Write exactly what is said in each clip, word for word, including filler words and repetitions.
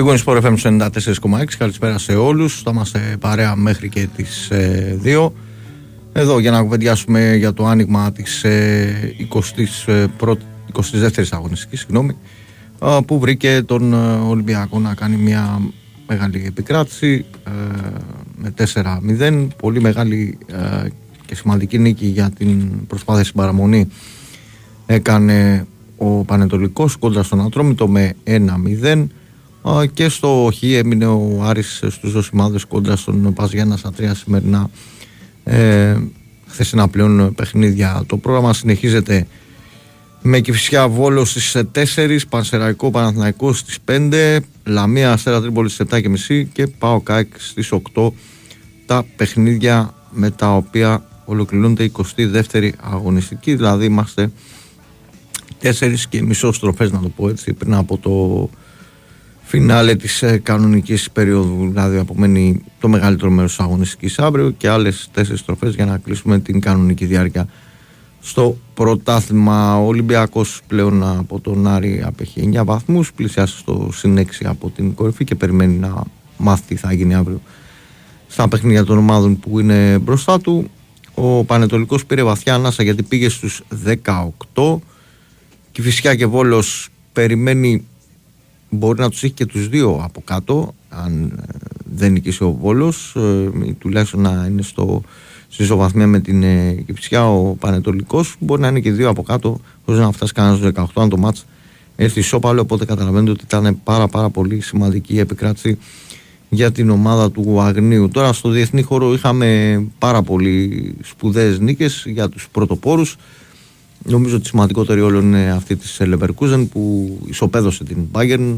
Big Win Sport εφ εμ ενενήντα τέσσερα κόμμα έξι. Καλησπέρα σε όλους. Θα είμαστε παρέα μέχρι και τις δύο εδώ για να κουβεντιάσουμε για το άνοιγμα της εικοστής δεύτερης αγωνιστικής, συγγνώμη, που βρήκε τον Ολυμπιακό να κάνει μια μεγάλη επικράτηση με τέσσερα μηδέν. Πολύ μεγάλη και σημαντική νίκη για την προσπάθεια στην παραμονή έκανε ο Πανετολικός κόντρα στον Ατρόμητο με ένα μηδέν, και στο Χ έμεινε ο Άρης στους δοσημάδες κόντρα στον Πας Γιάννα στα τρία σημερινά ε, χθεσινά πλέον παιχνίδια. Το πρόγραμμα συνεχίζεται με Κηφισιά Βόλο στις τέσσερα, Πανσεραϊκό Παναθηναϊκό στις πέντε, Λαμία Αστέρα Τρίπολη στις επτά και μισή και ΠΑΟΚ ΑΕΚ στις οκτώ, τα παιχνίδια με τα οποία ολοκληρώνεται η εικοστή δεύτερη αγωνιστική, δηλαδή είμαστε τέσσερις και μισό στροφές, να το πω έτσι, πριν από το φινάλε της κανονικής περίοδου. Δηλαδή απομένει το μεγαλύτερο μέρος της αγωνιστικής αύριο και άλλες τέσσερις στροφές για να κλείσουμε την κανονική διάρκεια στο πρωτάθλημα. Ο Ολυμπιακός πλέον από τον Άρη απέχει εννέα βαθμούς, πλησιάζει στο συν έξι από την κορυφή και περιμένει να μάθει τι θα γίνει αύριο στα παιχνίδια των ομάδων που είναι μπροστά του. Ο Πανετολικός πήρε βαθιά ανάσα γιατί πήγε στους δεκαοκτώ. Κηφισιά και Βόλος περιμένει, μπορεί να τους έχει και τους δύο από κάτω αν δεν νικήσει ο Βόλος, ε, τουλάχιστον να είναι στο, στη ισοβαθμία με την ε, Κηφισιά. Ο Πανετολικός μπορεί να είναι και δύο από κάτω χωρίς να φτάσει κανένας στους δεκαοκτώ αν το μάτς έρθει ισόπαλο, οπότε καταλαβαίνετε ότι ήταν πάρα πάρα πολύ σημαντική η επικράτηση για την ομάδα του Αγνίου. Τώρα στο διεθνή χώρο είχαμε πάρα πολύ σπουδαίες νίκες για τους πρωτοπόρους. Νομίζω ότι σημαντικότερη όλων είναι αυτή της Leverkusen που ισοπαίδωσε την Bayern.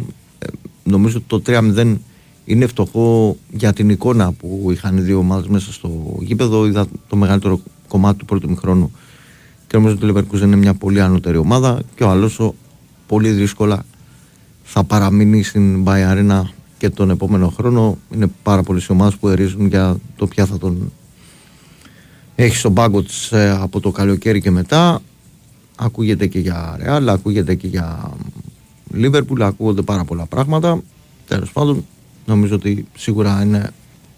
Νομίζω ότι το τρία μηδέν είναι φτωχό για την εικόνα που είχαν οι δύο ομάδες μέσα στο γήπεδο. Είδα το μεγαλύτερο κομμάτι του πρώτου μηχρόνου και νομίζω ότι η Leverkusen είναι μια πολύ ανώτερη ομάδα και ο Αλόνσο πολύ δύσκολα θα παραμείνει στην Bayern Arena και τον επόμενο χρόνο. Είναι πάρα πολλές οι ομάδες που ερίζουν για το ποια θα τον έχει στον πάγκο της από το καλοκαίρι και μετά. Ακούγεται και για Real, ακούγεται και για Liverpool, ακούγονται πάρα πολλά πράγματα. Τέλος πάντων, νομίζω ότι σίγουρα είναι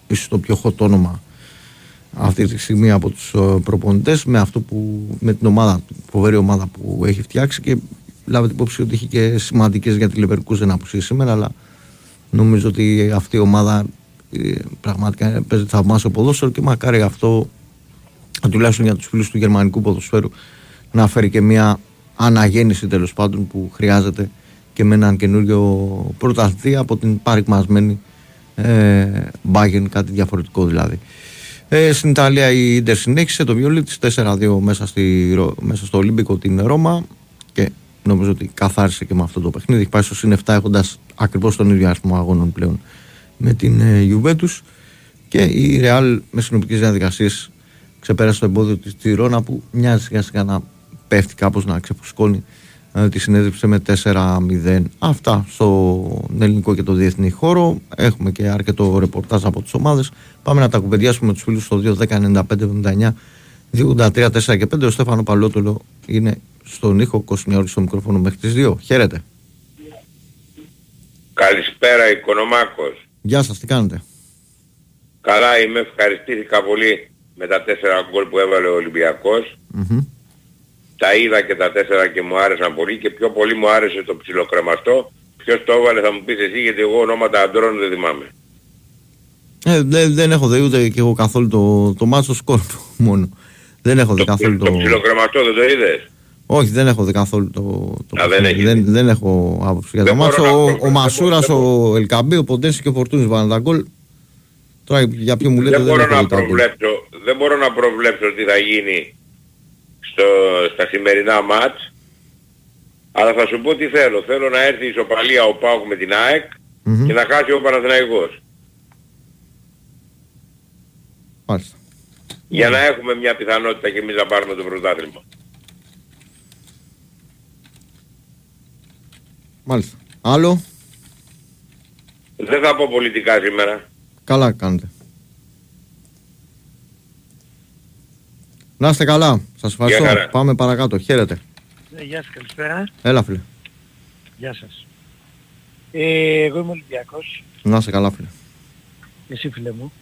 ίσως το πιο hot όνομα αυτή τη στιγμή από τους προπονητές, με, αυτό που, με την ομάδα, φοβερή ομάδα που έχει φτιάξει, και λάβετε υπόψη ότι είχε και σημαντικές για τη Leverkusen απουσίες σήμερα, αλλά νομίζω ότι αυτή η ομάδα πραγματικά παίζει θαυμάσιο ποδόσφαιρο και μακάρι αυτό, τουλάχιστον για τους φίλους του γερμανικού ποδοσφαίρου, να φέρει και μια αναγέννηση τέλος πάντων που χρειάζεται και με έναν καινούριο πρωταθλητή από την παρικμασμένη ε, Bayern, κάτι διαφορετικό δηλαδή. Ε, στην Ιταλία η Ίντερ συνέχισε το βιολί της τέσσερα δύο μέσα, στη, μέσα στο Ολυμπικό την Ρώμα και νομίζω ότι καθάρισε και με αυτό το παιχνίδι. Έχει πάει στο συν επτά έχοντας ακριβώς τον ίδιο αριθμό αγώνων πλέον με την Juventus, και η Real με συνοπτικές διαδικασίες ξεπέρασε το εμπόδιο της Τζιρόνα που μοιάζει σιγά σιγά να πέφτει κάπως, να ξεφουσκώνει. Ε, τη συνέδριψε με τέσσερα μηδέν. Αυτά στον ελληνικό και το διεθνή χώρο. Έχουμε και αρκετό ρεπορτάζ από τις ομάδες. Πάμε να τα κουβεντιάσουμε με τους φίλους στο δύο δέκα ενενήντα πέντε εβδομήντα εννέα δύο ογδόντα τρία τέσσερα και πέντε. Ο Στέφανο Παλαιότολο είναι στον ήχο, Κοσμιαώρης στο μικρόφωνο μέχρι τις δύο. Χαίρετε. Καλησπέρα, Οικονομάκος. Γεια σας, τι κάνετε? Καλά είμαι, ευχαριστήθηκα πολύ με τα τέσσερα γκολ που έβαλε ο Ολυμπιακός. Mm-hmm. Τα είδα και τα τέσσερα και μου άρεσαν πολύ, και πιο πολύ μου άρεσε το ψιλοκρεμαστό. Ποιος το έβαλε θα μου πεις εσύ, γιατί εγώ ονόματα αντρών δεν θυμάμαι. Ε, δεν, δεν έχω δει ούτε και εγώ καθόλου το, το μάτσο σκορ μόνο. Δεν έχω δει το, καθόλου το... Το ψιλοκρεμαστό δεν το είδες? Όχι, δεν έχω δει καθόλου το... το Α, δεν, έχει. δεν, δεν έχω άποψη για το μάτσο. Ο, ο, ο Μασούρας, ο Ελκαμπή, ο Ποντένση και ο Φορτούνης βάλαν τα γκολ. Τώρα για ποιο μου λέτε, δεν, δεν, μπορώ να προβλέψω, δεν μπορώ να προβλέψω τι θα γίνει στο, στα σημερινά μάτς, αλλά θα σου πω τι θέλω. Θέλω να έρθει η ισοπαλία ο ΠΑΟΚ με την ΑΕΚ mm-hmm. και να χάσει ο Παναθηναϊκός. Μάλιστα. Για mm-hmm. να έχουμε μια πιθανότητα και εμείς να πάρουμε το πρωτάθλημα. Μάλιστα. Άλλο. Δεν θα πω πολιτικά σήμερα. Καλά κάνετε. Να είστε καλά. Σας ευχαριστώ. Πάμε παρακάτω. Χαίρετε. Ναι, γεια σας, καλησπέρα. Έλα φίλε. Γεια σας. Ε, εγώ είμαι Ολυμπιακός. Να σε καλά φίλε. Εσύ φίλε μου.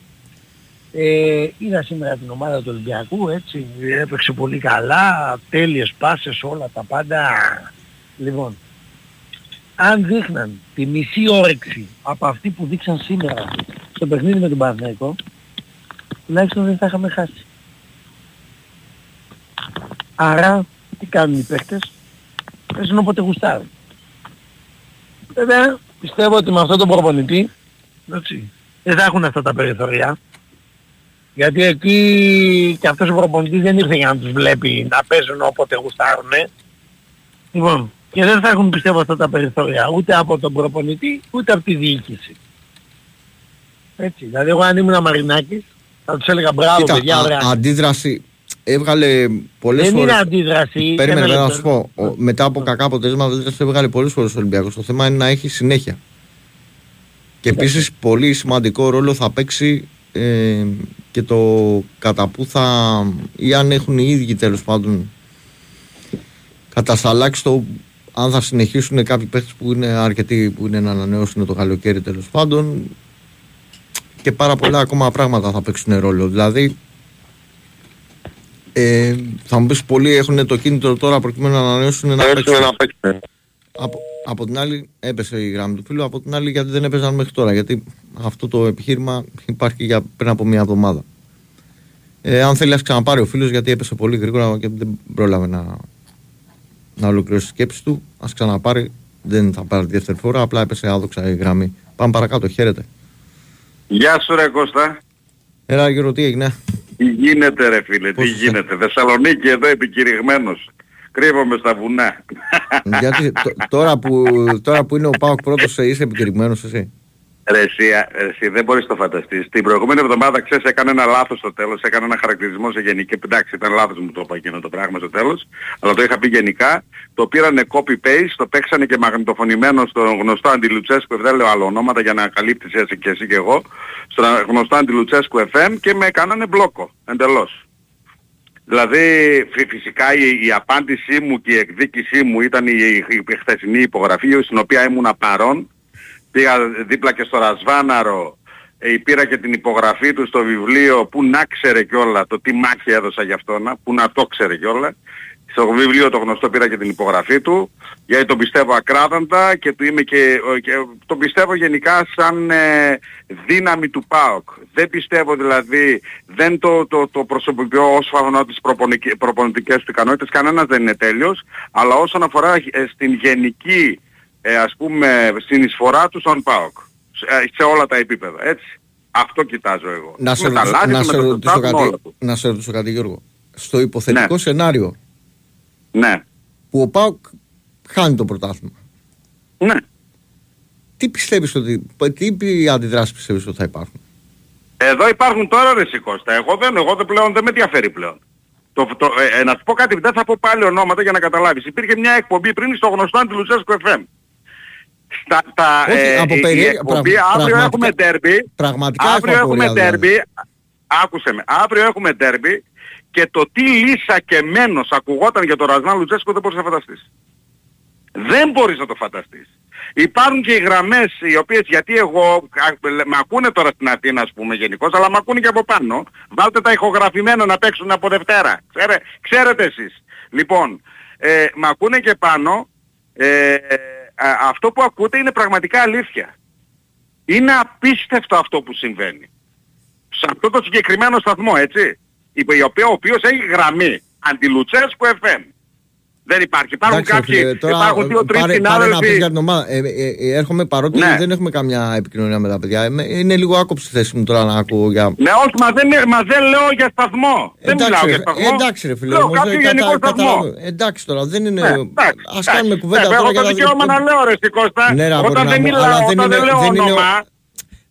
Ε, είδα σήμερα την ομάδα του Ολυμπιακού, έτσι, έπαιξε πολύ καλά, τέλειες πάσες, όλα τα πάντα. Λοιπόν, αν δείχναν τη μισή όρεξη από αυτή που δείξαν σήμερα στο παιχνίδι με τον Παναθηναϊκό, τουλάχιστον δεν θα είχαμε χάσει. Άρα, τι κάνουν οι παίκτες, παίζουν όποτε γουστάρουν. Βέβαια, πιστεύω ότι με αυτόν τον προπονητή, έτσι, δεν θα έχουν αυτά τα περιθωριά. Γιατί εκεί και αυτός ο προπονητής δεν ήρθε για να τους βλέπει να παίζουν όποτε γουστάρουνε. Λοιπόν, και δεν θα έχουν πιστεύω αυτά τα περιθώρια ούτε από τον προπονητή ούτε από τη διοίκηση. Έτσι, δηλαδή εγώ αν ήμουν Μαρινάκης θα τους έλεγα μπράβο παιδιά, ωραία. Αντίδραση έβγαλε πολλές φορές. Δεν είναι αντίδραση. Περίμενε να σου πω, μετά από κακά αποτελέσματα αντίδραση έβγαλε πολλές φορές ο Ολυμπιακός. Το θέμα είναι να έχει συνέχεια. Και επίσης πολύ σημαντικό ρόλο θα παίξει Ε, και το κατά που θα, ή αν έχουν οι ίδιοι τέλος πάντων κατασταλάξει το αν θα συνεχίσουν κάποιοι παίχτες που είναι αρκετοί που είναι να ανανεώσουν το καλοκαίρι τέλος πάντων, και πάρα πολλά ακόμα πράγματα θα παίξουν ρόλο. Δηλαδή ε, θα μου πεις πολλοί έχουν το κίνητρο τώρα προκειμένου να ανανεώσουν να παίξουν. Από, από την άλλη έπεσε η γράμμη του φίλου, από την άλλη γιατί δεν έπαιζαν μέχρι τώρα, γιατί αυτό το επιχείρημα υπάρχει για πριν από μια εβδομάδα. Ε, αν θέλει να ξαναπάρει ο φίλος, γιατί έπεσε πολύ γρήγορα και δεν πρόλαβε να, να ολοκληρώσει τη σκέψη του, ας ξαναπάρει, δεν θα πάρει τη δεύτερη φορά, απλά έπεσε άδοξα η γραμμή. Πάμε παρακάτω, χαίρετε. Γεια σου ρε Κώστα. Έλα Γιώργο, τι έγινε. Τι γίνεται ρε φίλε, πώς τι γίνεται. γίνεται. Θεσσαλονίκη εδώ επικηρυγμένος. Κρύβομαι στα βουνά. Γιατί τώρα που, τώρα που είναι ο ΠΑΟΚ πρώτος είσαι επικηρυγμένος εσύ. Ρε εσύ, ρε εσύ δεν μπορείς να το φανταστείς. Την προηγούμενη εβδομάδα ξέρεις έκανε ένα λάθος στο τέλος, έκανε ένα χαρακτηρισμό σε γενική. Εντάξει ήταν λάθος μου το είπα εκείνο το πράγμα στο τέλος, αλλά το είχα πει γενικά. Το πήρανε copy-paste, το παίξανε και μαγνητοφωνημένο στον γνωστό Αντιλουτσέσκου εφ εμ, δεν λέω άλλο ονόματα για να καλύπτεις εσύ και εσύ και εγώ, στον γνωστό Αντιλουτσέσκου εφ εμ και με κάνανε μπλόκο εντελώς. Δηλαδή φυσικά η, η απάντησή μου και η εκδίκησή μου ήταν η, η, η χθεσινή υπογραφή στην οποία ήμουν παρών. Πήγα δίπλα και στο Ρασβάναρο, ε, πήρα και την υπογραφή του στο βιβλίο που να ξέρε κιόλα το τι μάχη έδωσα γι' αυτό, να, που να το ξέρε κιόλα. Στο βιβλίο το γνωστό πήρα και την υπογραφή του, γιατί τον πιστεύω ακράδαντα και, του είμαι και, και τον πιστεύω γενικά σαν ε, δύναμη του ΠΑΟΚ. Δεν πιστεύω δηλαδή, δεν το, το, το προσωπικό όσον αφορά τις προπονητικές του ικανότητες, κανένας δεν είναι τέλειος, αλλά όσον αφορά ε, στην γενική ε, ας πούμε συνεισφορά του στον ΠΑΟΚ, ε, σε όλα τα επίπεδα, έτσι. Αυτό κοιτάζω εγώ. Να σε, ρωτήσω, λάδι, να σε, ρωτήσω, κάτι, να σε ρωτήσω κάτι Γιώργο, στο υποθετικό ναι. σενάριο, ναι. Που ο ΠΑΟΚ χάνει το πρωτάθλημα. Ναι. Τι πιστεύεις ότι, τι αντιδράσεις πιστεύεις ότι θα υπάρχουν? Εδώ υπάρχουν τώρα ρε Κώστα. Εγώ δεν, εγώ δεν πλέον δεν με ενδιαφέρει πλέον. Το, το, ε, να σου πω κάτι, δεν θα πω πάλι ονόματα για να καταλάβεις. Υπήρχε μια εκπομπή πριν στο γνωστό Αντιλουτσέσκου εφ εμ. Στα, τα, Όχι, ε, από περί... η εκπομπή, πραγμα... αύριο έχουμε ντέρμπι. Πραγματικά αύριο έχουμε ντέρμπι. Άκουσε με, αύριο έχουμε ντέρμπι. Και το τι λύσα και μένος ακουγόταν για τον Ρασβάν Λουτσέσκου δεν μπορείς να φανταστείς. Δεν μπορείς να το φανταστείς. Υπάρχουν και οι γραμμές οι οποίες, γιατί εγώ, με ακούνε τώρα στην Αθήνα ας πούμε γενικώς, αλλά με ακούνε και από πάνω. Βάλτε τα ηχογραφημένα να παίξουν από Δευτέρα. Ξέρε, ξέρετε εσείς. Λοιπόν, ε, με ακούνε και πάνω, ε, αυτό που ακούτε είναι πραγματικά αλήθεια. Είναι απίστευτο αυτό που συμβαίνει. Σε αυτό το συγκεκριμένο σταθμό, έτσι. Η οποία, ο οποίος έχει γραμμή Αντιλουτσέσκου εφ εμ. Δεν υπάρχει. Υπάρχουν εντάξει, κάποιοι, τώρα, υπάρχουν δύο-τρεις συνάδελφοι. Ε, ε, έρχομαι παρότι ναι. δεν έχουμε καμιά επικοινωνία με τα παιδιά. Είναι λίγο άκοψη η θέση μου τώρα να ακούω για... Ναι, όχι, μα δεν, μα δεν λέω για σταθμό. Εντάξει, δεν μιλάω για σταθμό. Εντάξει ρε φίλε, λέω κάποιο γενικό σταθμό. Εντάξει τώρα, δεν είναι... Ναι, εντάξει, ας κάνουμε κουβέντα ναι, τώρα έχω για τα δύο. Εγώ το δικαίωμα να λέω ρε Κώστα. Ναι, όταν δεν μιλάω, όταν δεν λέω όνομα...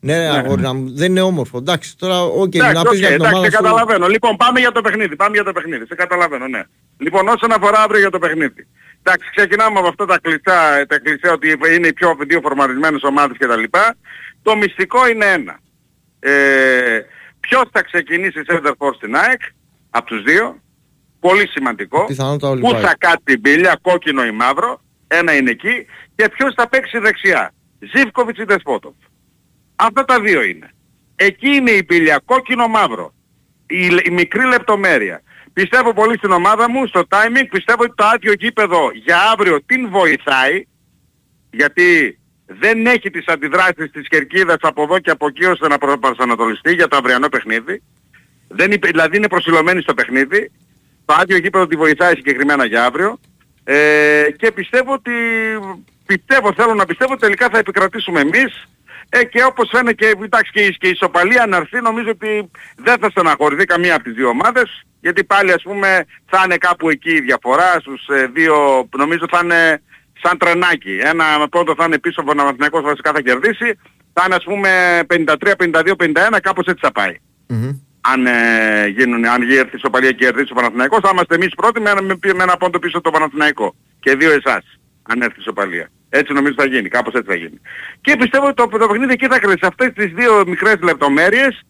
Ναι, ναι, αγόρι μου, δεν είναι όμορφο. Εντάξει, τώρα, οκ, okay, να πεις okay, για την εντάξει, ομάδα σου... καταλαβαίνω. Λοιπόν, πάμε για το παιχνίδι, πάμε για το παιχνίδι. Σε καταλαβαίνω, ναι. Λοιπόν, όσον αφορά αύριο για το παιχνίδι. Εντάξει, ξεκινάμε από αυτά τα κλισέ, τα κλισέ ότι είναι οι πιο δύο φορμαρισμένες ομάδες κτλ. Το μυστικό είναι ένα. Ε, ποιος θα ξεκινήσει center forward στην ΑΕΚ, από τους δύο. Πολύ σημαντικό. Πού θα κάτσει την πύλια, κόκκινο ή μαύρο. Ένα είναι εκεί. Και ποιος θα παίξει δεξιά. Ζίβκοβιτς ή Δεσπότοφ. Αυτά τα δύο είναι. Εκεί είναι η πηλιά, κόκκινο-μαύρο. Η, η μικρή λεπτομέρεια. Πιστεύω πολύ στην ομάδα μου, στο timing, πιστεύω ότι το άδειο γήπεδο για αύριο την βοηθάει, γιατί δεν έχει τις αντιδράσεις της Κερκίδας από εδώ και από εκεί ώστε να προσανατολιστεί για το αυριανό παιχνίδι. Δεν, δηλαδή είναι προσιλωμένη στο παιχνίδι. Το άδειο γήπεδο τη βοηθάει συγκεκριμένα για αύριο. Ε, και πιστεύω ότι, πιστεύω, θέλω να πιστεύω ότι τελικά θα επικρατήσουμε εμείς. Ε, και όπως φαίνεται και, εντάξει, και, και η ισοπαλία να έρθει, νομίζω ότι δεν θα στεναχωρηθεί καμία από τις δύο ομάδες, γιατί πάλι ας πούμε θα είναι κάπου εκεί η διαφορά στους ε, δύο, νομίζω θα είναι σαν τρενάκι. Ένα πρώτο θα είναι πίσω, ο Παναθηναϊκός βασικά θα κερδίσει, θα είναι ας πούμε πενήντα τρία πενήντα δύο πενήντα ένα, κάπως έτσι θα πάει. Mm-hmm. Αν, ε, γίνουν, αν έρθει η ισοπαλία και κερδίσει ο Παναθηναϊκός, θα είμαστε εμείς πρώτοι με, με, με ένα πόντο πίσω το Παναθηναϊκό και δύο εσάς, αν έρθει η ισοπαλία. Έτσι νομίζω θα γίνει, κάπως έτσι θα γίνει. Και πιστεύω ότι το, το παιχνίδι εκεί θα κρίνει. Αυτές τις δύο μικρές λεπτομέρειες,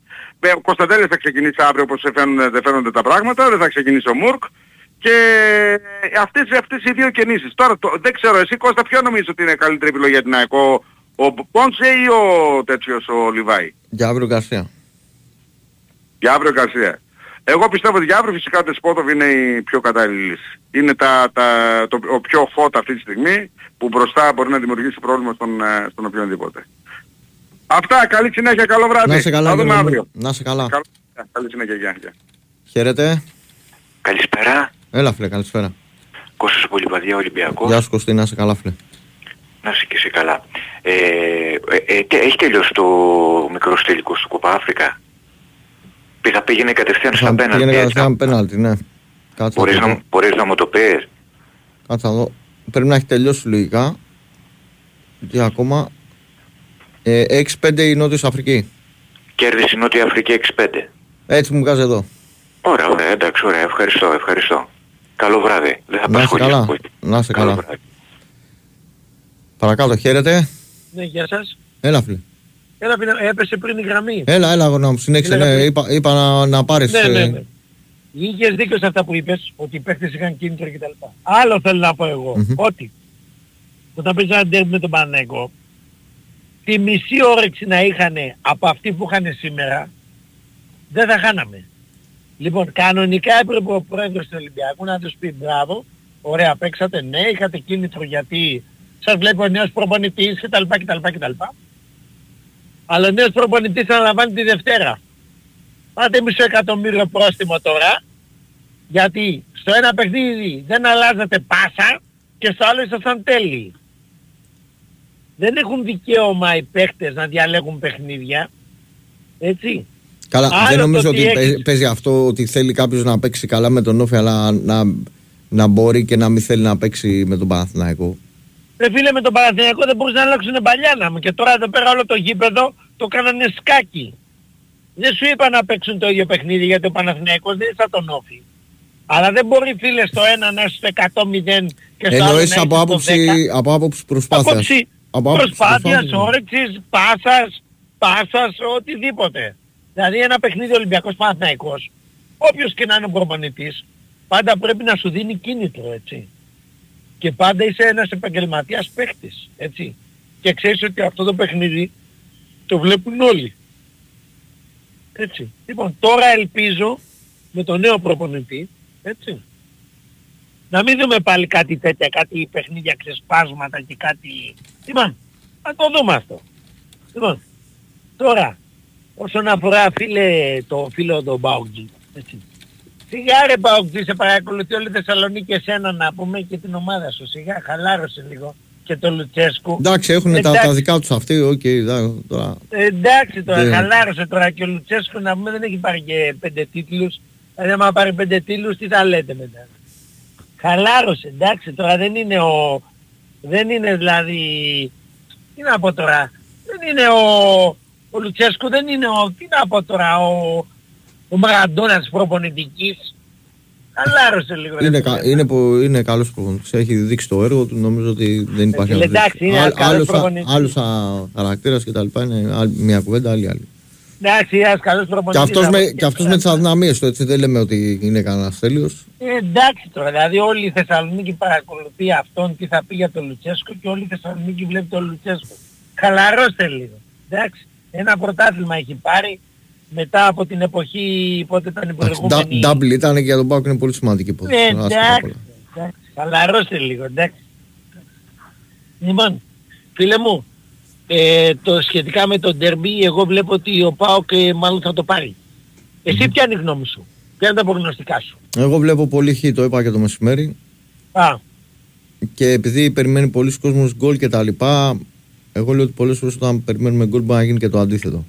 ο Κωνσταντέλης θα ξεκινήσει αύριο όπως φαίνονται, δεν φαίνονται τα πράγματα, δεν θα ξεκινήσει ο Μουρκ. Και αυτές, αυτές οι δύο κινήσεις. Τώρα το, δεν ξέρω εσύ Κώστα ποιο νομίζω ότι είναι καλύτερη επιλογή για την ΑΕΚ, ο, ο Πόντσε ή ο τέτοιος ο Λιβάη. Για αύριο Γκαρσία. Για αύριο Γκαρσία. Εγώ πιστεύω ότι για αύριο φυσικά ο Δεσπότοφ είναι η πιο κατάλληλη λύση. Είναι τα, τα, το, ο πιο φώτα αυτή τη στιγμή που μπροστά μπορεί να δημιουργήσει πρόβλημα στον, στον οποιονδήποτε. Αυτά, καλή συνέχεια, καλό βράδυ. Να σε καλά, θα δούμε αύριο. αύριο. Να σε καλά. Καλή, καλή συνέχεια, Γιάννη. Χαίρετε. Καλησπέρα. Έλα φίλε, καλησπέρα. Κώστας Πολυπαδιά, Ολυμπιακός. Γεια σου Κωστή, να σε καλά φίλε. Να σε και σε καλά. Ε, ε, ε, έχει τελειώσει το μικρός τελικός του Κόπα Αφρικα. Θα πήγαινε κατευθείαν στα πέναλτι. Πήγαινε κατευθείαν πέναλτι, ναι. Μπορείς να, να μου το πεις. Κάτσε να δω. Πρέπει να έχει τελειώσει λογικά. Τι ακόμα. Ε, έξι πέντε η Νότιος Αφρική. Κέρδισε η Νότια Αφρική έξι πέντε. Έτσι μου βγάζει εδώ. Ωραία, ωραία, εντάξει, ωραία. Ευχαριστώ, ευχαριστώ. Καλό βράδυ. Δεν θα πας χωρίς. Να είσαι καλά. Καλό παρακάτω, χαίρετε. Ναι, γεια σας. Έλα φίλε. Έλα, έπεσε πριν η γραμμή. Έλα, έλα, να μου συνέχισε. Ναι, είπα, είπα να, να πάρεις... Ναι, ναι, ναι. Είχες δίκιο σε αυτά που είπες, ότι οι παίκτες είχαν κίνητρο κτλ. Άλλο θέλω να πω εγώ, mm-hmm. ότι όταν παίζανε ένα ντέρμπι με τον Παναθηναϊκό, τη μισή όρεξη να είχαν από αυτή που είχαν σήμερα, δεν θα χάναμε. Λοιπόν, κανονικά έπρεπε ο πρόεδρος του Ολυμπιακού να τους πει μπράβο, ωραία παίξατε, ναι, είχατε κίνητρο γιατί σας βλέπει ο νέος προπονητής κτλ. Αλλά ο νέος προπονητής θα αναλαμβάνει τη Δευτέρα. Πάτε μισό εκατομμύριο πρόστιμο τώρα, γιατί στο ένα παιχνίδι δεν αλλάζατε πάσα και στο άλλο ήσασταν τέλειοι. Δεν έχουν δικαίωμα οι παίχτες να διαλέγουν παιχνίδια. Έτσι. Καλά, άλλο δεν νομίζω ότι έχεις... παίζει αυτό ότι θέλει κάποιος να παίξει καλά με τον Όφη, αλλά να, να μπορεί και να μην θέλει να παίξει με τον Παναθηναϊκό. Ρε φίλε, με τον Παναθηναϊκό δεν μπορούσαν να αλλάξουν παλιάνα μου και τώρα εδώ πέρα όλο το γήπεδο το κάνανε σκάκι. Δεν σου είπα να παίξουν το ίδιο παιχνίδι γιατί ο Παναθηναϊκός δεν είσαι τον Όφη. Αλλά δεν μπορεί φίλε στο ένα να είσαι στο εκατό μηδέν και στο άλλο να είσαι από άποψη, από άποψη προσπάθειας. Απόψη από άποψη προσπάθειας, όρεξης, πάσας, πάσας, οτιδήποτε. Δηλαδή ένα παιχνίδι Ολυμπιακός Παναθηναϊκός, όποιος και να είναι ο προπονητής, πάντα πρέπει να σου δίνει κίνητρο, έτσι. Και πάντα είσαι ένας επαγγελματίας παίχτης, έτσι. Και ξέρεις ότι αυτό το παιχνίδι το βλέπουν όλοι. Έτσι. Λοιπόν, τώρα ελπίζω με τον νέο προπονητή, έτσι, να μην δούμε πάλι κάτι τέτοια, κάτι παιχνίδια ξεσπάσματα και κάτι... Λοιπόν, να το δούμε αυτό. Λοιπόν, τώρα, όσον αφορά φίλε, το φίλο τον Μπαουτζή, έτσι. Σιγά ρε Μπαουτζή, σε παρακολουθεί όλη η Θεσσαλονίκη εσένα να πούμε και την ομάδα σου. Σιγά, χαλάρωσε λίγο. Και το Λουτσέσκου. Εντάξει, έχουν τα, τα δικά τους αυτοί, οκ. Okay, τώρα... Εντάξει τώρα, yeah. χαλάρωσε τώρα και ο Λουτσέσκου να πούμε δεν έχει πάρει και πέντε τίτλους. Δηλαδή άμα πάρει πέντε τίτλους τι θα λέτε μετά. Χαλάρωσε, εντάξει τώρα δεν είναι ο... Δεν είναι δηλαδή... Τι να πω τώρα. Δεν είναι ο... Ο Λουτσέσκου δεν είναι ο... Τι να πω τώρα. Ο, ο Μαραντώνας προπονητικής. Χαλάρωσε λίγο. Είναι, κα, είναι, είναι καλός προπονητής. Έχει δείξει το έργο του. Νομίζω ότι δεν υπάρχει άλλο. Εντάξει, είναι ένας καλός προπονητής. Άλλος χαρακτήρας και τα λοιπά. Είναι άλλη, μια κουβέντα, άλλη άλλη. Εντάξει, ένας καλός προπονητής. Και αυτός, με, και αυτός με τις αδυναμίες του, έτσι. Δεν λέμε ότι είναι κανένας τέλειος. Εντάξει τώρα. Δηλαδή όλη η Θεσσαλονίκη παρακολουθεί αυτόν τι θα πει για τον Λουτσέσκο και όλη η Θεσσαλονίκη βλέπει τον Λουτσέσκο. χαλαρώστε λίγο. Εντάξει, ένα πρωτάθλημα έχει πάρει μετά από την εποχή πότε ήταν η προηγούμενη. Ντάμπλ ήταν και για τον Πάοκ είναι πολύ σημαντική υπόθεση. Ε, εντάξει, εντάξει, χαλαρώστε λίγο, εντάξει. Λοιπόν, φίλε μου, ε, το σχετικά με το ντέρμπι, εγώ βλέπω ότι ο Πάοκ ε, μάλλον θα το πάρει. Εσύ ποια είναι η γνώμη σου, ποια είναι τα προγνωστικά σου? Εγώ βλέπω πολύ χι, το είπα και το μεσημέρι. Α. Και επειδή περιμένει πολλοί κόσμος γκολ και τα λοιπά, εγώ λέω ότι πολλές φορές όταν περιμένουμε γκολ μπορεί να γίνει και το αντίθετο.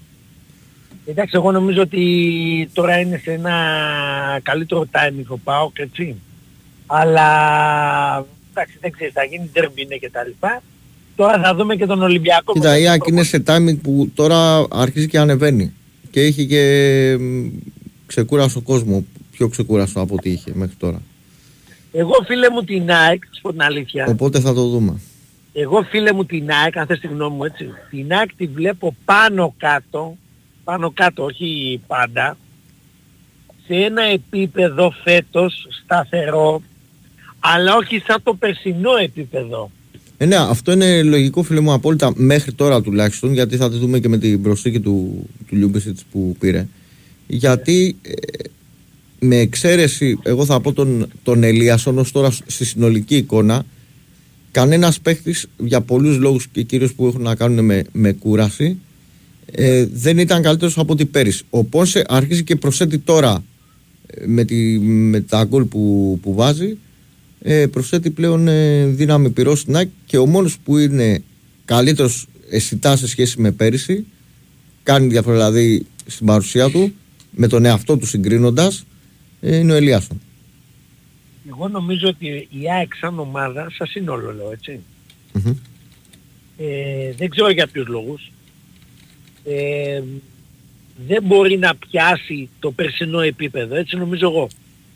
Εντάξει, εγώ νομίζω ότι τώρα είναι σε ένα καλύτερο timing ο Πάοκ, έτσι. Αλλά εντάξει, δεν ξέρεις, θα γίνει ντέρμπι και τα λοιπά. Τώρα θα δούμε και τον Ολυμπιακό. Κοίτα, η ΑΕΚ είναι σε timing που τώρα αρχίζει και ανεβαίνει. Και είχε και ξεκούραστο κόσμο, πιο ξεκούραστο από ό,τι είχε μέχρι τώρα. Εγώ φίλε μου την ΑΕΚ, σου πω την αλήθεια. Οπότε θα το δούμε. Εγώ φίλε μου την ΑΕΚ, αν θες τη γνώμη μου έτσι, την ΑΕΚ τη βλέπω πάνω κάτω, πάνω κάτω όχι πάντα, σε ένα επίπεδο φέτος σταθερό, αλλά όχι σαν το περσινό επίπεδο. Ε, ναι, αυτό είναι λογικό φίλε μου απόλυτα μέχρι τώρα τουλάχιστον, γιατί θα τη δούμε και με την προσθήκη του, του Λιούμπισιτς που πήρε. Γιατί ε, με εξαίρεση, εγώ θα πω τον, τον Ελίασον ως τώρα στη συνολική εικόνα, κανένας παίχτης για πολλούς λόγους και κυρίως που έχουν να κάνουν με, με κούραση, ε, δεν ήταν καλύτερος από ό,τι πέρυσι. Ο Πόνσε αρχίζει και προσθέτει τώρα με, τη, με τα γκολ που, που βάζει, Ε, προσθέτει πλέον ε, δύναμη πυρός στην ΑΕΚ και ο μόνος που είναι καλύτερος αισθητά σε σχέση με πέρυσι, κάνει διαφορά δηλαδή στην παρουσία του, με τον εαυτό του συγκρίνοντας, ε, είναι ο Ελιάσον. Εγώ νομίζω ότι η ΑΕΚ σαν ομάδα, σαν σύνολο λέω έτσι, mm-hmm. ε, δεν ξέρω για ποιους λόγους, ε, δεν μπορεί να πιάσει το περσινό επίπεδο, έτσι νομίζω εγώ.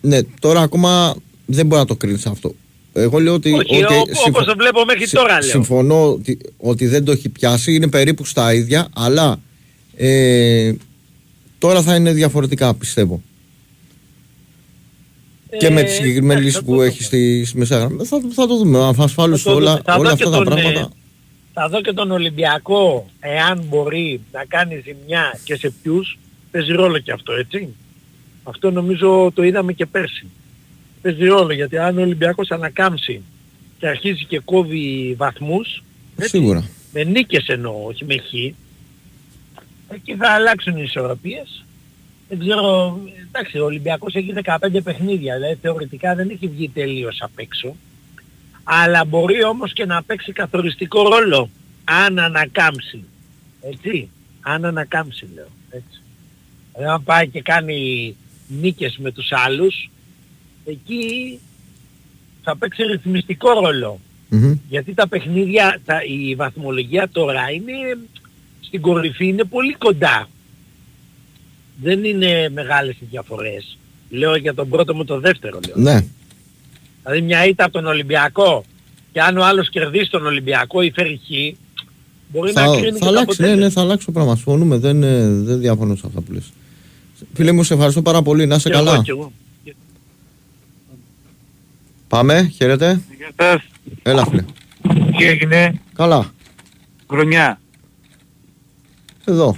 Ναι, τώρα ακόμα δεν μπορώ να το κρίνεις αυτό. Εγώ λέω ότι... Όχι, ότι ό, συμφω... όπως το βλέπω μέχρι συ, τώρα λέω. Συμφωνώ ότι, ότι δεν το έχει πιάσει, είναι περίπου στα ίδια, αλλά ε, τώρα θα είναι διαφορετικά πιστεύω. Ε, και με τη συγκεκριμένη λύση που έχει στη μεσαία γραμμή. Θα, θα το δούμε, ασφαλώς όλα, θα όλα αυτά τα τον, πράγματα. Θα δω και τον Ολυμπιακό, εάν μπορεί να κάνει ζημιά και σε ποιους, παίζει ρόλο και αυτό, έτσι. Αυτό νομίζω το είδαμε και πέρσι. Παίζει ρόλο, γιατί αν ο Ολυμπιακός ανακάμψει και αρχίζει και κόβει βαθμούς, σίγουρα. Με νίκες εννοώ, όχι με χει, εκεί θα αλλάξουν οι ισορροπίες. Δεν ξέρω, εντάξει, ο Ολυμπιακός έχει δεκαπέντε παιχνίδια, δηλαδή θεωρητικά δεν έχει βγει τελείως απ' έξω, αλλά μπορεί όμως και να παίξει καθοριστικό ρόλο, αν ανακάμψει, έτσι, αν ανακάμψει λέω, έτσι. Δηλαδή αν πάει και κάνει νίκες με τους άλλους, εκεί θα παίξει ρυθμιστικό ρόλο. Mm-hmm. Γιατί τα παιχνίδια, τα, η βαθμολογία τώρα είναι στην κορυφή, είναι πολύ κοντά. Δεν είναι μεγάλες οι διαφορές. Λέω για τον πρώτο με τον δεύτερο. Λέω. Ναι. Δηλαδή μια ήττα από τον Ολυμπιακό και αν ο άλλος κερδίσει τον Ολυμπιακό ή φέρει χ, μπορεί θα, να κρίνει θα αλλάξει, ναι, ναι, θα αλλάξει το πράγμα. Συμφωνούμε, δεν, δεν διαφωνώ σε αυτά που λες. Φίλε μου, σε ευχαριστώ πάρα πολύ. Να είσαι καλά. Εγώ, και εγώ. Πάμε, χαίρετε. Γεια σας. Έλα φίλε. Τι έγινε? Καλά. Χρονιά. Εδώ.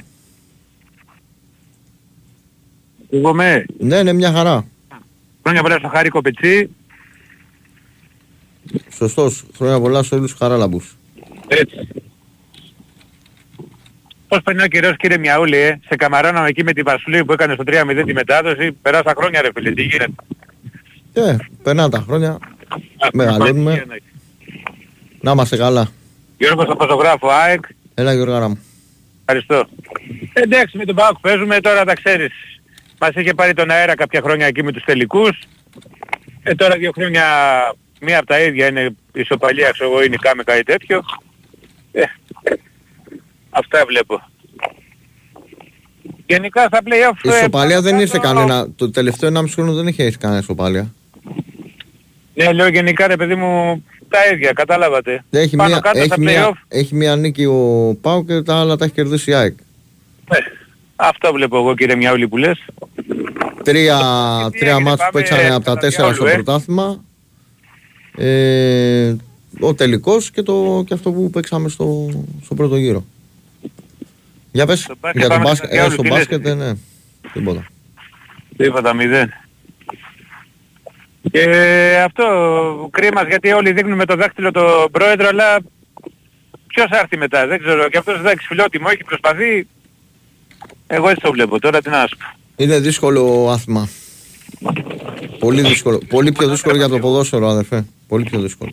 Ακούγομαι? Ναι, ναι, μια χαρά. Χρόνια πολλά στο Χάρη Κοπετσί. Σωστός. Χρόνια πολλά σε όλους τους χαράλαμπους. Έτσι. Πώς περνάει ο καιρός κύριε Μιαούλη, ε? Σε καμαρώναμε εκεί με την Βασουλή που έκανε στο τρία μηδέν τη μετάδοση. Περάσα χρόνια ρε φίλε, τι γίνεται? Ε, περνάνε τα χρόνια, μεγαλώνουμε, να είμαστε καλά. Γιώργος το φωτογράφο ΑΕΚ. Έλα Γιώργαρα μου. Ευχαριστώ. Εντάξει, με τον ΠΑΟΚ παίζουμε, τώρα τα ξέρεις. Μας είχε πάρει τον αέρα κάποια χρόνια εκεί με τους τελικούς. Ε, τώρα δύο χρόνια, μία από τα ίδια είναι ισοπαλία, ξέρω, είναι κάμε κάτι τέτοιο. Ε, αυτά βλέπω. Γενικά στα play-off... Η ισοπαλία δεν ήρθε κανένα, το τελευταίο ενάμιση χρόνο δεν είχε έρθει κανένα ισοπαλία. Ναι, λέω γενικά ρε παιδί μου τα ίδια, κατάλαβατε. Έχει μία, έχει μία, έχει μία νίκη ο Πάου και τα άλλα τα έχει κερδίσει η ΑΕΚ. Ε, αυτό βλέπω εγώ κύριε Μιαούλη που λες. Τρία, τρία μάτς που παίξανε από τα τέσσερα στο πρωτάθλημα. Ε, ο τελικός και, το, και αυτό που παίξαμε στο, στο πρώτο γύρο. Για πες, στο για το μπάσκετ, ε, στο μπάσκετ, ναι, τίποτα. Τίποτα, μηδέν. Και αυτό, κρίμα, γιατί όλοι δείχνουμε το δάχτυλο τον πρόεδρο, αλλά ποιος θα έρθει μετά, δεν ξέρω. Και αυτός εντάξει, φιλότιμο, έχει προσπαθεί. Εγώ έτσι το βλέπω, τώρα τι να σου πω. Είναι δύσκολο άθλημα. Πολύ δύσκολο. Πολύ πιο δύσκολο για το ποδόσφαιρο, αδερφέ. Πολύ πιο δύσκολο.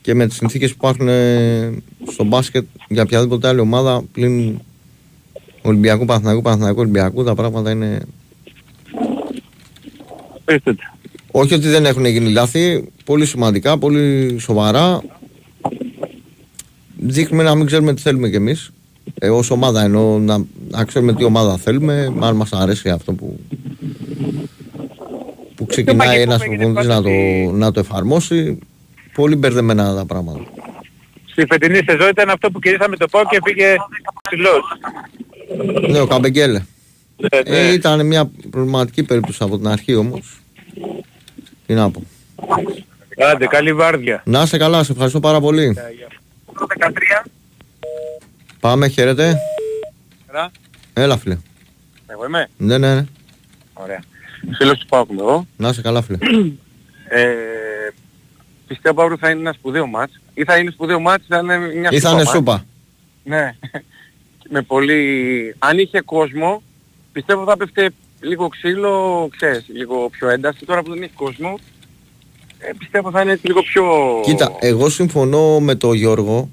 Και με τις συνθήκες που υπάρχουν στο μπάσκετ για οποιαδήποτε άλλη ομάδα πλην Ολυμπιακού, Παναθηναϊκού, Παναθηναϊκού, Ολυμπιακού, τα πράγματα είναι... Πίστετε. Όχι ότι δεν έχουν γίνει λάθη, πολύ σημαντικά, πολύ σοβαρά. Δείχνουμε να μην ξέρουμε τι θέλουμε κι εμείς. Ε, ως ομάδα εννοώ, να, να ξέρουμε τι ομάδα θέλουμε, αν μας αρέσει αυτό που... που ξεκινάει ένας προπονητής να, να το εφαρμόσει. Πολύ μπερδεμένα τα πράγματα. Στη φετινή σεζόν ήταν αυτό που κηρύσαμε το ΠΑΟ και πήγε ψηλός. Ναι, ο Καμπεγγέλε. Ναι, ναι. Ε, ήταν μια προβληματική περίπτωση από την αρχή όμως. Τι να πω. Άντε, καλή βάρδια. Να είσαι καλά, σε ευχαριστώ πάρα πολύ. δεκατρία. Πάμε, χαίρετε. Έλα. Έλα, φίλε. Εγώ είμαι. Ναι, ναι, ναι. Ωραία. Φίλος του ΠΑΟΚ είμαι εγώ. Να είσαι καλά, φίλε. ε, πιστεύω αύριο θα είναι ένα σπουδαίο μάτς. Ή θα είναι σπουδαίο μάτς, θα είναι μια σούπα. Ή θα είναι σούπα. Ναι. Με πολύ... Αν είχε κόσμο, πιστεύω θα πέφτε λίγο ξύλο, ξέρεις, λίγο πιο ένταση. Τώρα που δεν έχει κόσμο, ε, πιστεύω θα είναι λίγο πιο... Κοίτα, εγώ συμφωνώ με τον Γιώργο,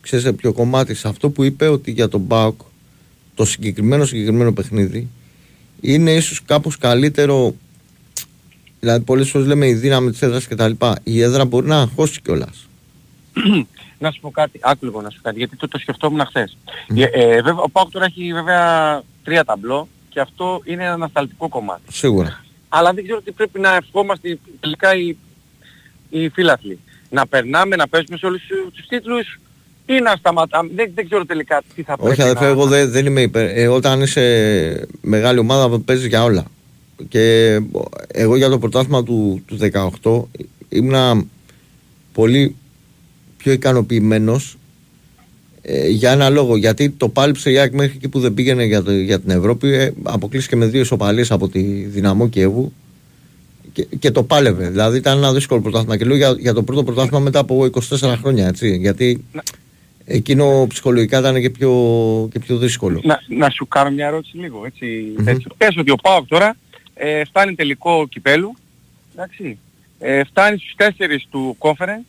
ξέρεις σε ποιο κομμάτι, σε αυτό που είπε ότι για τον ΠΑΟΚ, το συγκεκριμένο συγκεκριμένο παιχνίδι, είναι ίσως κάπως καλύτερο, δηλαδή πολλές φορές λέμε η δύναμη της έδρας κτλ. Η έδρα μπορεί να αγχώσει κιόλας. Να σου πω κάτι, άκουγα να σου πω κάτι, γιατί το, το σκεφτόμουν χθες. Mm. Ε, ε, βέβαια, ο ΠΑΟΚ τώρα έχει βέβαια τρία ταμπλό και αυτό είναι ένα ανασταλτικό κομμάτι. Σίγουρα. Αλλά δεν ξέρω τι πρέπει να ευχόμαστε τελικά οι, οι φίλαθλοι. Να περνάμε, να παίζουμε σε όλους τους τίτλους ή να σταματάμε. Δεν, δεν ξέρω τελικά τι θα πρέπει. Όχι αδερφέ, να... εγώ δεν, δεν είμαι υπέρ. Ε, όταν είσαι μεγάλη ομάδα παίζεις για όλα. Και εγώ για το πρωτάθλημα του, του δεκαοκτώ ήμουνα πολύ πιο ικανοποιημένος ε, για ένα λόγο. Γιατί το πάλιψε η ΑΕΚ μέχρι εκεί που δεν πήγαινε για, το, για την Ευρώπη. Ε, αποκλείστηκε με δύο ισοπαλίες από τη Δυναμό Κιέβου και, και το πάλευε. Δηλαδή ήταν ένα δύσκολο πρωτάθλημα. Και λέω για, για το πρώτο πρωτάθλημα μετά από είκοσι τέσσερα χρόνια. Έτσι, γιατί εκείνο ψυχολογικά ήταν και πιο, και πιο δύσκολο. Να, να σου κάνω μια ερώτηση λίγο. Έτσι, mm-hmm. έτσι. Πες ότι ο ΠΑΟΚ τώρα ε, φτάνει τελικό κυπέλου. Εντάξει, ε, φτάνει στους τέσσερις του conference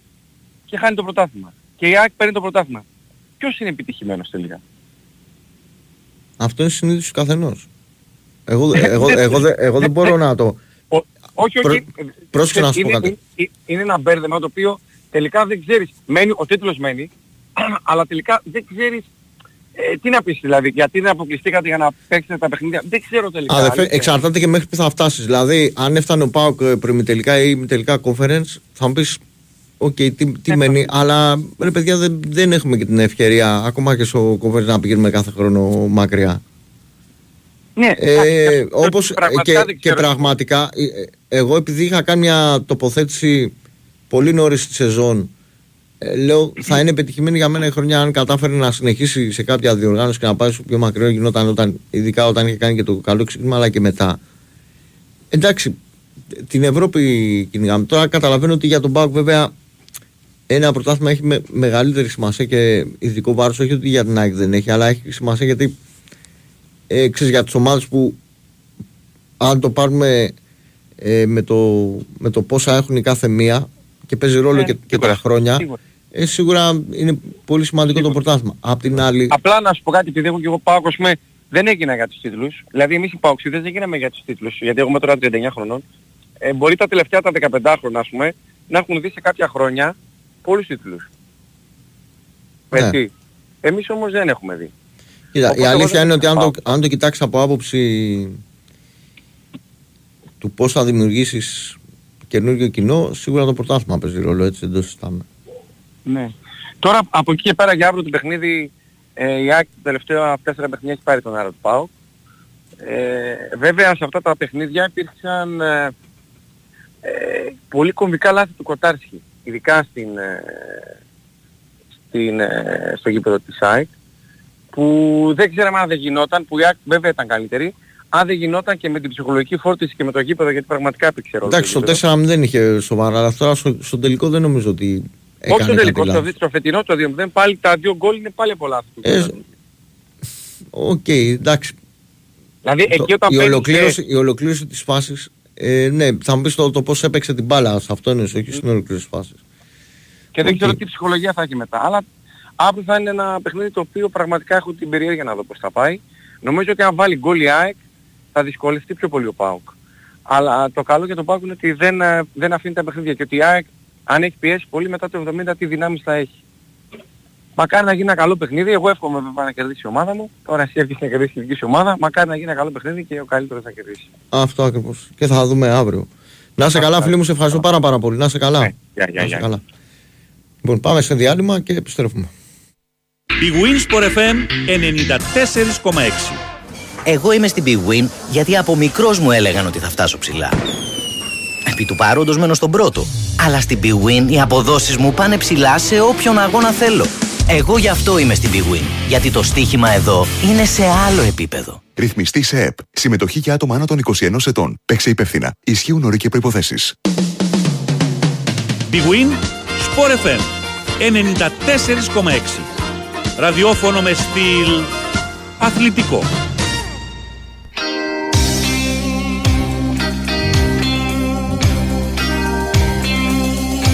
και χάνει το πρωτάθλημα. Και η ΑΕΚ παίρνει το πρωτάθλημα. Ποιος είναι επιτυχημένος τελικά? Αυτό είναι συνείδηση του καθενός. Εγώ, εγώ, εγώ, δε, εγώ δεν μπορώ να το... Ο, όχι, όχι. Προ, όχι να σου πω κάτι. Είναι, είναι, είναι ένα μπέρδεμα το οποίο τελικά δεν ξέρεις. Μένει, ο τίτλος μένει. Αλλά τελικά δεν ξέρεις ε, τι να πεις, δηλαδή γιατί δεν αποκλειστήκατε για να παίξετε τα παιχνίδια. Δεν ξέρω τελικά. Αδελφέ, εξαρτάται και μέχρι που θα φτάσεις. Δηλαδή αν έφτανε ο ΠΑΟΚ προημιτελικά ή ημιτελικά conference θα μου πεις οκ, okay, τι, τι μένει. Αλλά ρε παιδιά δεν, δεν έχουμε και την ευκαιρία ακόμα και στο conference να πηγαίνουμε κάθε χρόνο μακριά. Ναι, ε, όπως πραγματικά και, και πραγματικά εγώ επειδή είχα κάνει μια τοποθέτηση πολύ νωρίς τη σεζόν, λέω θα είναι πετυχημένη για μένα η χρονιά αν κατάφερε να συνεχίσει σε κάποια διοργάνωση και να πάει στο πιο μακριό, γινόταν όταν, ειδικά όταν είχε κάνει και το καλό ξεκίνημα αλλά και μετά. Εντάξει, την Ευρώπη κυνηγάμε. Τώρα καταλαβαίνω ότι για τον ΠΑΟΚ βέβαια ένα πρωτάθλημα έχει με, μεγαλύτερη σημασία και ειδικό βάρος, όχι ότι για την ΑΕΚ δεν έχει, αλλά έχει σημασία γιατί ε, ξέρεις, για τις ομάδες που αν το πάρουμε ε, με, το, με το πόσα έχουν η κάθε μία και παίζει ρόλο ε, και, και τα χρόνια. Σίγουρα. Ε, σίγουρα είναι πολύ σημαντικό σίγουρα. Το πρωτάθλημα. Απ' την άλλη... Απλά να σου πω κάτι, επειδή έχω και εγώ πάω, κοσμέ, δεν έγινα για τους τίτλους. Δηλαδή εμείς οι Παοξίδες δεν γίναμε για τους τίτλους, γιατί έχουμε τώρα τριάντα εννιά χρονών. Ε, μπορεί τα τελευταία τα δεκαπέντε χρόνια, ας πούμε, να έχουν δει σε κάποια χρόνια πολλούς τίτλους. Ναι. Έτσι. Εμείς όμως δεν έχουμε δει. Κοίτα, οπότε η αλήθεια είναι ότι αν το, αν το κοιτάξεις από άποψη του πώς θα δημιουργήσεις καινούργιο κοινό, σίγουρα το πρωτάθλημα παίζει ρόλο, έτσι δεν το συστάμε. Ναι. Τώρα από εκεί και πέρα για αύριο το παιχνίδι, ε, η ΑΕΚ τα τελευταία τέσσερα παιχνίδια έχει πάρει τον Άρα του ΠΑΟΚ. Ε, βέβαια σε αυτά τα παιχνίδια υπήρξαν ε, ε, πολύ κομβικά λάθη του Κοτάρσκι. ειδικά στην, στην, στο γήπεδο της ΑΕΚ, που δεν ξέραμε αν δεν γινόταν, που η ΑΕΚ βέβαια ήταν καλύτερη, αν δεν γινόταν και με την ψυχολογική φόρτιση και με το γήπεδο, γιατί πραγματικά πήγε ρόλο. Εντάξει, στο τέσσερα μηδέν δεν είχε σοβαρά, αλλά αυτό στο, στο τελικό δεν νομίζω ότι έκανε. Όχι στο τελικό, στο, στο φετινό το δύο μηδέν, πάλι τα δύο γκολ είναι πάλι πολλά. Οκ, okay, εντάξει. Δηλαδή, εκεί όταν η, παίξε... ολοκλήρωση, η ολοκλήρωση της φάσης, ε, ναι, θα μου πεις το, το πώς έπαιξε την μπάλα, σε αυτό είναι, όχι στην ολοκλήρωση της φάσης. Και δεν okay. ξέρω τι ψυχολογία θα έχει μετά. Αλλά αύριο θα είναι ένα παιχνίδι το οποίο πραγματικά έχω την περιέργεια να δω πώς θα πάει. Νομίζω ότι αν βάλει γκολ η ΑΕΚ θα δυσκολευτεί πιο πολύ ο ΠΑΟΚ. Αλλά το καλό για τον ΠΑΟΚ είναι ότι δεν, δεν αφήνει τα παιχνίδια και ότι η ΑΕΚ αν έχει πιέσει πολύ μετά το εβδομήντα τι δυνάμεις θα έχει. Μακάρι να γίνει ένα καλό παιχνίδι, εγώ εύχομαι βέβαια να κερδίσει η ομάδα μου. Τώρα εσύ εύχεσαι να κερδίσει η δική σου ομάδα. Μακάρι να γίνει ένα καλό παιχνίδι και ο καλύτερος θα κερδίσει. Αυτό ακριβώς. Και θα δούμε αύριο. Να είσαι καλά, φίλοι μου, σε ευχαριστώ πάρα, πάρα πολύ. Να είσαι καλά. Ναι, για, για, για. καλά. Λοιπόν, πάμε σε διάλειμμα και επιστρέφουμε. Big Win Sport εφ εμ ενενήντα τέσσερα κόμμα έξι. Εγώ είμαι στην Big Win γιατί από μικρός μου έλεγαν ότι θα φτάσω ψηλά. Επί του παρόντος μένω στον πρώτο. Αλλά στην Big Win οι αποδόσεις μου πάνε ψηλά σε όποιον αγώνα θέλω. Εγώ γι' αυτό είμαι στην Big Win, γιατί το στοίχημα εδώ είναι σε άλλο επίπεδο. Ρυθμιστή σε ΕΠ. Συμμετοχή για άτομα άνω των είκοσι ενός ετών. Παίξε υπεύθυνα. Ισχύουν όροι και προϋποθέσεις. Big Win Sport εφ εμ ενενήντα τέσσερα κόμμα έξι. Ραδιόφωνο με στυλ αθλητικό. Πήγαμε στο εφ εμ ενενήντα τέσσερα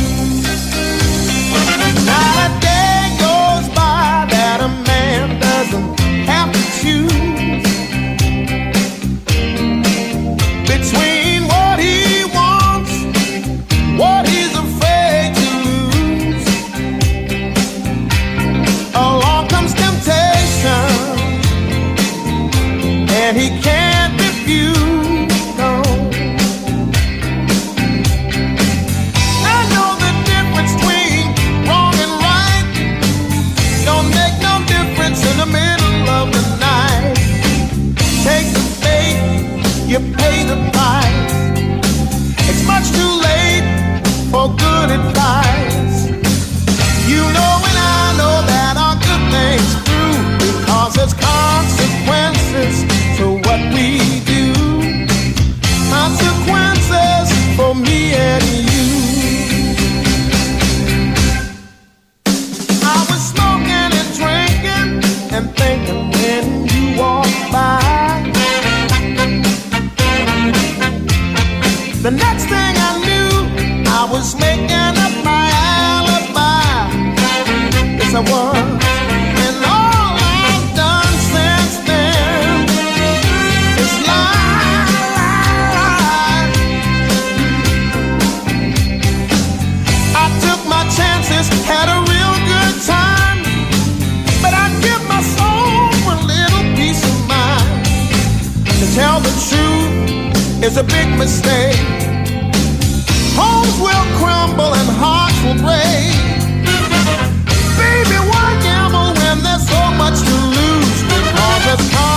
κόμμα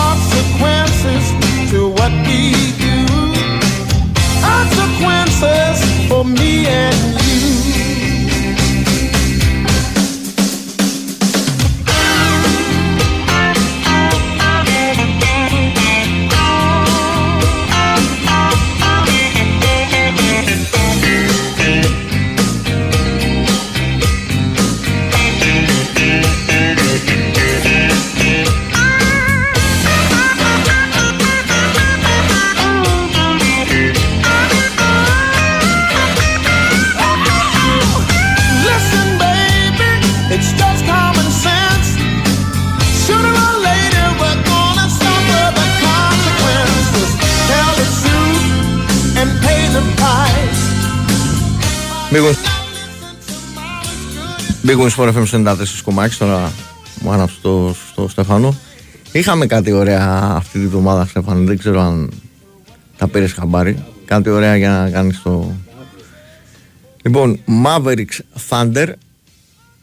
έξι, τώρα μου άναψε το, στο Στέφανο. Είχαμε κάτι ωραία αυτή τη βδομάδα, Στέφανο, δεν ξέρω αν τα πήρες χαμπάρι. Κάτι ωραία για να κάνεις το... Λοιπόν, Mavericks Thunder,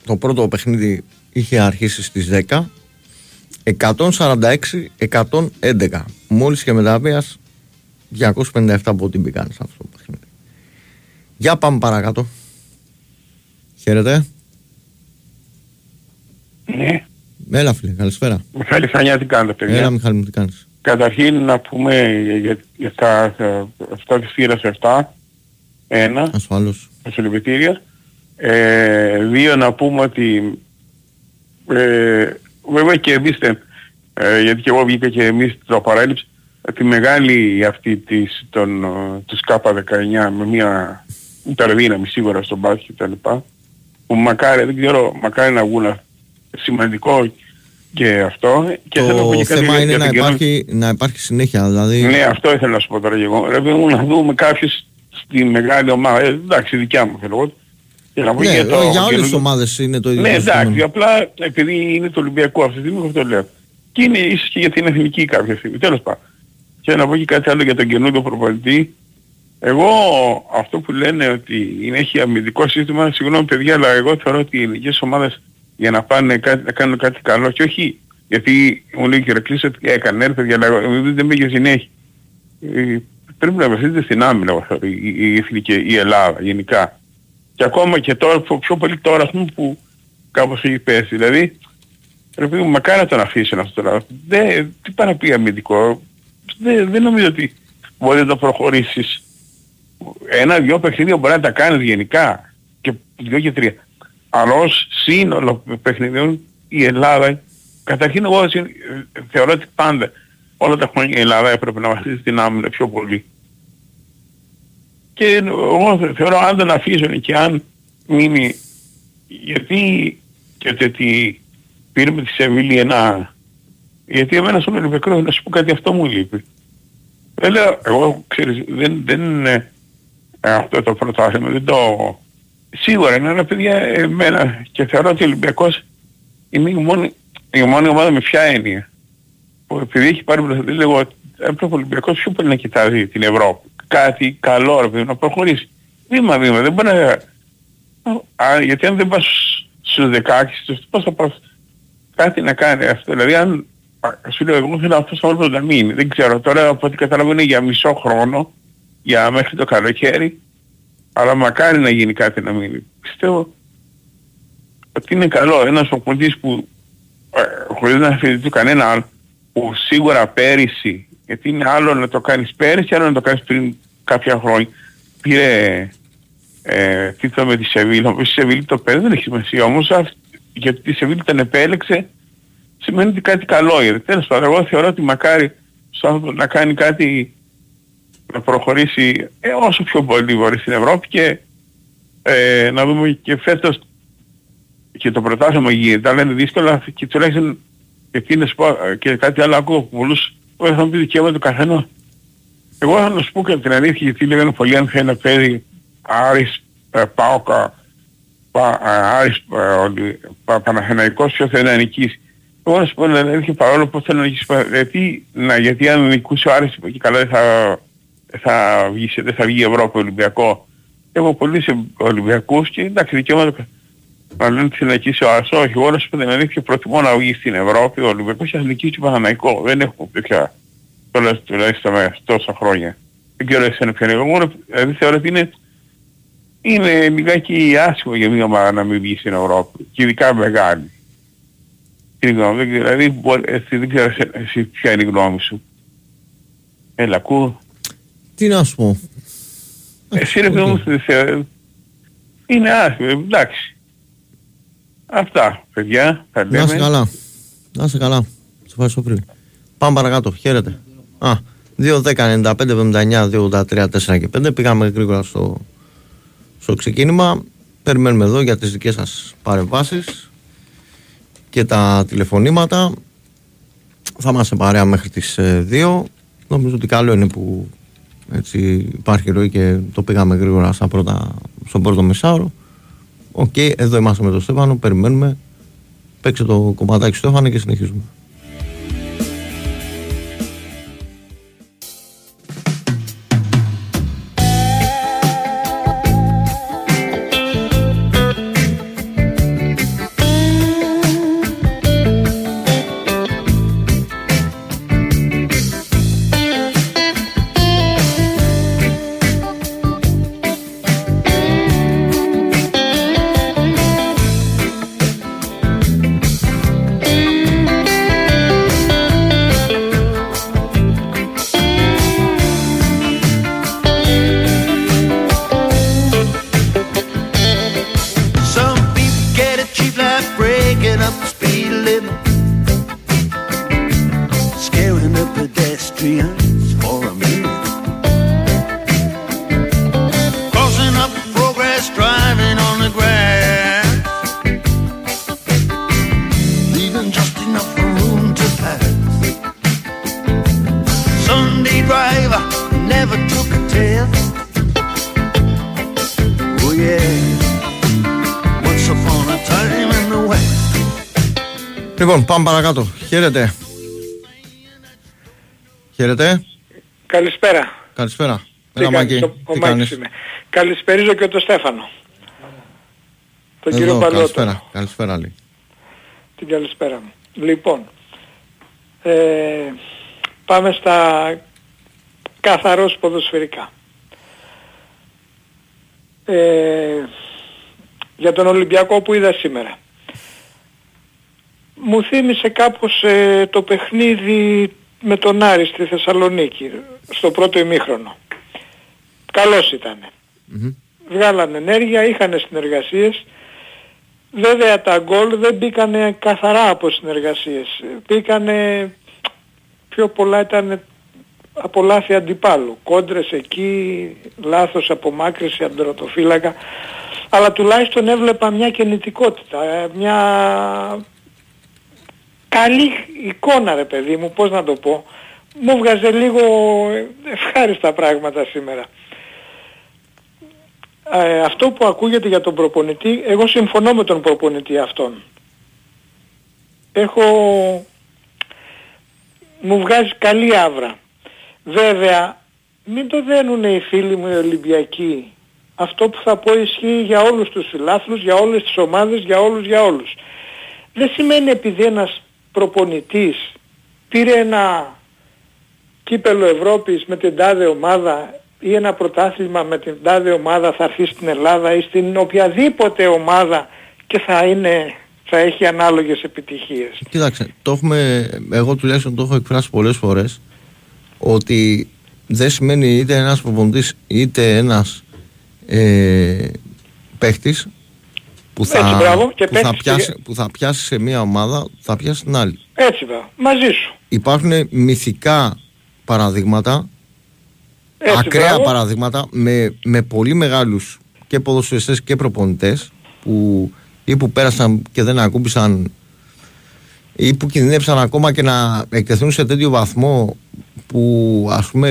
το πρώτο παιχνίδι είχε αρχίσει στις δέκα, εκατόν σαράντα έξι εκατόν έντεκα, μόλις και μεταβίας διακόσια πενήντα επτά από ό,τι μπήκαν σε αυτό το παιχνίδι. Για πάμε παρακάτω. Χαίρετε. Ναι. Έλα φίλε, καλησπέρα. Μιχάλη Φανιά, τι κάνετε παιδιά? Έλα Μιχάλη μου, τι κάνεις? Καταρχήν να πούμε για, για τα αυτά της θύρας εφτά, ένα. Ασφαλώς. Ασφαλώς. Ε, δύο να πούμε ότι ε, βέβαια και εμείς, ε, γιατί και εγώ βγήκα και εμείς το παράληψη, τη μεγάλη αυτή της, των, της Κάπα δεκαεννιά με μια υπερδύναμη σίγουρα στον μπάσκετ και τα λοιπά, που μακάρι, δεν ξέρω, μακάρι να βγουν, σημαντικό και αυτό. Και το και θέμα είναι να υπάρχει, να υπάρχει συνέχεια, δηλαδή... Ναι, αυτό ήθελα να σου πω τώρα και εγώ. Ρε παιδί μου, να δούμε κάποιους στη μεγάλη ομάδα, ε, εντάξει, δικιά μου θέλω εγώ. Ναι, για, το, για όλες τις ομάδες είναι το ίδιο. Ναι, εντάξει, απλά επειδή είναι το Ολυμπιακό αυτή τη στιγμή, αυτό λέω. Και είναι ίσως και για την εθνική κάποια στιγμή, τέλος πάντων. Και να πω και κάτι άλλο για τον καινούριο προπονητή. Εγώ αυτό που λένε ότι είναι, έχει αμυντικό σύστημα, συγγνώμη παιδιά, αλλά εγώ θεωρώ ότι οι ελληνικές ομάδες για να πάνε κάτι, να κάνουν κάτι καλό, και όχι γιατί μου λέει ο Κυρακλής ότι έκανε, έρθει, αλλά δεν πήγε συνέχεια. Πρέπει να βασίζεται στην άμυνα η εθνική, η Ελλάδα γενικά. Και ακόμα και τώρα, πιο πολύ τώρα που κάπως έχει πέσει. Δηλαδή, πρέπει μακάρι να τον αφήσουν αυτό τώρα. Δεν, τι πάει να πει αμυντικό. Δεν, δεν νομίζω ότι μπορεί να το προχωρήσεις. Ένα-δυο παιχνίδια μπορεί να τα κάνεις γενικά. Και δυο και τρία. Αλλά ως σύνολο παιχνιδιών η Ελλάδα, καταρχήν εγώ θεωρώ ότι πάντα όλα τα χρόνια η Ελλάδα έπρεπε να βασίζεται στην άμυνα πιο πολύ. Και εγώ θεωρώ αν τον αφήσουν και αν μείνει, γιατί και ότι πήραμε τη Σεβίλη ένα, γιατί εμένα στον Ολυμπιακό, να σου πω κάτι, αυτό μου λείπει. Δεν λέω, εγώ ξέρεις, δεν, δεν ε, αυτό το πρωτάθλημα, δεν το... Σίγουρα είναι ένα παιδιά εμένα, και θεωρώ ότι ο Ολυμπιακός είναι η μόνη, η μόνη ομάδα με ποια έννοια. Που επειδή έχει πάρει μπροστά, λέγω, έπρεπε ο Ολυμπιακός πιο πολύ να κοιτάζει την Ευρώπη. Κάτι καλό, ρε παιδί, να προχωρήσει. Βήμα-βήμα, δεν μπορεί να... Α, γιατί αν δεν πας στους δεκαέξι, πώς θα πας κάτι να κάνει αυτό. Δηλαδή αν σου λέω εγώ θέλω αυτός θα όλο να μείνει. Δεν ξέρω τώρα από ό,τι καταλαβαίνω είναι για μισό χρόνο, για μέχρι το καλοκαίρι, αλλά μακάρι να γίνει κάτι να μείνει. Πιστεύω ότι είναι καλό ένας οποντής που ε, χωρίς να αφαιρετεί κανένα άλλο, που σίγουρα πέρυσι, γιατί είναι άλλο να το κάνεις πέρυσι, άλλο να το κάνεις πριν κάποια χρόνια. Πήρε ε, τίτλο με τη Σεβίλη. Η Σεβίλη το πέρασε, δεν έχει σημασία όμως, γιατί τη Σεβίλη τον επέλεξε, σημαίνει ότι κάτι καλό είναι. Τέλος πάντων, εγώ θεωρώ ότι μακάρι να κάνει κάτι, να προχωρήσει ε, όσο πιο πολύ μπορεί στην Ευρώπη, και ε, να δούμε και φέτος και το πρωτάθλημα γίνεται, αλλά είναι δύσκολα, και τουλάχιστον εκείνες που, και κάτι άλλο ακούω από πολλούς, δεν θα μου πει δικαίωμα του καθενό. Εγώ θα σου πω και την αλήθεια, γιατί λέγανε πολλοί αν θέλει να παίρνει Άρης Πάοκα, Άρης Παναθηναϊκός, ποιος θέλει να νικήσει. Εγώ να σου πω να έρχεται παρόλο πώς θέλει να νικήσει. Γιατί αν νικούσε ο Άρης και καλά δεν θα, θα, δεν θα βγει Ευρώπη Ολυμπιακό. Έχω πολλούς Ολυμπιακούς και εντάξει, δικαίωμα να λένε ότι θα νικήσει ο Άρης. Όχι, εγώ να σου πω την αλήθεια, προτιμώ να βγει στην Ευρώπη ο Ολυμπιακός και να νικήσει τον Παναθηναϊκό. Δεν έχω πια τουλάχιστον τόσα χρόνια. Δεν ξέρω εσένα ποια είναι. Εγώ δηλαδή θεωρώ ότι είναι... Είναι λιγάκι άσχημο για μια ομάδα να μην βγει στην Ευρώπη, και ειδικά μεγάλη. Τι γνώμη, δηλαδή μπορεί, εσύ, δεν ξέρω εσύ ποια είναι η γνώμη σου. Έλα, ακούω. Τι να σου πω. Εσύ ρε παιδί μου, είναι άσχημο, εντάξει. Αυτά, παιδιά, θα λέμε. Να είσαι καλά. Να είσαι καλά. Σε ευχαριστώ πριν. Πάμε παρακάτω, χαίρετε. Α, δύο δέκα ενενήντα πέντε εβδομήντα εννιά δύο ογδόντα τρία τέσσερα και πέντε. Πήγαμε γρήγορα στο... Στο ξεκίνημα, περιμένουμε εδώ για τις δικές σας παρεμβάσεις και τα τηλεφωνήματα. Θα είμαστε παρέα μέχρι τις δύο. Νομίζω ότι καλό είναι που έτσι υπάρχει ροή και το πήγαμε γρήγορα στα πρώτα, στον πρώτο μισάωρο. Οκ, okay, εδώ είμαστε με τον Στέφανο, περιμένουμε. Παίξε το κομματάκι Στέφανο και συνεχίζουμε. like breaking up the speed limit, scaring the pedestrians for a minute, crossing up progress, driving on the grass, leaving just enough room to pass. Sunday driver never took a test. Oh yeah. Λοιπόν, πάμε παρακάτω. Χαίρετε. Χαίρετε. Καλησπέρα. Καλησπέρα. Έλα Μάκη, τι κάνεις? Είμαι. Καλησπέριζω και τον Στέφανο. Τον εδώ, κύριο Παλαιότερο. Καλησπέρα, καλησπέρα Άλλη. Την καλησπέρα μου. Λοιπόν, ε, πάμε στα καθαρώς ποδοσφαιρικά. Ε, για τον Ολυμπιακό που είδα σήμερα. Μου θύμισε κάπως ε, το παιχνίδι με τον Άρη στη Θεσσαλονίκη, στο πρώτο ημίχρονο. Καλός ήτανε. Mm-hmm. Βγάλανε ενέργεια, είχανε συνεργασίες. Βέβαια τα γκολ δεν μπήκανε καθαρά από συνεργασίες. Μπήκανε, πιο πολλά ήταν από λάθη αντιπάλου. Κόντρες εκεί, λάθος απομάκρυση, αντιρροτοφύλακα. Αλλά τουλάχιστον έβλεπα μια κινητικότητα, μια... καλή εικόνα ρε παιδί μου, πώς να το πω. Μου βγάζε λίγο ευχάριστα πράγματα σήμερα. Ε, αυτό που ακούγεται για τον προπονητή, εγώ συμφωνώ με τον προπονητή αυτόν. Έχω... μου βγάζει καλή άβρα. Βέβαια, μην το δένουν οι φίλοι μου οι Ολυμπιακοί. Αυτό που θα πω ισχύει για όλους τους φιλάθλους, για όλες τις ομάδες, για όλους, για όλους. Δεν σημαίνει επειδή ένας προπονητής πήρε ένα κύπελο Ευρώπης με την τάδε ομάδα ή ένα πρωτάθλημα με την τάδε ομάδα θα έρθει στην Ελλάδα ή στην οποιαδήποτε ομάδα και θα, είναι, θα έχει ανάλογες επιτυχίες. Κοίταξε, το έχουμε, εγώ τουλάχιστον το έχω εκφράσει πολλές φορές, ότι δεν σημαίνει είτε ένας προπονητής είτε ένας ε, παίχτης που θα, έτσι, μπράβο, και που, θα πιάσει, και... που θα πιάσει σε μία ομάδα, θα πιάσει την άλλη. Έτσι μπράβο, μαζί σου. Υπάρχουν μυθικά παραδείγματα, έτσι, ακραία μπράβο. παραδείγματα, με, με πολύ μεγάλους και ποδοσφαιριστές και προπονητές, που ή που πέρασαν και δεν ακούμπησαν, ή που κινδύνεψαν ακόμα και να εκτεθούν σε τέτοιο βαθμό, που ας πούμε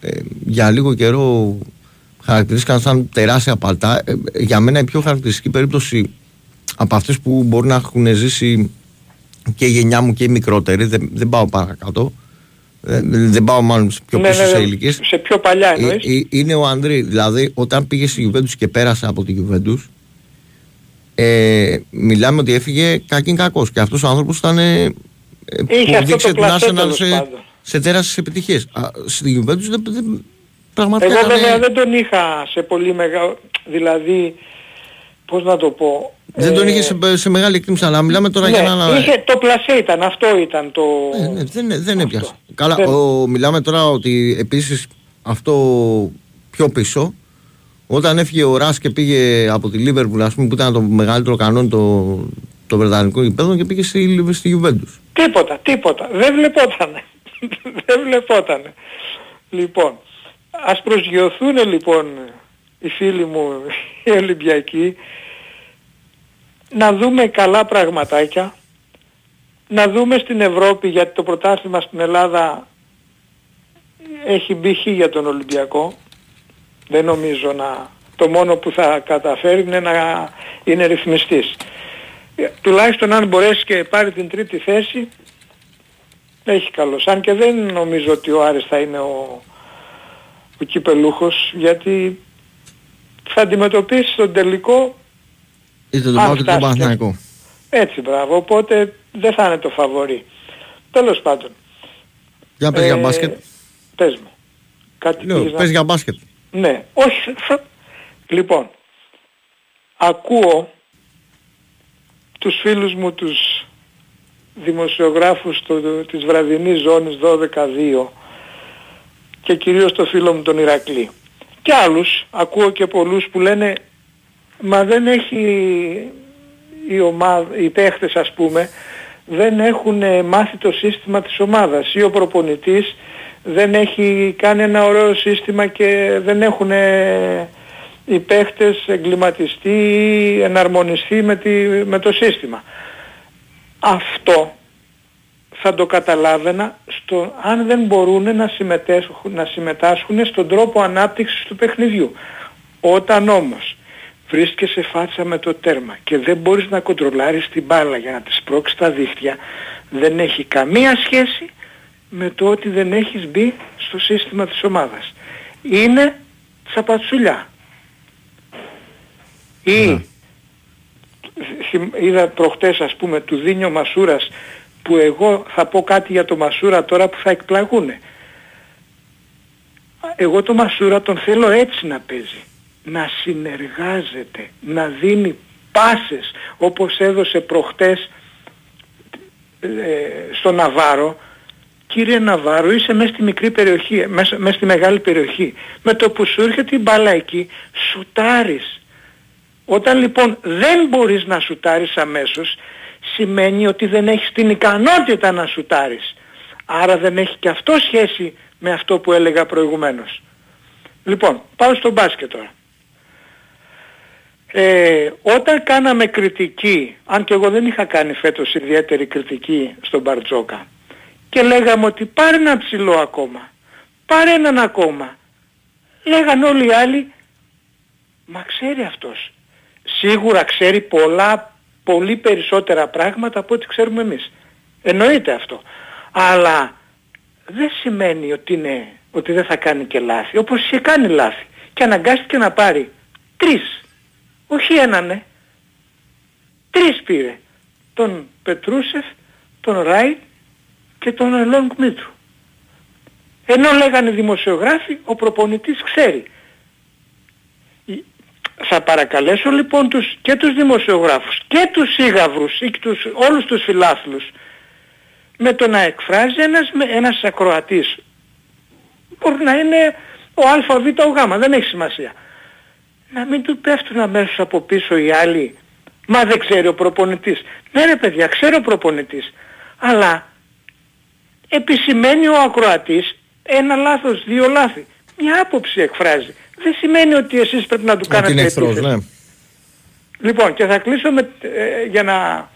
ε, για λίγο καιρό... χαρακτηρίστηκαν σαν τεράστια παλτά. Για μένα η πιο χαρακτηριστική περίπτωση από αυτές που μπορεί να έχουν ζήσει και η γενιά μου και οι μικρότεροι, δεν, δεν πάω παρακάτω, δεν, δεν πάω μάλλον σε πιο ναι, πίσω ναι, σε ηλικίες. Σε πιο παλιά εννοείς. Ε, ε, είναι ο Ανδρή, δηλαδή όταν πήγε στη Γιουβέντους και πέρασε από τη Γιουβέντους, ε, μιλάμε ότι έφυγε κακήν κακός και αυτός ο άνθρωπος ήταν ε, που δείξε την Arsenal σε, σε τεράστιες επιτυχίες. Στη Γιουβέντους δεν... δεν εγώ βέβαια δεν τον είχα σε πολύ μεγάλο, δηλαδή, πώς να το πω... Δεν τον είχε σε, σε μεγάλη εκτίμηση, αλλά μιλάμε τώρα ναι, για ένα... Είχε, το πλασέ ήταν, αυτό ήταν το... Ναι, ναι, δεν δεν έπιασε. Καλά, δεν... Ο, μιλάμε τώρα ότι επίσης αυτό πιο πίσω, όταν έφυγε ο Ρας και πήγε από τη Λίβερπουλ, ας πούμε, που ήταν το μεγαλύτερο κανόν των το, βρετανικών το γηπέδων και πήγε στη, στη Γιουβέντους. Τίποτα, τίποτα. Δεν βλεπότανε. δεν βλεπότανε. Λοιπόν... Ας προσγειωθούν λοιπόν οι φίλοι μου οι Ολυμπιακοί, να δούμε καλά πραγματάκια, να δούμε στην Ευρώπη, γιατί το πρωτάθλημα στην Ελλάδα έχει μπει για τον Ολυμπιακό. Δεν νομίζω να... το μόνο που θα καταφέρει είναι να είναι ρυθμιστής. Τουλάχιστον αν μπορέσει και πάρει την τρίτη θέση, έχει καλώς. Αν και δεν νομίζω ότι ο Άρης θα είναι ο... ο κυπελούχος, γιατί θα αντιμετωπίσει στον τελικό είτε το Πάο και τον Παναθηναϊκό. Έτσι μπράβο, οπότε δεν θα είναι το φαβορί. Τέλος πάντων. Για πες ε, για μπάσκετ. Πες μου. Κάτι Λέω, πες να... για μπάσκετ. Ναι, όχι. Θα... Λοιπόν, ακούω τους φίλους μου τους δημοσιογράφους το, της βραδινής ζώνης δώδεκα δύο και κυρίως το φίλο μου τον Ηρακλή. Και άλλους, ακούω και πολλούς που λένε, μα δεν έχει οι, ομάδα, οι παίχτες ας πούμε δεν έχουν μάθει το σύστημα της ομάδας ή ο προπονητής δεν έχει κάνει ένα ωραίο σύστημα και δεν έχουν οι παίχτες εγκληματιστεί ή εναρμονιστεί με, τη, με το σύστημα. Αυτό θα το καταλάβαινα στο, αν δεν μπορούν να συμμετάσχουν, να συμμετάσχουν στον τρόπο ανάπτυξης του παιχνιδιού. Όταν όμως βρίσκεσαι φάτσα με το τέρμα και δεν μπορείς να κοντρολάρεις την μπάλα για να τη σπρώξεις τα δίχτυα, δεν έχει καμία σχέση με το ότι δεν έχεις μπει στο σύστημα της ομάδας. Είναι τσαπατσουλιά. Ή είδα προχτές ας πούμε του Δίνιο Μασούρας, που εγώ θα πω κάτι για το Μασούρα τώρα που θα εκπλαγούνε. Εγώ το Μασούρα τον θέλω έτσι να παίζει, να συνεργάζεται, να δίνει πάσες όπως έδωσε προχτές ε, στο Ναβάρο. Κύριε Ναβάρο, είσαι μέσα στη μικρή περιοχή, μέσα, μέσα στη μεγάλη περιοχή. Με το που σου έρχεται η μπάλα εκεί, σουτάρεις. Όταν λοιπόν δεν μπορείς να σουτάρεις αμέσως, σημαίνει ότι δεν έχεις την ικανότητα να σουτάρεις. Άρα δεν έχει και αυτό σχέση με αυτό που έλεγα προηγουμένως. Λοιπόν, πάω στο μπάσκετ τώρα. Ε, όταν κάναμε κριτική, αν και εγώ δεν είχα κάνει φέτος ιδιαίτερη κριτική στον Μπαρτζόκα, και λέγαμε ότι πάρε ένα ψηλό ακόμα, πάρε έναν ακόμα, λέγανε όλοι οι άλλοι, μα ξέρει αυτός. Σίγουρα ξέρει πολλά, πολύ περισσότερα πράγματα από ό,τι ξέρουμε εμείς. Εννοείται αυτό. Αλλά δεν σημαίνει ότι, είναι, ότι δεν θα κάνει και λάθη, όπως είχε κάνει λάθη. Και αναγκάστηκε να πάρει τρεις. Όχι έναν, ναι. Τρεις πήρε. Τον Πετρούσεφ, τον Ράι και τον Ελόν Κμήτρου. Ενώ λέγανε δημοσιογράφοι, ο προπονητής ξέρει. Θα παρακαλέσω λοιπόν τους, και τους δημοσιογράφους και τους σίγαβρους ή τους, όλους τους φιλάθλους με το να εκφράζει ένας, ένας ακροατής. Μπορεί να είναι ο α, β, ο γ, δεν έχει σημασία. Να μην του πέφτουν αμέσως από πίσω οι άλλοι. Μα δεν ξέρει ο προπονητής. Ναι ρε παιδιά, ξέρει ο προπονητής. Αλλά επισημαίνει ο ακροατής ένα λάθος, δύο λάθη. Μια άποψη εκφράζει. Δεν σημαίνει ότι εσείς πρέπει να του κάνετε την εχθρός, ναι. Λοιπόν, και θα κλείσω με, ε, για να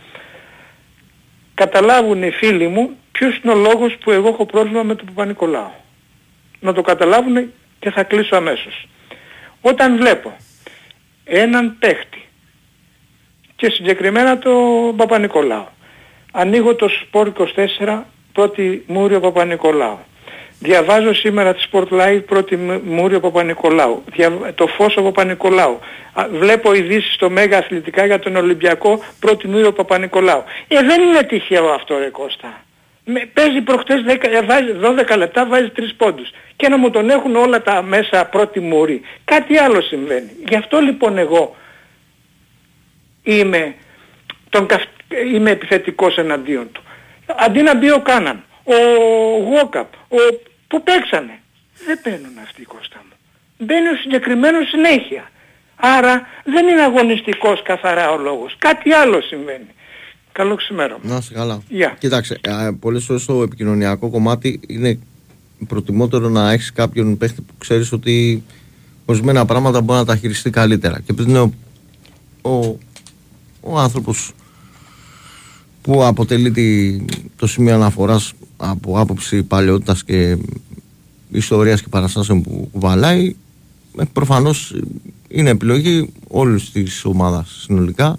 καταλάβουν οι φίλοι μου ποιος είναι ο λόγος που εγώ έχω πρόβλημα με τον Παπα-Νικολάου. Να το καταλάβουν και θα κλείσω αμέσως. Όταν βλέπω έναν παίχτη και συγκεκριμένα τον Παπα-Νικολάου, ανοίγω το Σπορ είκοσι τέσσερα, πρώτη Μούριο Παπα-Νικολάου. Διαβάζω σήμερα τη Sport Live, πρώτη Μούριο Παπα-Νικολάου, το Φόσο Παπα-Νικολάου. Βλέπω ειδήσεις στο Μέγα Αθλητικά για τον Ολυμπιακό, πρώτη Μούριο Παπα-Νικολάου. Ε, δεν είναι τυχαίο αυτό ρε Κώστα. Με, παίζει προχτές δέκα, δώδεκα λεπτά, βάζει τρεις πόντους. Και να μου τον έχουν όλα τα μέσα πρώτη Μούρη. Κάτι άλλο συμβαίνει. Γι' αυτό λοιπόν εγώ είμαι, τον, είμαι επιθετικός εναντίον του. Αντί να μπει ο Κάναν, ο Γουόκαπ, ο που παίξανε. Δεν παίρνουν αυτοί, Κώστα μου. Μπαίνει ο συγκεκριμένος συνέχεια. Άρα δεν είναι αγωνιστικός καθαρά ο λόγος. Κάτι άλλο συμβαίνει. Καλό ξημέρωμα. Να είσαι καλά. Yeah. Κοιτάξτε, πολλές φορές στο επικοινωνιακό κομμάτι είναι προτιμότερο να έχεις κάποιον παίχτη που ξέρεις ότι ορισμένα πράγματα μπορεί να τα χειριστεί καλύτερα. Και επειδή είναι ο, ο, ο άνθρωπος που αποτελεί τη, το σημείο αναφοράς από άποψη παλαιότητας και ιστορίας και παραστάσεων που κουβαλάει, προφανώς είναι επιλογή όλης της ομάδας συνολικά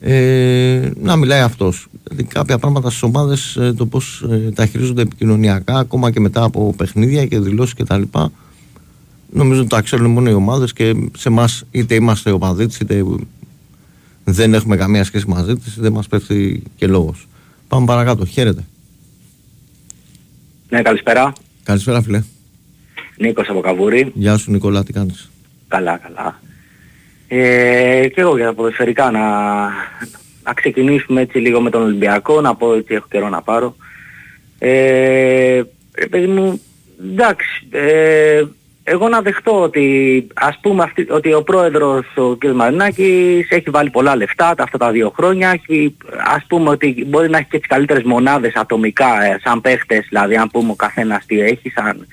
ε, να μιλάει αυτός. Δηλαδή κάποια πράγματα στις ομάδες, το πώς ε, τα χειρίζονται επικοινωνιακά ακόμα και μετά από παιχνίδια και δηλώσεις και τα λοιπά, νομίζω ότι τα ξέρουν μόνο οι ομάδες και σε εμάς είτε είμαστε οπαδοί της είτε δεν έχουμε καμία σχέση μαζί της, είτε μας πέφτει και λόγος. Πάμε παρακάτω, χαίρετε. Ναι, καλησπέρα. Καλησπέρα, φίλε. Νίκος από Καβούρη. Γεια σου, Νικόλα, τι κάνεις? Καλά, καλά. Ε, και εγώ για τα ποδοσφαιρικά να, να ξεκινήσουμε έτσι λίγο με τον Ολυμπιακό, να πω ότι έχω καιρό να πάρω. Ε, παιδί μου, εντάξει, ε, Εγώ να δεχτώ ότι, ας πούμε, αυτή, ότι ο πρόεδρος, ο κ. Μαρινάκης, έχει βάλει πολλά λεφτά τα, αυτά τα δύο χρόνια και ας πούμε ότι μπορεί να έχει και τις καλύτερες μονάδες ατομικά, ε, σαν παίχτες, δηλαδή αν πούμε ο καθένας τι έχει σαν...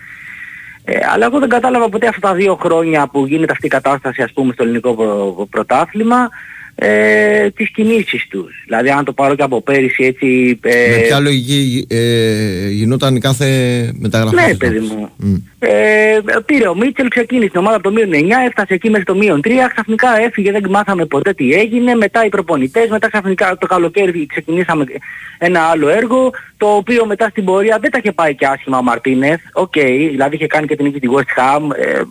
Ε, αλλά εγώ δεν κατάλαβα ποτέ αυτά τα δύο χρόνια που γίνεται αυτή η κατάσταση, ας πούμε, στο ελληνικό προ, πρωτάθλημα, ε, τις κινήσεις τους. Δηλαδή αν το πάρω και από πέρυσι έτσι... Ε, με ποια λογική ε, γινόταν κάθε μεταγραφή? Ναι, παιδί μου. Mm. Ε, πήρε ο Μίτσελ, ξεκίνησε την ομάδα από το μείον εννιά, έφτασε εκεί μέχρι το μείον τρία, ξαφνικά έφυγε, δεν μάθαμε ποτέ τι έγινε, μετά οι προπονητές, μετά ξαφνικά το καλοκαίρι ξεκινήσαμε ένα άλλο έργο, το οποίο μετά στην πορεία δεν τα είχε πάει και άσχημα ο Μαρτίνεθ, οκ, okay, δηλαδή είχε κάνει και την νίκη στη West Ham,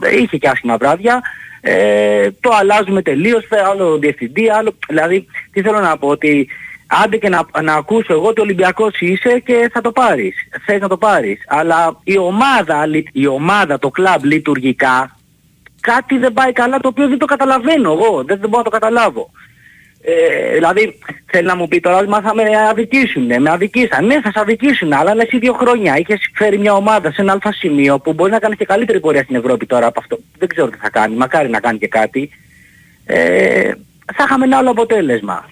ε, είχε και άσχημα βράδια. Ε, το αλλάζουμε τελείως, άλλο διευθυντή, άλλο... Δηλαδή, τι θέλω να πω, ότι άντε και να, να ακούσω εγώ ότι Ολυμπιακός είσαι και θα το πάρεις, θες να το πάρεις. Αλλά η ομάδα, η ομάδα, το κλαμπ λειτουργικά, κάτι δεν πάει καλά, το οποίο δεν το καταλαβαίνω εγώ, δεν, δεν μπορώ να το καταλάβω. Ε, δηλαδή, θέλει να μου πει τώρα ότι μα θα με αδικήσουνε, με αδικήσαν. Ναι, θα σε αδικήσουν, αλλά εσύ δύο χρόνια είχες φέρει μια ομάδα σε ένα αλφα σημείο που μπορεί να κάνει και καλύτερη πορεία στην Ευρώπη τώρα από αυτό. Δεν ξέρω τι θα κάνει, μακάρι να κάνει και κάτι. Ε, θα είχαμε ένα άλλο αποτέλεσμα.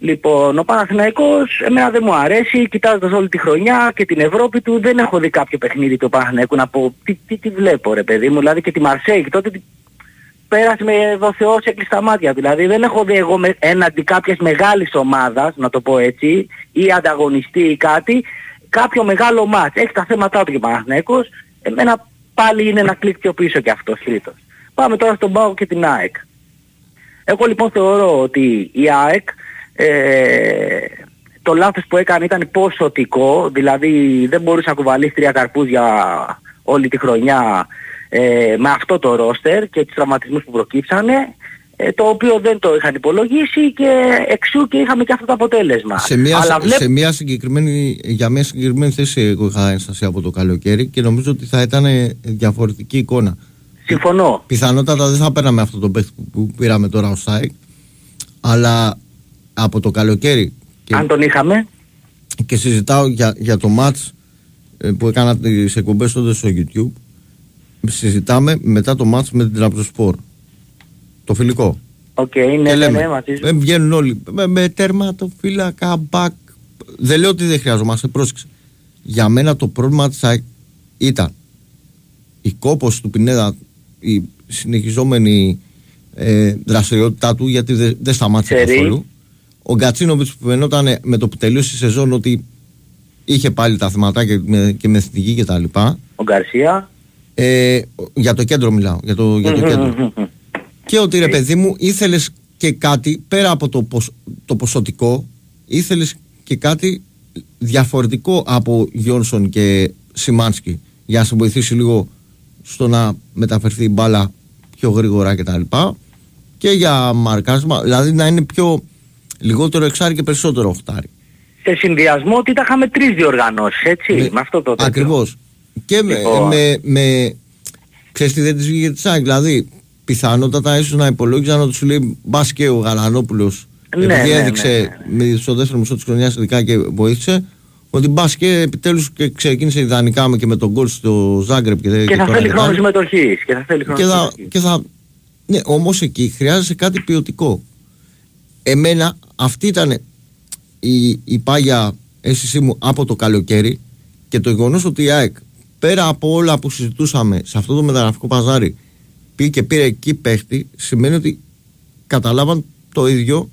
Λοιπόν, ο Παναθηναϊκός εμένα δεν μου αρέσει, κοιτάζοντας όλη τη χρονιά και την Ευρώπη του, δεν έχω δει κάποιο παιχνίδι του Παναθηναϊκού να πω τι, τι, τι βλέπω ρε παιδί μου, δηλαδή και τη Μαρσέικ τότε... Πέρασε με ο Θεός σε κλειστά μάτια. Δηλαδή δεν έχω δει εγώ με, έναντι κάποιας μεγάλης ομάδας, να το πω έτσι, ή ανταγωνιστή ή κάτι, κάποιο μεγάλο μάτς. Έχει τα θέματα του και ο Παναθηναϊκός. Εμένα πάλι είναι ένα κλικ πιο πίσω και αυτός τρίτος. Πάμε τώρα στον ΠΑΟΚ και την ΑΕΚ. Εγώ λοιπόν θεωρώ ότι η ΑΕΚ, ε, το λάθος που έκανε ήταν ποσοτικό, δηλαδή δεν μπορούσε να κουβαλήσει τρία καρπούζια όλη τη χρονιά. Ε, με αυτό το ρόστερ και τους τραυματισμούς που προκύψανε, ε, το οποίο δεν το είχαν υπολογίσει και εξού και είχαμε και αυτό το αποτέλεσμα. Σε μια, Αλλά βλέπ... σε μια συγκεκριμένη, για μια συγκεκριμένη θέση εγώ είχα ένσταση από το καλοκαίρι και νομίζω ότι θα ήταν διαφορετική εικόνα. Συμφωνώ. Πιθανότατα δεν θα παίρναμε αυτό το παίχτη που πήραμε τώρα ως ΑΕΚ, αλλά από το καλοκαίρι και... αν τον είχαμε. Και συζητάω για, για το μάτς που έκανα τις εκπομπές τότε στο YouTube. Συζητάμε μετά το μάτς με την Τραπεζοσπορ. Το φιλικό. Οκ, okay, ναι, λέμε, ναι, ναι, ναι. Βγαίνουν όλοι με, με τερματοφύλακα, μπακ. Δεν λέω ότι δεν χρειαζόμαστε, πρόσεξε. Για μένα το πρόβλημα της ΑΕΚ ήταν η κόπος του Πινέδα, η συνεχιζόμενη ε, δραστηριότητά του, γιατί δεν δε σταμάτησε καθόλου. Ο Γκατσίνοβιτς που φαινόταν με το που τελείωσε η σεζόν ότι είχε πάλι τα θεματάκια και με, και με εθνική κτλ. Ο Γκαρσία. Ε, για το κέντρο μιλάω, για το, για το mm-hmm. κέντρο. Mm-hmm. Και ότι ρε παιδί μου ήθελες και κάτι πέρα από το, ποσ, το ποσοτικό, ήθελες και κάτι διαφορετικό από Γιόνσον και Σιμάνσκι για να σε βοηθήσει λίγο στο να μεταφερθεί η μπάλα πιο γρήγορα κτλ. Και, και για μαρκάσμα, δηλαδή να είναι πιο λιγότερο εξάρι και περισσότερο οχτάρι. Σε συνδυασμό ότι τα είχαμε τρεις διοργανώσεις, έτσι, με, με αυτό το τέτοιο. Ακριβώς. Και με, με, με ξέρεις τι δεν της βγήκε τη ΣΑΚ, δηλαδή πιθανότατα ίσως να υπολόγιζαν ότι σου λέει μπας και ο Γαλανόπουλος, ναι, επειδή ναι, έδειξε ναι, ναι. στο δεύτερο μισό της χρονιάς ειδικά και βοήθησε, ότι μπας και επιτέλους και ξεκίνησε ιδανικά με και με τον γκολ στο Ζάγκρεπ και, και, και θα θέλει χρόνο συμμετοχής και θα θέλει χρόνο συμμετοχής και θα, ναι, όμως εκεί χρειάζεσαι κάτι ποιοτικό. Εμένα αυτή ήταν η, η πάγια αίσθησή μου από το καλοκαίρι και το γεγονός ότι η ΑΕΚ πέρα από όλα που συζητούσαμε σε αυτό το μεταγραφικό παζάρι πήγε και πήρε εκεί παίχτη, σημαίνει ότι καταλάβαν το ίδιο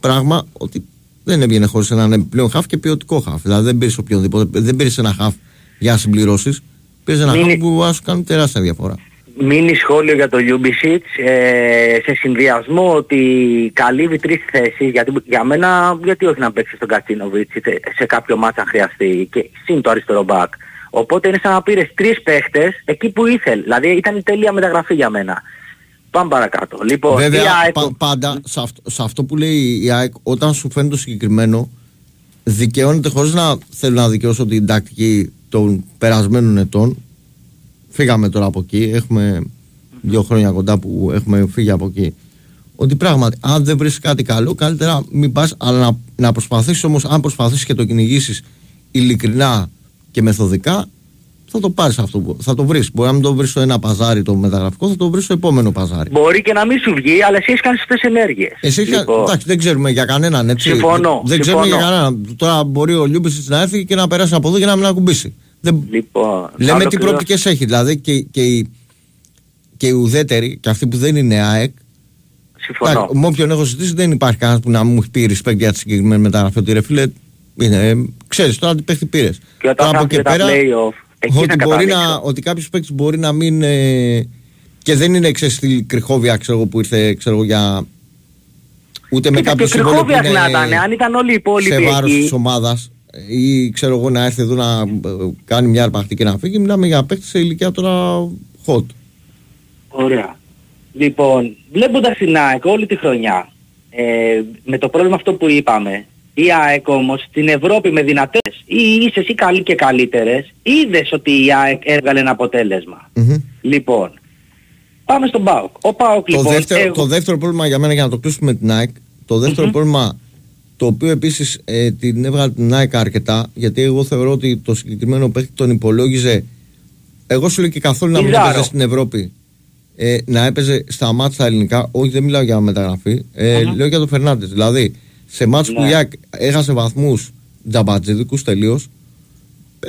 πράγμα, ότι δεν έβγαινε χωρίς έναν επιπλέον χαφ και ποιοτικό χαφ. Δηλαδή δεν πήρες οποιονδήποτε, δεν πήρες ένα χαφ για να συμπληρώσεις, πήρες ένα Μην... χαφ που θα σου κάνει τεράστια διαφορά. Μείνει σχόλιο για το Ljubicic, ε, σε συνδυασμό ότι καλύβει τρεις θέσεις, γιατί για μένα γιατί όχι να παίξει στον Κατσίνοβιτς σε κάποιο μάτσα αν χρειαστεί και συν το αριστερό μπακ. Οπότε είναι σαν να πήρες τρεις παίχτες εκεί που ήθελε. Δηλαδή ήταν η τέλεια μεταγραφή για μένα. Πάμε παρακάτω. Λοιπόν, βέβαια ΑΕΚ... πα, πάντα σε αυτό, σε αυτό που λέει η ΑΕΚ, όταν σου φαίνεται το συγκεκριμένο, δικαιώνεται χωρίς να θέλω να δικαιώσω την τακτική των περασμένων ετών. Φύγαμε τώρα από εκεί, έχουμε δύο χρόνια κοντά που έχουμε φύγει από εκεί. Ότι πράγματι, αν δεν βρεις κάτι καλό, καλύτερα μην πας, αλλά να, να προσπαθήσεις όμως, αν προσπαθήσεις και το κυνηγήσεις ειλικρινά και μεθοδικά, θα το πάρεις αυτό που θα το βρεις. Μπορεί να μην το βρεις στο ένα παζάρι το μεταγραφικό, θα το βρεις στο επόμενο παζάρι. Μπορεί και να μην σου βγει, αλλά εσύ έχεις κάνει αυτές τις ενέργειες. Εσύ λοιπόν. Εντάξει, δεν ξέρουμε για κανέναν έτσι. Συμφωνώ. Δεν ξέρουμε για κανέναν. Τώρα μπορεί ο Λιούμπιτς να έρθει και να περάσει από εδώ και να μην ακουμπήσει. Δεν... Λοιπόν, λέμε τι προοπτικές έχει δηλαδή και, και, οι, και οι ουδέτεροι και αυτοί που δεν είναι ΑΕΚ. Συμφωνώ. Με όποιον έχω συζητήσει δεν υπάρχει κανένα που να μου έχει πει respect για τη συγκεκριμένη μεταγραφή. Ότι ρε φίλε, ξέρεις τώρα τι παίχτη πήρες. Και όταν από και πέρα, ότι, μπορεί να, ότι κάποιος παίκτης μπορεί να μην. Ε, και δεν είναι ξέρεις στην Κρυχόβια ξέρω, που ήρθε ξέρω, για. Ούτε με κάποιο συμβόλαιο. Και Κρυχόβια να ήταν, αν ήταν όλοι οι υπόλοιποι. Σε βάρος της ομάδας. Ή ξέρω εγώ να έρθει εδώ να κάνει μια αρπαχτή και να φύγει. Μιλάμε για παίκτη σε ηλικία τώρα hot. Ωραία. Λοιπόν, βλέποντας την ΑΕΚ όλη τη χρονιά, ε, με το πρόβλημα αυτό που είπαμε, η ΑΕΚ όμως στην Ευρώπη με δυνατές ή ίσες ή καλοί και καλύτερες, είδες ότι η ΑΕΚ έβγαλε ένα αποτέλεσμα. Mm-hmm. Λοιπόν, πάμε στον ΠΑΟΚ. Ο ΠΑΟΚ λοιπόν... Το δεύτερο, εγώ... το δεύτερο πρόβλημα για μένα, για να το κλείσουμε την ΑΕΚ, το δεύτερο mm-hmm. πρόβλημα το οποίο επίσης ε, την έβγαλε την ΑΕΚ αρκετά, γιατί εγώ θεωρώ ότι το συγκεκριμένο παίκτη τον υπολόγιζε, εγώ σου λέω και καθόλου να μην το στην Ευρώπη. Ε, να έπαιζε στα μάτς τα ελληνικά, όχι δεν μιλάω για μεταγραφή, ε, uh-huh. λέω για τον Φερνάντες. Δηλαδή σε μάτς yeah. που η ΑΕΚ έχασε βαθμούς τζαμπατζεδικούς τελείως,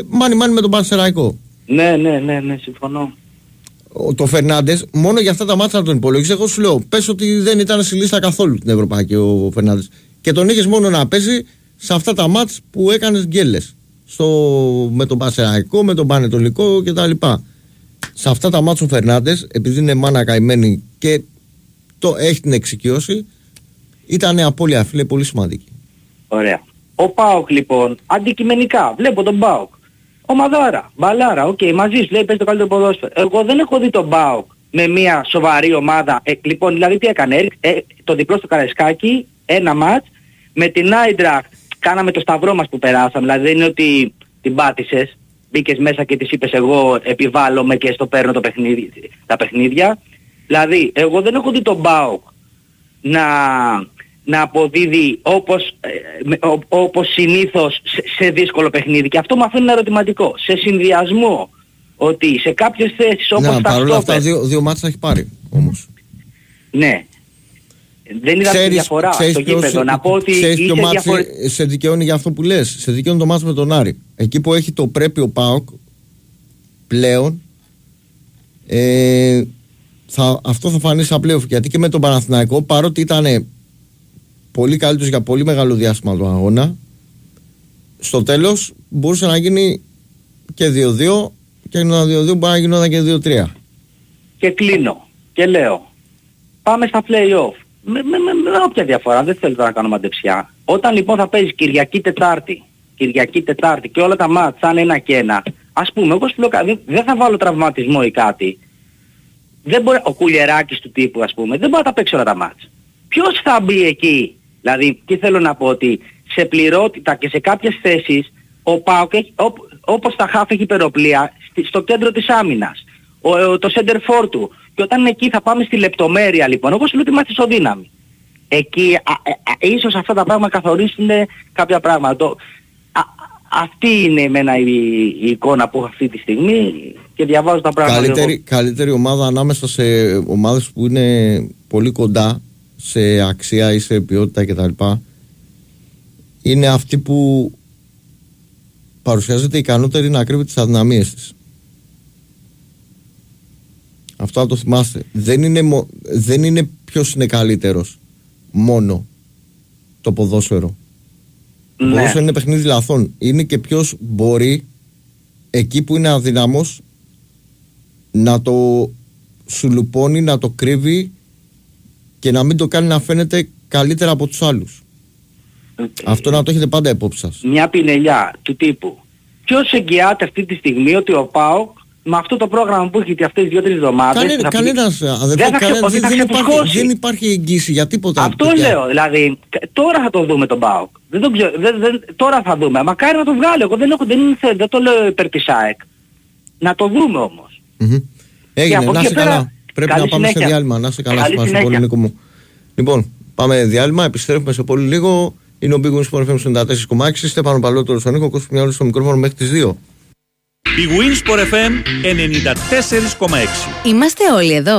μάνι μάνι με τον Πανσεραϊκό. Ναι, ναι, ναι, ναι, συμφωνώ. Το Φερνάντες, μόνο για αυτά τα μάτς να τον υπολογίζει, εγώ σου λέω πες ότι δεν ήταν στη λίστα καθόλου την Ευρωπαϊκή ο Φερνάντες. Και τον είχες μόνο να παίζει σε αυτά τα μάτς που έκανες γκέλες. Στο, με τον Πανσεραϊκό, με τον Πανετολικό κτλ. Σε αυτά τα μάτσο Φερνάντες, επειδή είναι μάνα καημένη και το έχει την εξοικειώσει, ήταν απώλεια φίλε πολύ σημαντική. Ωραία. Ο ΠΑΟΚ λοιπόν, αντικειμενικά, βλέπω τον ΠΑΟΚ. Ομαδάρα, μπαλάρα, οκ, okay, μαζί σου λέει πες το καλύτερο ποδόσφαιρο. Εγώ δεν έχω δει τον ΠΑΟΚ με μια σοβαρή ομάδα. Ε, λοιπόν, δηλαδή τι έκανε, ε, το διπλό στο Καραϊσκάκι, ένα μάτς, με την Άιντραχτ κάναμε το σταυρό μας που περάσαμε, δηλαδή δεν είναι ότι την πάτησες. Μπήκες μέσα και της είπες εγώ επιβάλλομαι και στο παίρνω το παιχνίδι, τα παιχνίδια. Δηλαδή εγώ δεν έχω δει τον ΠΑΟΚ να, να αποδίδει όπως, ε, ό, όπως συνήθως σε, σε δύσκολο παιχνίδι. Και αυτό μου αφήνει ένα ερωτηματικό. Σε συνδυασμό ότι σε κάποιες θέσεις όπως ναι, τα στόπερ... Ναι, παρόλα αυτά δύο, δύο μάτς θα έχει πάρει όμως. Ναι. Δεν είδα τη διαφορά ξέρεις, στο γήπεδο. Ποιο, να πω ότι είσαι διαφορε... σε δικαιώνει για αυτό που λες. Σε δικαιώνει το μάτς με τον Άρη. Εκεί που έχει το πρέπει ο ΠΑΟΚ πλέον ε, θα, αυτό θα φανεί σαν πλέον. Γιατί και με τον Παναθηναϊκό, παρότι ήταν πολύ καλύτερος για πολύ μεγάλο διάστημα του αγώνα, στο τέλος μπορούσε να γίνει και δύο δύο και να δύο δύο μπορεί να γινόταν και δύο τρία. Και κλείνω και λέω πάμε στα play-off. Με, με, με, με όποια διαφορά, δεν θέλω να κάνω μαντεψιά. Όταν λοιπόν θα παίζεις Κυριακή Τετάρτη, Κυριακή Τετάρτη και όλα τα μάτς σαν ένα και ένα, ας πούμε, όπως πλέον δεν, δεν θα βάλω τραυματισμό ή κάτι. Δεν μπορεί, ο Κουλιεράκης του τύπου ας πούμε, δεν μπορεί να τα παίξει όλα τα μάτς. Ποιος θα μπει εκεί, δηλαδή, τι θέλω να πω, ότι σε πληρότητα και σε κάποιες θέσεις, ο ΠΑΟΚ έχει, ό, όπως τα χάφ έχει υπεροπλία, στο κέντρο της άμυνας, ο, το center for του. Και όταν εκεί θα πάμε στη λεπτομέρεια λοιπόν, όπως λέω ότι είμαστε ισοδύναμοι. Εκεί α, α, α, ίσως αυτά τα πράγματα καθορίσουν κάποια πράγματα. Το, α, αυτή είναι εμένα η, η εικόνα που έχω αυτή τη στιγμή και διαβάζω τα πράγματα. Καλύτερη, καλύτερη ομάδα ανάμεσα σε ομάδες που είναι πολύ κοντά σε αξία ή σε ποιότητα κτλ. Είναι αυτή που παρουσιάζεται ικανότερη να κρύβει τις αδυναμίες της. Αυτό να το θυμάστε. Δεν είναι, μο... δεν είναι ποιος είναι καλύτερος. Μόνο το ποδόσφαιρο. Ναι. Το ποδόσφαιρο είναι παιχνίδι λαθών. Είναι και ποιος μπορεί εκεί που είναι αδυνάμος να το σουλουπώνει, να το κρύβει και να μην το κάνει να φαίνεται καλύτερα από τους άλλους. Okay. Αυτό να το έχετε πάντα υπόψη σας. Μια πινελιά του τύπου. Ποιος εγγυάται αυτή τη στιγμή ότι ο ΠΑΟΚ με αυτό το πρόγραμμα που έχετε αυτές τις δύο τρεις εβδομάδες... Κανένα, κανένας, αδελφέ, δεν, κανένα, ξε, δεν, δεν, υπάρχει, δεν υπάρχει εγγύηση για τίποτα. Αυτό παιδιά. Λέω, δηλαδή, τώρα θα το δούμε τον ΠΑΟΚ. Δεν το ξέρω, δεν, δεν, τώρα θα δούμε. Μακάρι να το βγάλω, εγώ δεν, έχω, δεν, είναι, δεν το λέω υπέρ της ΑΕΚ. Να το δούμε όμως. Mm-hmm. Έγινε, να είσαι πέρα, καλά. Πρέπει να πάμε συνέχεια. Σε διάλειμμα, να είσαι καλά. Καλή συνέχεια. Πολύ, Νίκο μου. Λοιπόν, πάμε διάλειμμα, επιστρέφουμε σε πολύ λίγο. Είναι ο Big Wings Sport εφ εμ ενενήντα τέσσερα κόμμα έξι. Στέφανο Παλαιότερο στον Νίκο, Κώστα Μιαούλη στο μικρόφωνο μέχρι τις δύο. Η Winsport εφ εμ ενενήντα τέσσερα κόμμα έξι. Είμαστε όλοι εδώ.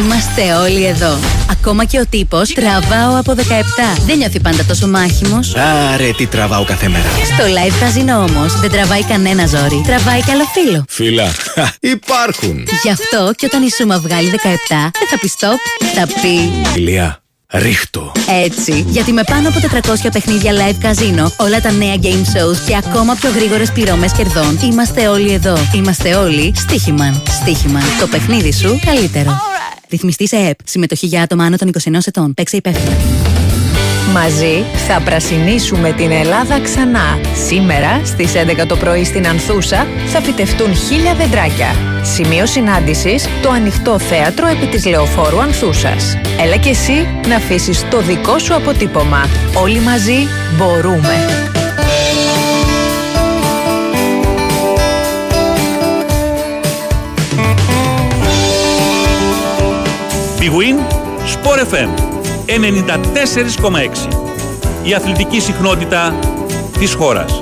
Είμαστε όλοι εδώ. Ακόμα και ο τύπος τραβάω από δεκαεπτά. Δεν νιώθει πάντα τόσο μάχημος. Άρε, τι τραβάω κάθε μέρα. Στο live καζίνο όμως δεν τραβάει κανένα ζόρι. Τραβάει καλό φίλο. Φίλα, υπάρχουν. Γι' αυτό και όταν η Σούμα βγάλει δεκαεπτά, δεν θα πει stop, θα πει Ηλία. Ρίχτω. Έτσι, γιατί με πάνω από τετρακόσια παιχνίδια live καζίνο, όλα τα νέα game shows και ακόμα πιο γρήγορες πληρωμές κερδών, είμαστε όλοι εδώ. Είμαστε όλοι Στοίχημαν. Στοίχημαν. Το παιχνίδι σου καλύτερο. Right. Ρυθμιστή σε ΕΠ. Συμμετοχή για άτομα άνω των είκοσι ενός ετών. Παίξε υπεύθυνα. Μαζί θα πρασινίσουμε την Ελλάδα ξανά. Σήμερα στις έντεκα το πρωί στην Ανθούσα θα φυτευτούν χίλια δεντράκια. Σημείο συνάντησης το ανοιχτό θέατρο επί της Λεωφόρου Ανθούσας. Έλα και εσύ να αφήσεις το δικό σου αποτύπωμα. Όλοι μαζί μπορούμε. Big Win Sport εφ εμ ενενήντα τέσσερα κόμμα έξι. Η αθλητική συχνότητα της χώρας.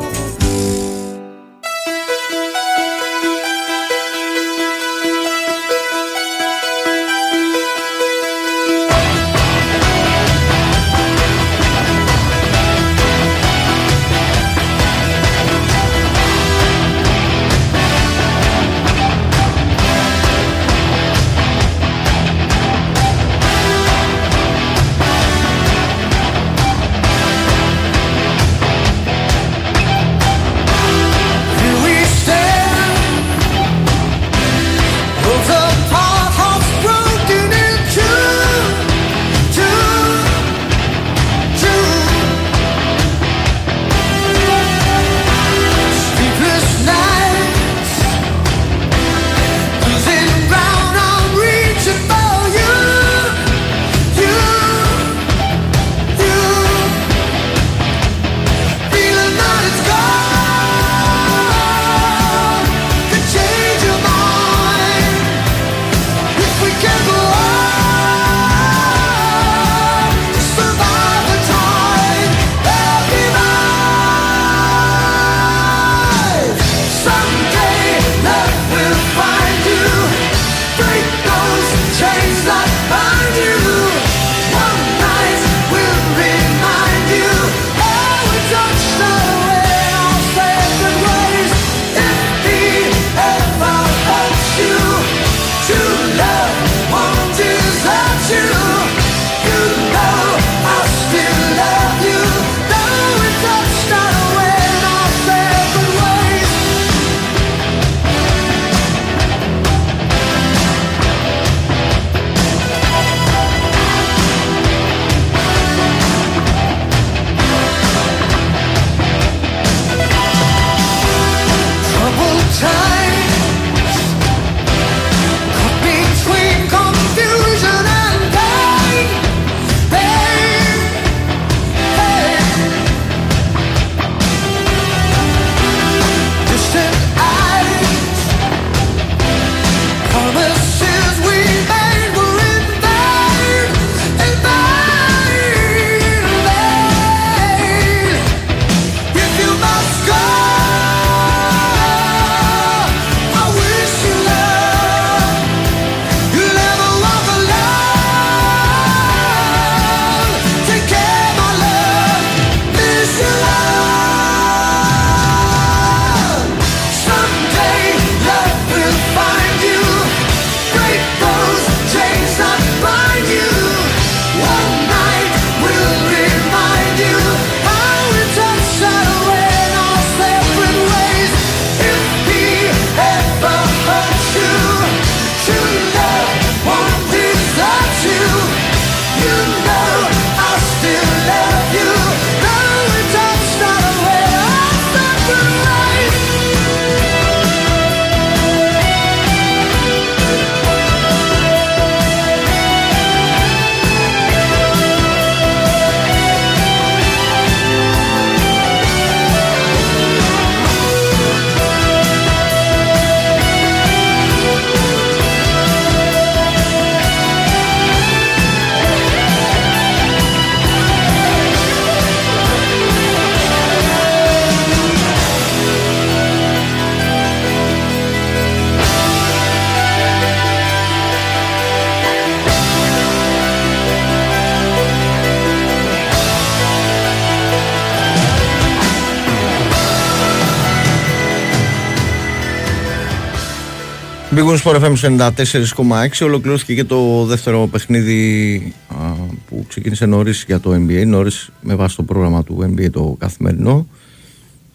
Μπήγουν στο Sport εφ εμ ενενήντα τέσσερα κόμμα έξι. Ολοκληρώθηκε και το δεύτερο παιχνίδι α, που ξεκίνησε νωρίς για το Ν Μπι Έι. Νωρίς με βάση το πρόγραμμα του Ν Μπι Έι το καθημερινό,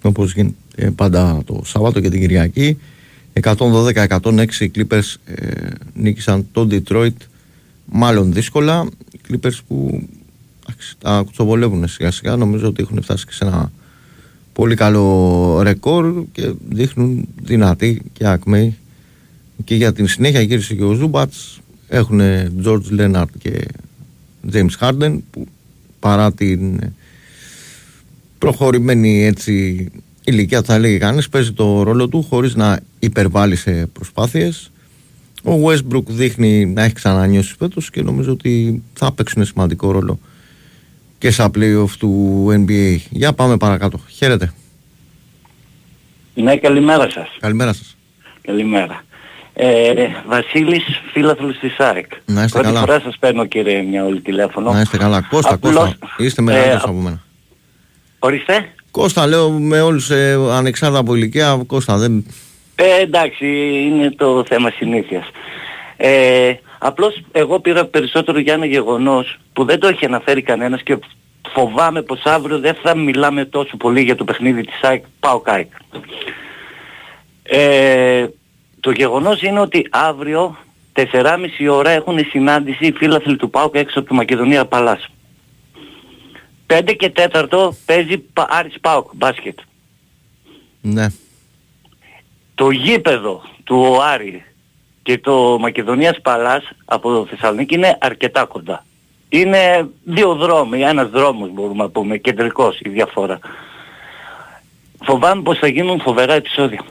όπως γίνεται πάντα το Σάββατο και την Κυριακή. εκατόν δώδεκα εκατόν έξι οι Clippers ε, νίκησαν τον Detroit, μάλλον δύσκολα. Οι Clippers που τα κουτσοβολεύουν σιγά σιγά, νομίζω ότι έχουν φτάσει και σε ένα πολύ καλό ρεκόρ και δείχνουν δυνατοί και ακμαίοι και για την συνέχεια. Γύρισε και ο Ζούμπατς, έχουν George Leonard και James Harden που παρά την προχωρημένη έτσι ηλικία θα έλεγε κανείς παίζει το ρόλο του χωρίς να υπερβάλλει σε προσπάθειες. Ο Westbrook δείχνει να έχει ξανανιώσει φέτος και νομίζω ότι θα παίξουν σημαντικό ρόλο και στα play-off του Ν Μπι Έι. Για πάμε παρακάτω. Χαίρετε. Ναι, καλημέρα σας. Καλημέρα σας. Καλημέρα. Ε, Βασίλης, φίλαθλος της ΑΕΚ. Να είστε πρώτη καλά. Πρώτη φορά σας παίρνω κύριε Μιαούλη τηλέφωνο. Να είστε καλά. Κώστα, απλώς, Κώστα. Είστε μεγάλος ε, από μένα. Ορίστε. Κώστα, λέω με όλους ε, ανεξάρτητα από ηλικία. Κώστα, δεν... Ε, εντάξει, είναι το θέμα συνήθειας. Ε, Απλώς εγώ πήρα περισσότερο για ένα γεγονός που δεν το έχει αναφέρει κανένας και φοβάμαι πως αύριο δεν θα μιλάμε τόσο πολύ για το παιχνίδι της ΑΕΚ ΠΑΟΚ. Ε, το γεγονός είναι ότι αύριο τεσσεράμιση ώρα έχουν συνάντηση οι φίλαθλοι του ΠΑΟΚ έξω από τη Μακεδονία Παλάς. πέντε και τέταρτο παίζει Άρης ΠΑΟΚ μπάσκετ. Ναι. Το γήπεδο του Άρη και το Μακεδονίας Παλάς από το Θεσσαλονίκη είναι αρκετά κοντά. Είναι δύο δρόμοι, ένας δρόμος μπορούμε να πούμε, κεντρικός η διαφορά. Φοβάμαι πως θα γίνουν φοβερά επεισόδια.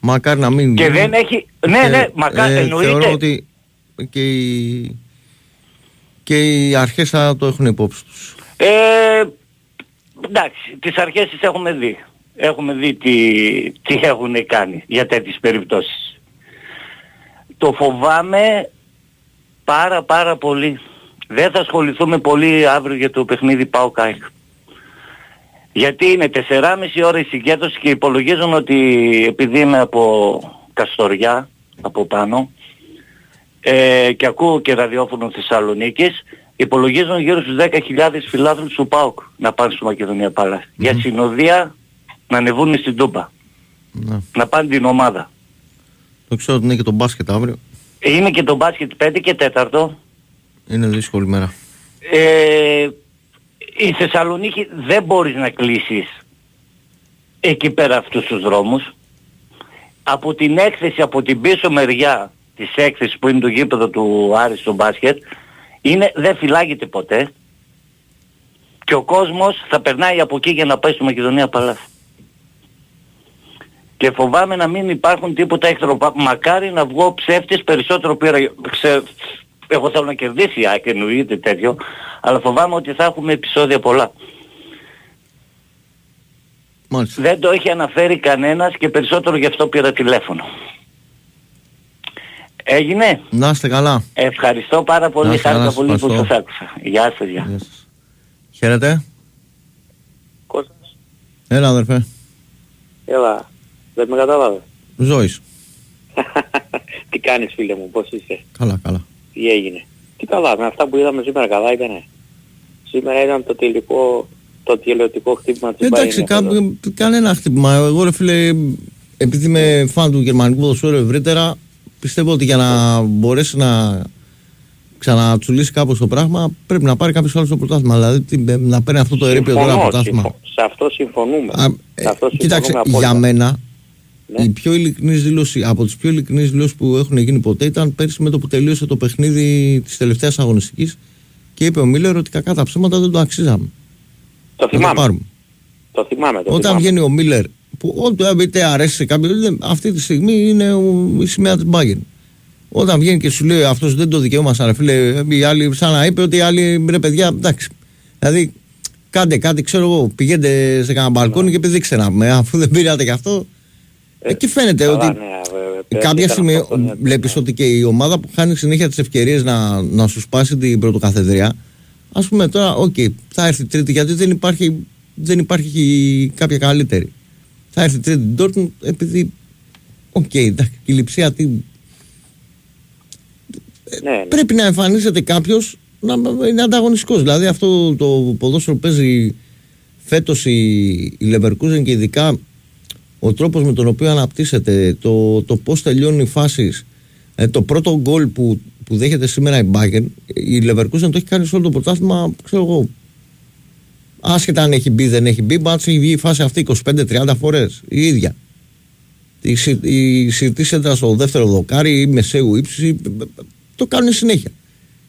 Μακάρι να μην... Και δεν έχει... Ε, ναι, ναι, μακάρι ε, εννοείται. Θεωρώ ότι και οι, και οι αρχές θα το έχουν υπόψη τους. Ε, εντάξει, τις αρχές τις έχουμε δει. Έχουμε δει τι, τι έχουν κάνει για τέτοιες περιπτώσεις. Το φοβάμαι πάρα πάρα πολύ. Δεν θα ασχοληθούμε πολύ αύριο για το παιχνίδι ΠΑΟΚ. Γιατί είναι τεσσεράμιση ώρα η συγκέντρωση και υπολογίζουν ότι επειδή είμαι από Καστοριά, από πάνω, ε, και ακούω και ραδιόφωνο Θεσσαλονίκης, υπολογίζουν γύρω στους δέκα χιλιάδες φιλάθλους του ΠΑΟΚ να πάνε στο Μακεδονία Πάλας. Mm-hmm. Για συνοδεία... να ανεβούν στην Τούμπα, ναι. Να πάνε την ομάδα. Το ξέρω ότι είναι και το μπάσκετ αύριο. Είναι και το μπάσκετ πέντε και τέταρτο. Είναι δύσκολη μέρα. Ε, η Θεσσαλονίκη δεν μπορείς να κλείσεις εκεί πέρα αυτούς τους δρόμους. Από την έκθεση, από την πίσω μεριά της έκθεσης που είναι το γήπεδο του Άρη στο μπάσκετ, είναι, δεν φυλάγεται ποτέ. Και ο κόσμος θα περνάει από εκεί για να πάει στο Μακεδονία Παλάς. Και φοβάμαι να μην υπάρχουν τίποτα εχθροπά. Μακάρι να βγω ψεύτης, περισσότερο πήρα... Ξε... Εγώ θέλω να κερδίσει η ΑΕΚ, εννοείται τέτοιο, αλλά φοβάμαι ότι θα έχουμε επεισόδια πολλά. Μάλιστα. Δεν το έχει αναφέρει κανένας και περισσότερο γι' αυτό πήρα τηλέφωνο. Έγινε. Να είστε καλά. Ευχαριστώ πάρα πολύ. Χάρηκα πολύ ευχαριστώ. Που σας άκουσα. Γεια σας. Γεια. Γεια σας. Χαίρετε. Κώστας. Έλα αδερφέ. Έλα. Δεν με κατάλαβες. Ζωής. Τι κάνεις φίλε μου, πώς είσαι. Καλά, καλά. Τι έγινε. Τι καλά, με αυτά που είδαμε σήμερα καλά ήτανε. Σήμερα ήταν το τελικό, το τελειωτικό χτύπημα της Bayern. Εντάξει, κανένα χτύπημα. Εγώ ρε φίλε, επειδή είμαι φαν του γερμανικού ποδοσφαίρου ευρύτερα, πιστεύω ότι για να μπορέσει να ξανατσουλήσει κάπως το πράγμα, πρέπει να πάρει κάποιος άλλος το πρωτάθλημα. Δηλαδή να παίρνει αυτό το ερείπιο τώρα πρωτάθλημα. Σε αυτό συμφωνούμε. Α, ε, σε αυτό συμφωνούμε κοίταξε, για μένα. Ναι. Η πιο ειλικρινής δήλωση, από τις πιο ειλικρινείς δηλώσεις που έχουν γίνει ποτέ ήταν πέρσι με το που τελείωσε το παιχνίδι της τελευταίας αγωνιστικής και είπε ο Μίλλερ ότι κακά τα ψέματα δεν το αξίζαμε. Το θυμάμαι. Το, το θυμάμαι. Το Όταν θυμάμαι. Βγαίνει ο Μίλλερ, που ό,τι είτε αρέσει σε κάποιον, αυτή τη στιγμή είναι ο, η σημαία της Bayern. Όταν βγαίνει και σου λέει αυτός δεν το δικαίωμα σαν φίλε, οι άλλοι, σαν να είπε ότι οι άλλοι ρε παιδιά, εντάξει. Δηλαδή κάντε κάτι, ξέρω εγώ, πηγαίνετε σε κανένα μπαλκόνι και πηδήξτε να πούμε, αφού δεν πήρατε κι αυτό. Εκεί φαίνεται καλά, ότι ναι, κάποια στιγμή βλέπεις ναι. Ότι και η ομάδα που χάνει συνέχεια τις ευκαιρίες να, να σου σπάσει την πρωτοκαθεδρία, ας πούμε τώρα, οκ, okay, θα έρθει τρίτη γιατί δεν υπάρχει, δεν υπάρχει κάποια καλύτερη. Θα έρθει τρίτη την Dortmund επειδή Οκ, okay, η λειψία τι... Ναι, ναι. Πρέπει να εμφανίζεται κάποιος να είναι ανταγωνιστικός. Δηλαδή αυτό το ποδόσφαιρο παίζει φέτος η, η Leverkusen και ειδικά ο τρόπος με τον οποίο αναπτύσσεται, το, το πώς τελειώνουν οι φάσεις. Ε, το πρώτο γκολ που, που δέχεται σήμερα η Bayern, η Leverkusen το έχει κάνει σε όλο το πρωτάθλημα, ξέρω εγώ, άσχετα αν έχει μπει δεν έχει μπει, μπάτσε έχει βγει η φάση αυτή είκοσι πέντε τριάντα φορές η ίδια. Η, η, η συρτή σέντρα στο δεύτερο δοκάρι ή μεσαίου ύψη, το κάνουν συνέχεια.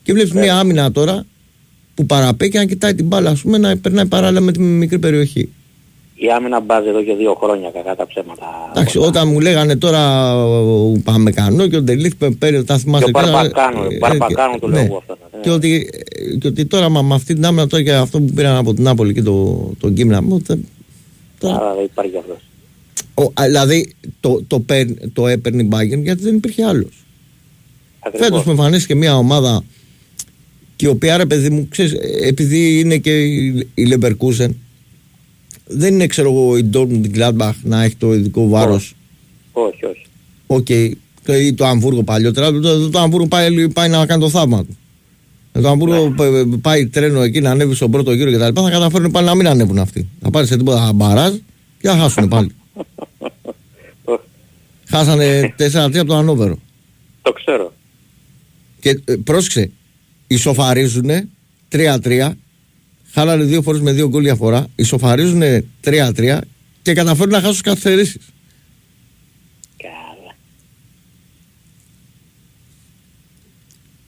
Και βλέπεις yeah. μια άμυνα τώρα που παραπέει και να κοιτάει την μπάλα, ας πούμε, να περνάει παράλληλα με τη μικρή περιοχή. Η άμυνα μπάζει εδώ και δύο χρόνια, κακά τα ψέματα. Εντάξει, όταν μου λέγανε τώρα ο Παμεκανό και ο Ντελίχ πέρι, τα θυμάστε και ο Παρπακάνο, το λέω αυτό. Και ότι τώρα με αυτή την άμυνα, τώρα και αυτό που πήραν από την Νάπολη και τον Κίμναμο. Άρα δεν υπάρχει αυτός. Δηλαδή το έπαιρνε η Μπάγκερ γιατί δεν υπήρχε άλλος. Φέτος με εμφανίστηκε μια ομάδα και η οποία, ρε παιδί μου, ξέρεις, επειδή είναι και η Leverkusen, δεν είναι, ξέρω εγώ, η Dortmund Gladbach να έχει το ειδικό βάρος. Όχι, όχι. Οκ. Okay. Ή το Αμβούργο παλιότερα. Το, το, το Αμβούργο πάει, πάει να κάνει το θαύμα του. Το Αμβούργο yeah. πάει τρένο εκεί να ανέβει στον πρώτο γύρο κτλ. Θα καταφέρουν πάλι να μην ανέβουν αυτοί. Θα πάρει σε τίποτα μπαράζ και θα χάσουν πάλι. Χάσανε τέσσερα τρία από το Ανόβερο. Το ξέρω. Και ε, πρόσεξε. Ισοφαρίζουνε τρία τρία. Χάλανε δύο φορές με δύο γκολ διαφορά, ισοφαρίζουν τρία τρία και καταφέρουν να χάσουν καθυστερήσεις. Καλά.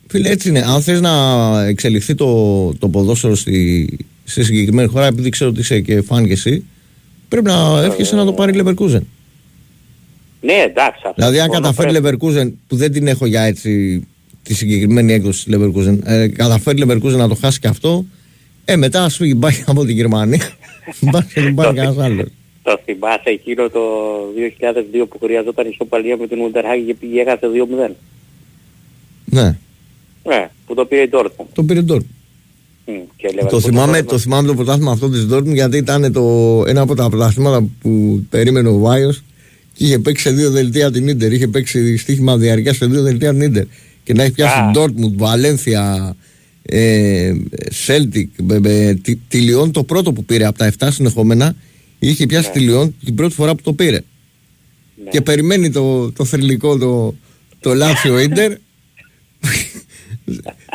Φίλε, έτσι είναι. Αν θες να εξελιχθεί το, το ποδόσφαιρο στη, στη συγκεκριμένη χώρα, επειδή ξέρω ότι είσαι και φαν και εσύ, πρέπει να εύχεσαι να το πάρει η Leverkusen. Ναι, εντάξει. Δηλαδή, αν καταφέρει η Leverkusen, που δεν την έχω για έτσι τη συγκεκριμένη έκδοση τη Leverkusen, ε, καταφέρει η Leverkusen να το χάσει και αυτό. Ε, μετά ας φύγει μπάκι από την Γερμανία, μπάκι και τον πάρει κανένας άλλος. Το θυμάσαι εκείνο το δύο χιλιάδες δύο που χρειαζόταν ισοπαλία με την Ουνταρχάκη και πήγε έχασε δύο μηδέν. Ναι. Ναι, που το πήρε η Dortmund. Το πήρε η Dortmund. Το θυμάμαι το πρωτάθλημα αυτό της Dortmund γιατί ήταν ένα από τα πρωταθλήματα που περίμενε ο Βάιος και είχε παίξει σε δύο δελτία την Ίντερ, είχε παίξει στοίχημα διαρκείας σε δύο δελτία την Ίντερ και να έχει πιάσει την Dortmund, Βαλένθια, Celtic, τη Λιόν το πρώτο που πήρε από τα εφτά συνεχόμενα είχε πιάσει τη Λιόν την πρώτη φορά που το πήρε και περιμένει το θρυλικό το Λάτσιο Ίντερ,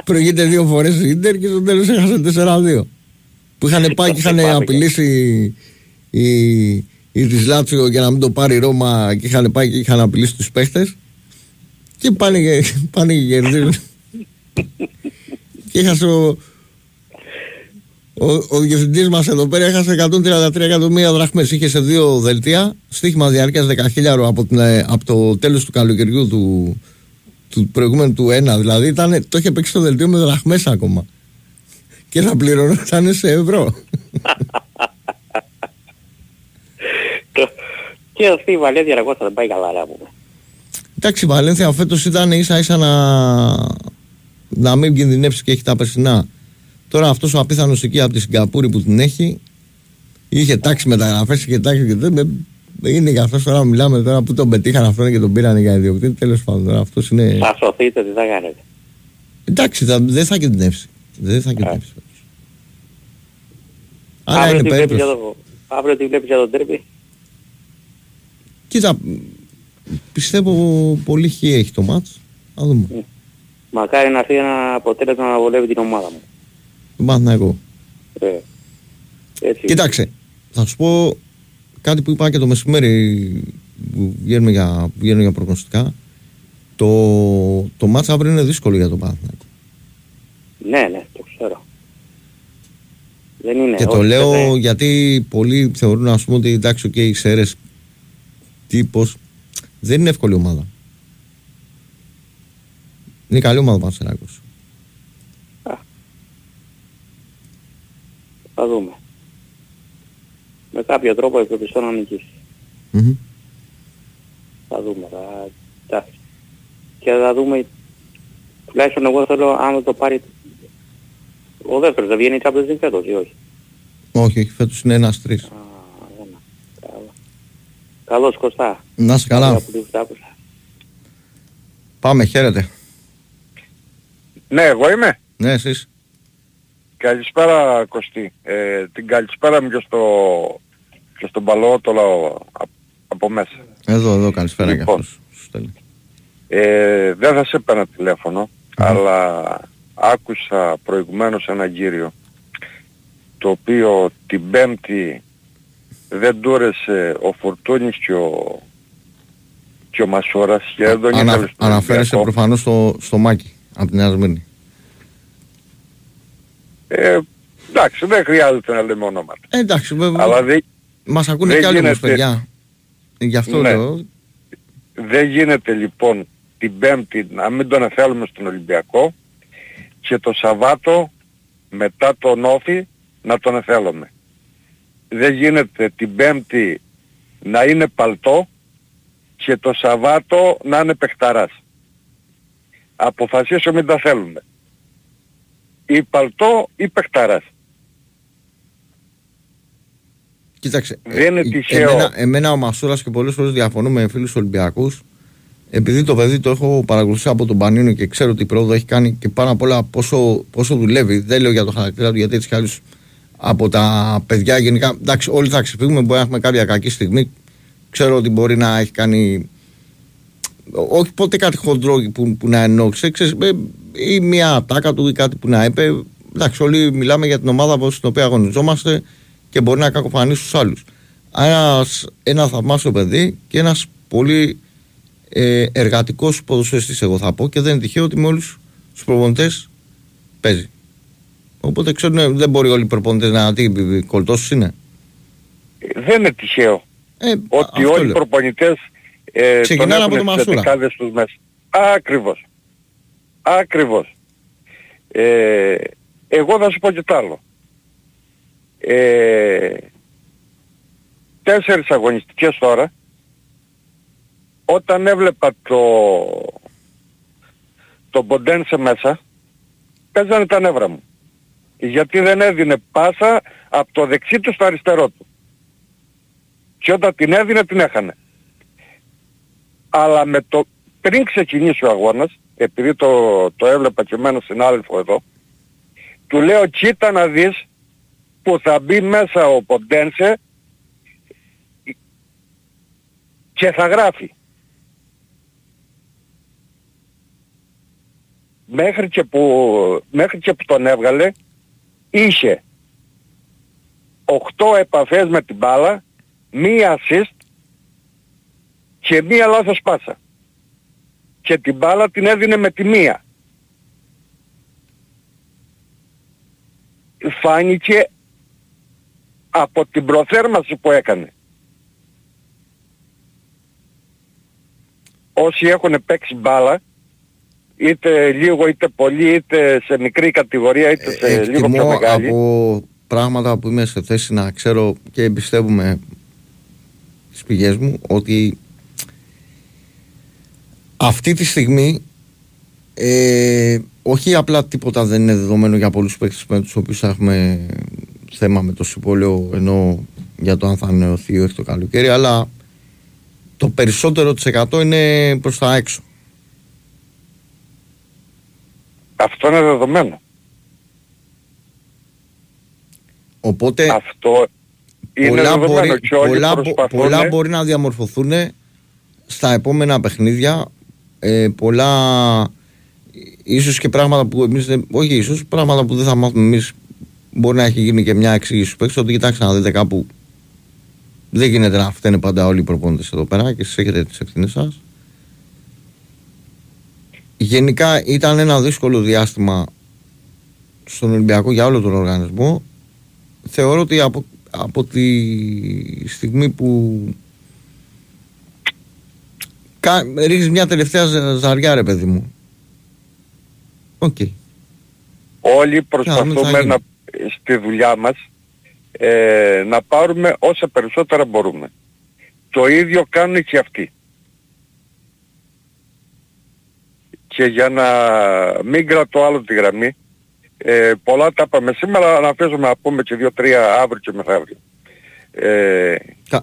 προηγείται δύο φορές η Ίντερ και στο τέλος έχασε τέσσερα δύο που είχαν πάει και είχαν απειλήσει της Λάτσιο για να μην το πάρει η Ρώμα και είχαν πάει και είχαν απειλήσει τους παίχτες και πάνε και κερδίζουν. Και έχασε ο, ο, ο διευθυντής μας εδώ πέρα, έχασε εκατόν τριάντα τρία εκατομμύρια δραχμές. Είχε σε δύο δελτία, στοίχημα διαρκείας δέκα χιλιάδες από, από το τέλος του καλοκαιριού του, του προηγούμενου του ένα. Δηλαδή ήταν, το είχε παίξει το δελτίο με δραχμές ακόμα. Και θα πληρωνόταν σε ευρώ. Και αυτή η Βαλένθια εγώ θα πάει καλά να πούμε. Εντάξει, η Βαλένθια φέτος ήταν ίσα ίσα να... να μην κινδυνεύσει και έχει τα περσινά. Τώρα αυτός ο απίθανος εκεί από τη Σιγκαπούρη που την έχει, είχε τάξει μεταγραφές και τάξει και δεν είναι για αυτός τώρα μιλάμε τώρα που τον πετύχαν αυτόν και τον πήραν για ιδιοκτήτη. Τέλος πάντων τώρα αυτός είναι... Θα σωθείτε, τι θα κάνετε. Εντάξει, θα, δεν θα κινδυνεύσει. Δεν θα κινδυνεύσει. Άρα είναι περίπτωση. Αύριο τι βλέπεις για τον Τέρμπι. Κοίτα, πιστεύω πολύ χι έχει το μάτς. Θα δούμε. Mm. Μακάρι να έρθει ένα αποτέλεσμα να βολεύει την ομάδα μου. Τον Παναθηναϊκό. Ε, Κοίταξε, θα σου πω κάτι που είπα και το μεσημέρι που βγαίνουμε για, για προγνωστικά. Το, το μάτς αύριο είναι δύσκολο για τον Παναθηναϊκό. Ναι, ναι, το ξέρω. Δεν είναι. Και όχι, το λέω δεν... γιατί πολλοί θεωρούν ας πούμε ότι εντάξει και οι Σέρες τύπος δεν είναι εύκολη ομάδα. Είναι καλή ομάδα ο Παναθηναϊκός. Θα δούμε. Με κάποιο τρόπο ευελπιστώ να νικήσει. Mm-hmm. Θα δούμε. Θα... Και θα δούμε, τουλάχιστον εγώ θέλω αν το πάρει ο δεύτερος, θα βγαίνει η Champions League φέτος ή όχι. Όχι, φέτος είναι ένας τρεις. Καλώς Κωστά. Να είσαι καλά. Πάμε, χαίρετε. Ναι, εγώ είμαι. Ναι, εσείς. Καλησπέρα Κωστή. Ε, την καλησπέρα μου και, στο, και στον Παλαιότο λαό από μέσα. Εδώ, εδώ καλησπέρα λοιπόν, και αυτός. Ε, δεν θα σε έπαιρνα τηλέφωνο, mm. αλλά άκουσα προηγουμένως ένα κύριο το οποίο την Πέμπτη δεν τούρεσε ο Φουρτούνης και ο, και ο Μασούρας και δεν τον Ανα, Αναφέρεσαι προφανώς στο, στο Μάκη, από την Νέα Σμύρνη. Ε, εντάξει, δεν χρειάζεται να λέμε ονόματα. Ε, εντάξει, αλλά δε, μας ακούνε κι άλλοι όμως παιδιά. Γι' αυτό ναι. Λέω... Δεν γίνεται λοιπόν την Πέμπτη να μην τον εφέλουμε στον Ολυμπιακό και το Σαββάτο μετά τον Όφη να τον εφέλουμε. Δεν γίνεται την Πέμπτη να είναι παλτό και το Σαββάτο να είναι παιχταράς. Αποφασίσω μην τα θέλουμε. Ή παλτό ή παιχταράς. Κοίταξε, δεν είναι τυχαίο. Εμένα, εμένα ο Μασούρας και πολλές φορές διαφωνούμε με φίλους Ολυμπιακούς, επειδή το παιδί το έχω παρακολουθήσει από τον Πανίνο και ξέρω τι πρόοδο έχει κάνει και πάνω απ' όλα πόσο, πόσο δουλεύει. Δεν λέω για το χαρακτήρα του, γιατί έτσι κι άλλως από τα παιδιά γενικά. Εντάξει, όλοι θα ξεφύγουμε, μπορεί να έχουμε κάποια κακή στιγμή. Ξέρω ότι μπορεί να έχει κάνει. Όχι ποτέ κάτι χοντρό που, που να ενόχλησε, ή μια ατάκα του ή κάτι που να έπε. Εντάξει, όλοι μιλάμε για την ομάδα στην οποία αγωνιζόμαστε. Και μπορεί να κακοφανεί στους άλλους. Άρα ένα θαυμάσιο παιδί και ένας πολύ ε, εργατικός ποδοσφαιριστής, εγώ θα πω, και δεν είναι τυχαίο ότι με όλους τους προπονητές παίζει. Οπότε ξέρουν, δεν μπορεί όλοι οι προπονητές να τι κολτώσεις είναι. Δεν είναι τυχαίο ε, ότι όλοι οι προπονητές ε, τον έχουν στις ετικάδες τους μέσα. Ακριβώς. Ακριβώς. Ε, εγώ θα σου πω και τ' άλλο. Ε, τέσσερις αγωνιστικές τώρα, όταν έβλεπα το το Μποντένσε μέσα, παίζανε τα νεύρα μου, γιατί δεν έδινε πάσα από το δεξί του στο αριστερό του και όταν την έδινε την έχανε. Αλλά με το, πριν ξεκινήσει ο αγώνας, επειδή το, το έβλεπα και με έναν συνάδελφο εδώ, του λέω κοίτα να δεις που θα μπει μέσα ο Ποντένσε και θα γράφει. Μέχρι και που, μέχρι και που τον έβγαλε είχε οκτώ επαφές με την μπάλα, μία assist και μία λάθος πάσα. Και την μπάλα την έδινε με τη μία. Φάνηκε από την προθέρμανση που έκανε. Όσοι έχουν παίξει μπάλα, είτε λίγο είτε πολύ, είτε σε μικρή κατηγορία, είτε σε ε, λίγο πιο μεγάλη. Από πράγματα που είμαι σε θέση να ξέρω και εμπιστεύομαι τις πηγές μου, ότι αυτή τη στιγμή ε, όχι απλά τίποτα δεν είναι δεδομένο για πολλούς παίκτες με τους οποίους έχουμε θέμα με το συμβόλαιο, ενώ για το αν θα ανανεωθεί ή όχι το καλοκαίρι, αλλά το περισσότερο της εκατό είναι προς τα έξω. Αυτό είναι δεδομένο. Οπότε αυτό είναι πολλά, δεδομένο, μπορεί, πολλά, πολλά μπορεί να διαμορφωθούν στα επόμενα παιχνίδια, ε, πολλά ίσως και πράγματα που εμείς δεν, όχι ίσως, πράγματα που δεν θα μάθουμε εμείς. Μπορεί να έχει γίνει και μια εξήγηση που έξω, ότι κοιτάξτε να δείτε κάπου. Δεν γίνεται να φταίνε πάντα όλοι οι προπονητές εδώ πέρα και εσείς έχετε τις ευθύνες σας. Γενικά ήταν ένα δύσκολο διάστημα στον Ολυμπιακό για όλο τον οργανισμό. Θεωρώ ότι από, από τη στιγμή που κα, ρίξεις μια τελευταία ζαριά ρε παιδί μου. Οκ. Okay. Όλοι προσπαθούμε να στη δουλειά μας ε, να πάρουμε όσα περισσότερα μπορούμε. Το ίδιο κάνουν και αυτοί. Και για να μην κρατώ άλλο τη γραμμή, ε, πολλά τα είπαμε σήμερα, αλλά να αφήσουμε να πούμε και δύο τρία αύριο και μεθαύριο. Ε,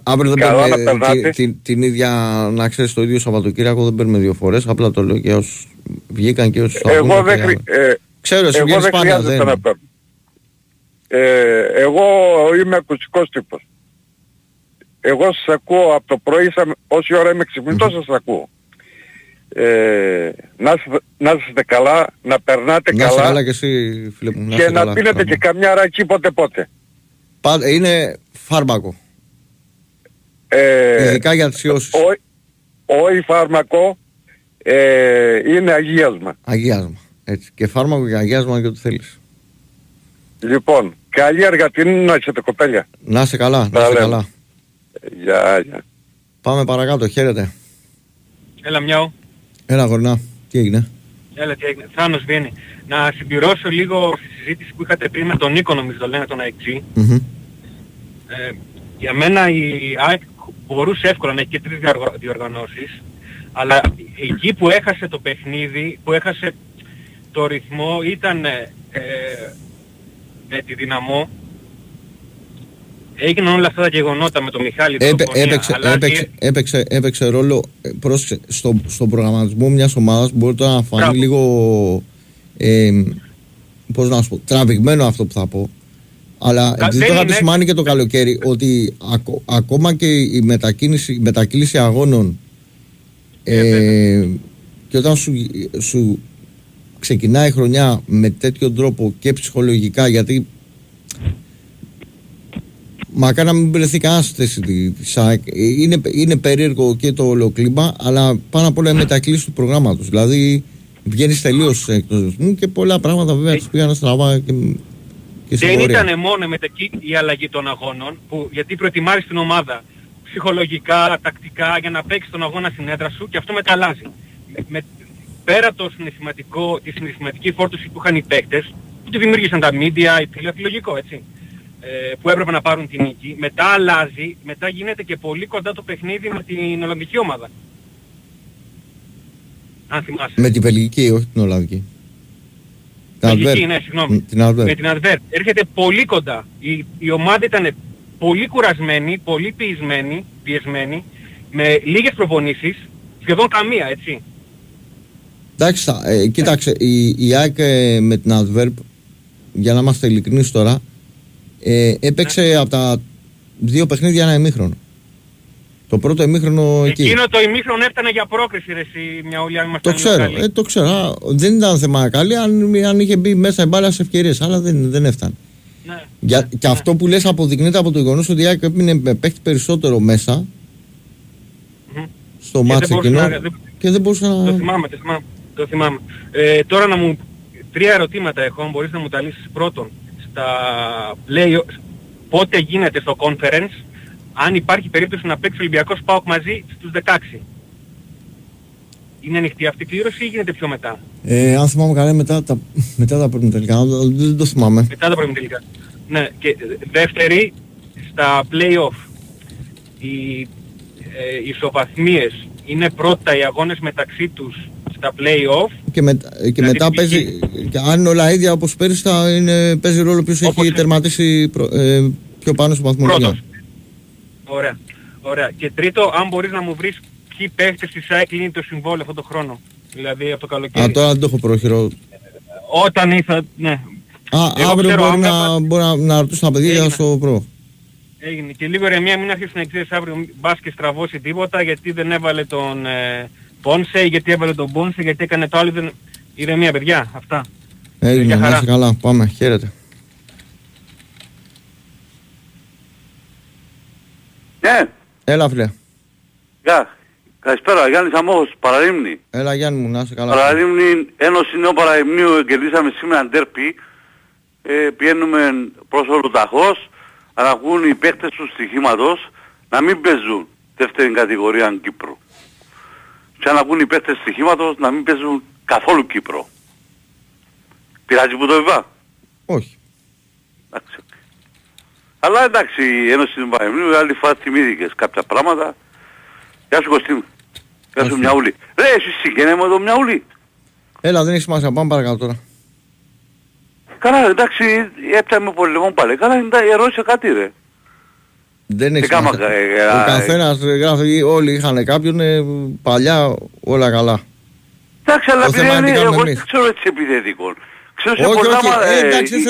Αύριο δεν παίρνουμε την, την ίδια, να ξέρεις, το ίδιο Σαββατοκύριακο δεν παίρνουμε δύο φορές. Απλά το λέω και όσους βγήκαν και όσους αγώνουν. Εγώ δεν, ε, ξέρω, εγώ δεν χρειάζεται δεν... να παίρνω. Ε, εγώ είμαι ακουστικός τύπος. Εγώ σας ακούω από το πρωί, σα, όση ώρα είμαι ξυπνητός σας ακούω. Ε, να, να είστε καλά, να περνάτε να καλά, καλά και, εσύ, φίλε μου, να και να καλά, πίνετε καλά. Και καμιά ρακή πότε πότε. Είναι φάρμακο. Ε, Ειδικά για τις ιώσεις. Όχι φάρμακο, ε, είναι αγίασμα. Αγίασμα, έτσι. Και φάρμακο και αγίασμα και ό,τι θέλεις. Λοιπόν, καλή εργατινή να έχετε κοπέλια. Να είστε καλά, να είστε καλά. Γεια, γεια. Πάμε παρακάτω, χαίρετε. Έλα μιάου. Έλα γορνά, τι έγινε. Έλα τι έγινε, Θάνος Βιέννη. Να συμπληρώσω λίγο στη συζήτηση που είχατε πριν με τον Νίκο, νομίζω το λένε, τον ΑΕΚΤΖ. Mm-hmm. Ε, για μένα η ΑΕΚ μπορούσε εύκολα να έχει και τρεις διοργανώσεις, αλλά εκεί που έχασε το παιχνίδι, που έχασε το ρυθμό, ήταν ε, με τη Δυναμό. Έγιναν όλα αυτά τα γεγονότα με τον Μιχάλη. Έπαι, έπαιξε, αλλά... έπαιξε, έπαιξε, έπαιξε ρόλο προς, στο, στον προγραμματισμό μιας ομάδας. Μπορεί να φανεί Μπράβο. λίγο ε, πώς να σου πω, τραβηγμένο αυτό που θα πω. Αλλά Κα, επειδή το είχα επισημάνει και το καλοκαίρι ότι ακο, ακόμα και η μετακίνηση, η μετακίνηση αγώνων ε, ε, και όταν σου, σου ξεκινάει η χρονιά με τέτοιο τρόπο και ψυχολογικά, γιατί μακάρι να μην βρεθεί κανένα στη θέση της ΑΕΚ. Είναι, είναι περίεργο και το ολοκλήμα, αλλά πάνω απ' όλα η μετακλήση του προγράμματος. Δηλαδή βγαίνεις τελείως εκτός ρυθμού και πολλά πράγματα βέβαια τους πήγαν στραβά και, και στην πορεία. Δεν ήταν μόνο μετακή η αλλαγή των αγώνων, που, γιατί προετοιμάζεις την ομάδα ψυχολογικά, τακτικά για να παίξεις τον αγώνα στην έδρα σου και αυτό μεταλλάζει. Με, με, πέρα το συναισθηματικό, τη συναισθηματική φόρτωση που είχαν οι παίκτες, που τη δημιούργησαν τα μίντια, είναι λογικό έτσι, που έπρεπε να πάρουν την νίκη, μετά αλλάζει, μετά γίνεται και πολύ κοντά το παιχνίδι με την Ολλανδική ομάδα. Αν θυμάσαι. Με την Βελγική, όχι την Ολλανδική. Την Βελγική, ναι, συγγνώμη. Την με την Advert. Έρχεται πολύ κοντά. Η, η ομάδα ήταν πολύ κουρασμένη, πολύ πιεσμένη, πιεσμένη, με λίγες προπονήσεις, σχεδόν καμία, έτσι. Εντάξει, ε, κοίταξε, η, η ΑΕΚ ε, με την Advert, για να είμαστε ειλικρινείς τώρα, Ε, έπαιξε ναι. από τα δύο παιχνίδια ένα ημίχρονο. Το πρώτο ημίχρονο εκεί. Εκείνο το ημίχρονο έφτανε για πρόκριση ρε εσύ, μια όλη αν το ξέρω, ε, το ξέρω. Δεν ήταν θέμα καλή αν, αν είχε μπει μέσα η μπάλα σε ευκαιρίες, αλλά δεν, δεν έφτανε. Ναι. Για, ναι. Και αυτό που λες αποδεικνύεται από το γεγονός ότι έπινε, παίχτη περισσότερο μέσα mm-hmm. στο μάτς εκείνο να, δε, και δεν μπορούσα να... Το θυμάμαι, το θυμάμαι. Το θυμάμαι. Ε, τώρα να μου... Τρία ερωτήματα έχω, μπορείς να μου τα λύσεις. Πρώτον, Λέει, πότε γίνεται στο conference, αν υπάρχει περίπτωση να παίξει ο Ολυμπιακός ΠΑΟΚ μαζί στους δεκαέξι. Είναι ανοιχτή αυτή η κλήρωση ή γίνεται πιο μετά? Ε, αν θυμάμαι καλά μετά τα, μετά τα πρώτα τελικά, δεν το θυμάμαι. Μετά τα πρώτα τελικά. Ναι, και δεύτερη, στα play-off, οι ε, ισοβαθμίες είναι πρώτα οι αγώνες μεταξύ τους στα play-off. Και, με, και μετά παίζει, και αν είναι όλα ίδια όπως πέρυσι, θα είναι, παίζει ρόλο ποιος όπως έχει τερματίσει προ, ε, πιο πάνω στο βαθμό. Ωραία, ωραία. Και τρίτο, αν μπορείς να μου βρεις ποιοι παίχτες στη ΣΑΕ κλείνει το συμβόλαιο αυτόν τον χρόνο. Δηλαδή από το καλοκαίρι. Α, τώρα δεν το έχω πρόχειρο. Ε, όταν ήρθα, ναι. Α, εγώ αύριο ξέρω, μπορεί, αύριο, να, μπορεί να, να ρωτήσω τα παιδιά για στο προ. Έγινε. Και λίγο ρε μία, μην αρχίσεις να ξέρεις αύριο μπας και στραβώσει τίποτα, γιατί δεν έβαλε τον... Ε, Πόνσε, γιατί έβαλε τον Πόνσε, γιατί έκανε το άλλο, δεν... ηρεμία παιδιά, αυτά. Έγινε, να είσαι καλά, πάμε, χαίρετε. Ναι. Έλα φίλε. Γεια, καλησπέρα, Γιάννης Αμόχος, Παραλίμνη. Έλα Γιάννη μου, να είσαι καλά. Παραλίμνη, Ένωση Νέο Παραλιμνίου, κερδίσαμε σήμερα ντέρπι, ε, πηγαίνουμε προς ο Λουταχός, αλλά βγουν οι παίχτες του στοιχήματος να μην παίζουν δεύτερη κατηγορία Κύπρου. Και να βγουν οι παίκτες στοιχήματος να μην παίζουν καθόλου Κύπρο. Πειράζει που το είπα? Όχι. Εντάξει. Αλλά εντάξει, η Ένωση του Πανεπιστημίου άλλη φορά θυμήθηκες κάποια πράγματα. Γεια σου Κωστή μου. Γεια σου Μιαούλη. Ρε εσύ συγγένε με το Μιαούλη. Έλα δεν έχει σημασία, πάμε παρακάτω τώρα. Καλά εντάξει, έπιαμε πολύ λεμόν πάλι. Καλά ερώτησε κάτι ρε. Δεν έχει καθένα. Ο καθένα γράφει, όλοι είχαν κάποιον παλιά, όλα καλά. Εντάξει, αλλά επειδή εγώ δεν ξέρω τι επιθετικό. Ξέρω όχι, όχι, εντάξει,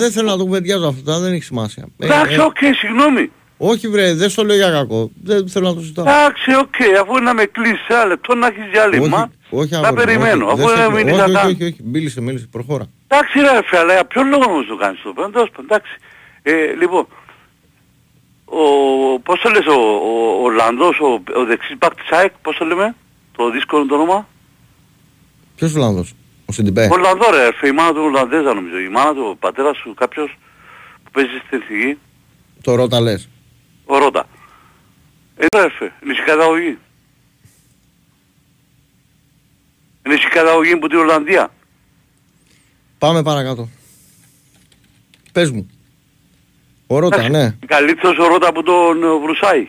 δεν θέλω να το κουβεντιάζω αυτά, δεν έχει σημασία. Εντάξει, οκ, συγγνώμη. Όχι βρε, δεν στο λέω για κακό, δεν θέλω να το ζητάω. Εντάξει, οκ, αφού να με κλείσεις άλλο, τώρα να έχεις διάλειμμα, θα περιμένω, αφού να μην είναι κατά. Όχι, όχι, όχι, μίλησε, μίλησε, προχώρα. Εντάξει ρε φίλε, αλλά για ποιον λόγο όμως το κάνεις το πέντος, εντάξει. Λοιπόν, πώς το λες, ο Ολλανδός, ο δεξής μπακ της ΑΕΚ, πώς το λέμε, το δύσκολο το όνομα. Ποιος Ολλανδός, ο Σιντιμπέ. Ολλανδό ρε φίλε, η μάνα του Ολλανδέζα νομίζω, η μάνα του, ο πατέρας του, κάποιος που παίζει στην εθνική. Το Ρότα λες. Ο Ρότα. Εδώ έφερε, νησικαταγωγή. Νησικαταγωγή από την Ολλανδία. Πάμε παρακάτω. Πες μου. Ο Ρότα, Άχι, ναι. Καλύτερος ο Ρότα από τον Βρουσάη.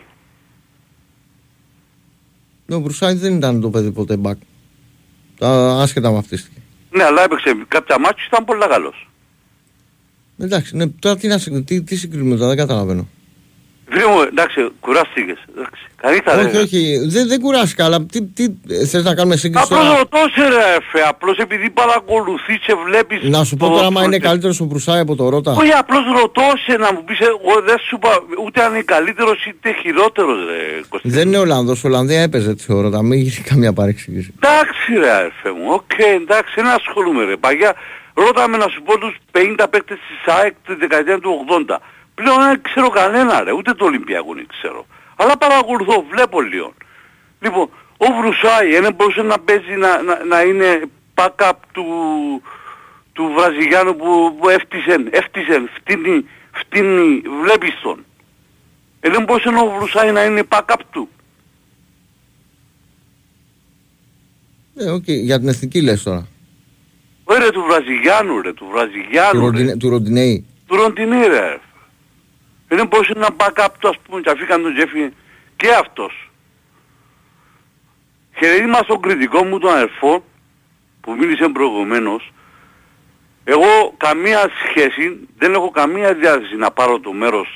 Ναι, ο Βρουσάη δεν ήταν το παιδί ποτέ μπακ. Άσχετα βαφτίστηκε. Ναι, αλλά έπαιξε κάποια μάτια, ήταν πολύ καλός. Εντάξει, ναι, τώρα τι, να, τι, τι συγκρίνουμε τώρα, δεν καταλαβαίνω. Βρήμο, εντάξει, κουράστηκες. Καλύτερα. Όχι, όχι, δεν, δεν κουράστηκα, αλλά τι, τι θες να κάνουμε σύγκριση τώρα. Απλώς ρωτώσε ρε εφέ, απλώς επειδή παρακολουθείς, σε βλέπεις... Να σου πω τώρα, άμα είναι καλύτερος ο Μπρουσάι από το Ρότα. Όχι, απλώς ρωτώσε να μου πεις, εγώ δεν σου είπα ούτε αν είναι καλύτερος είτε χειρότερος ρε Κωστή. Δεν είναι Ολλανδός, Ολλανδία έπαιζε έτσι ο Ρότα, μην γίνει καμία παρεξήγηση. Εντάξει ρε εφέ μου, οκ, okay, εντάξει, δεν ασχολούμαι ρε παγιά. Ρώταμε να σου πω τους πενήντα παίκτες της ΑΕΚ τη δεκαετία του ογδόντα. Πλέον δεν ξέρω κανένα ρε, ούτε το Ολυμπιακό δεν ξέρω. Αλλά παρακολουθώ, βλέπω λίγο. Λοιπόν, ο Βρουσάη δεν μπορούσε να παίζει να, να, να είναι back-up του, του Βραζιλιάνου που, που έφτιζεν, έφτιζεν, φτύνει, φτύνει, βλέπεις τον. Ε, δεν μπορούσε ο Βρουσάη να είναι back-up του. Ε, οκ, okay. Για την εθνική λες τώρα. Ρε του Βραζιλιάνου ρε, του Βραζιλιάνου του, ρε, του Ροντινέη. Του Ροντινέη ρε. Δεν μπορούσε να back-up του ας πούμε και αφήκαν τον Τζέφι και αυτός. Χαιρετήμα στον κριτικό μου τον αδερφό που μίλησε προηγουμένως. Εγώ καμία σχέση, δεν έχω καμία διάθεση να πάρω το μέρος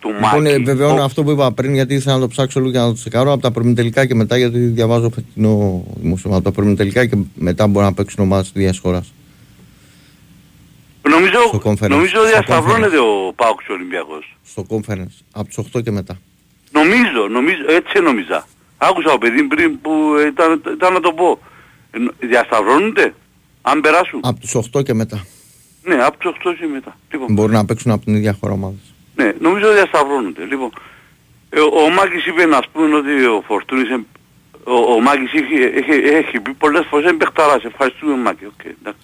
του λοιπόν, Μάκη. Λοιπόν βεβαιώνω Ο... αυτό που είπα πριν γιατί ήθελα να το ψάξω λίγο και να το τσεκάρω από τα προημιτελικά και μετά γιατί διαβάζω φετινό δημοσίευμα. Από τα προημιτελικά και μετά μπορώ να παίξουν ομάδες της χώρας. Νομίζω, νομίζω διασταυρώνεται ο ΠΑΟΚ και ο Ολυμπιακός. Στο conference, από τις οκτώ και μετά. Νομίζω, νομίζω, έτσι νόμιζα. Άκουσα ο παιδί πριν που ήταν, ήταν να το πω. Διασταυρώνεται, αν περάσουν. Από τις οκτώ και μετά. Ναι, από τις οκτώ και μετά. Λοιπόν. Μπορούν να παίξουν από την ίδια χώρα ομάδες. Ναι, νομίζω διασταυρώνονται. Λοιπόν, ο, ο Μάκης είπε να πούμε ότι ο Φορτούνης, ο, ο Μάκης είχε, είχε, είχε, έχει πει πολλές φορές είναι παιχταράς. Ευχαριστούμε Μάκη. Okay, εντάξει.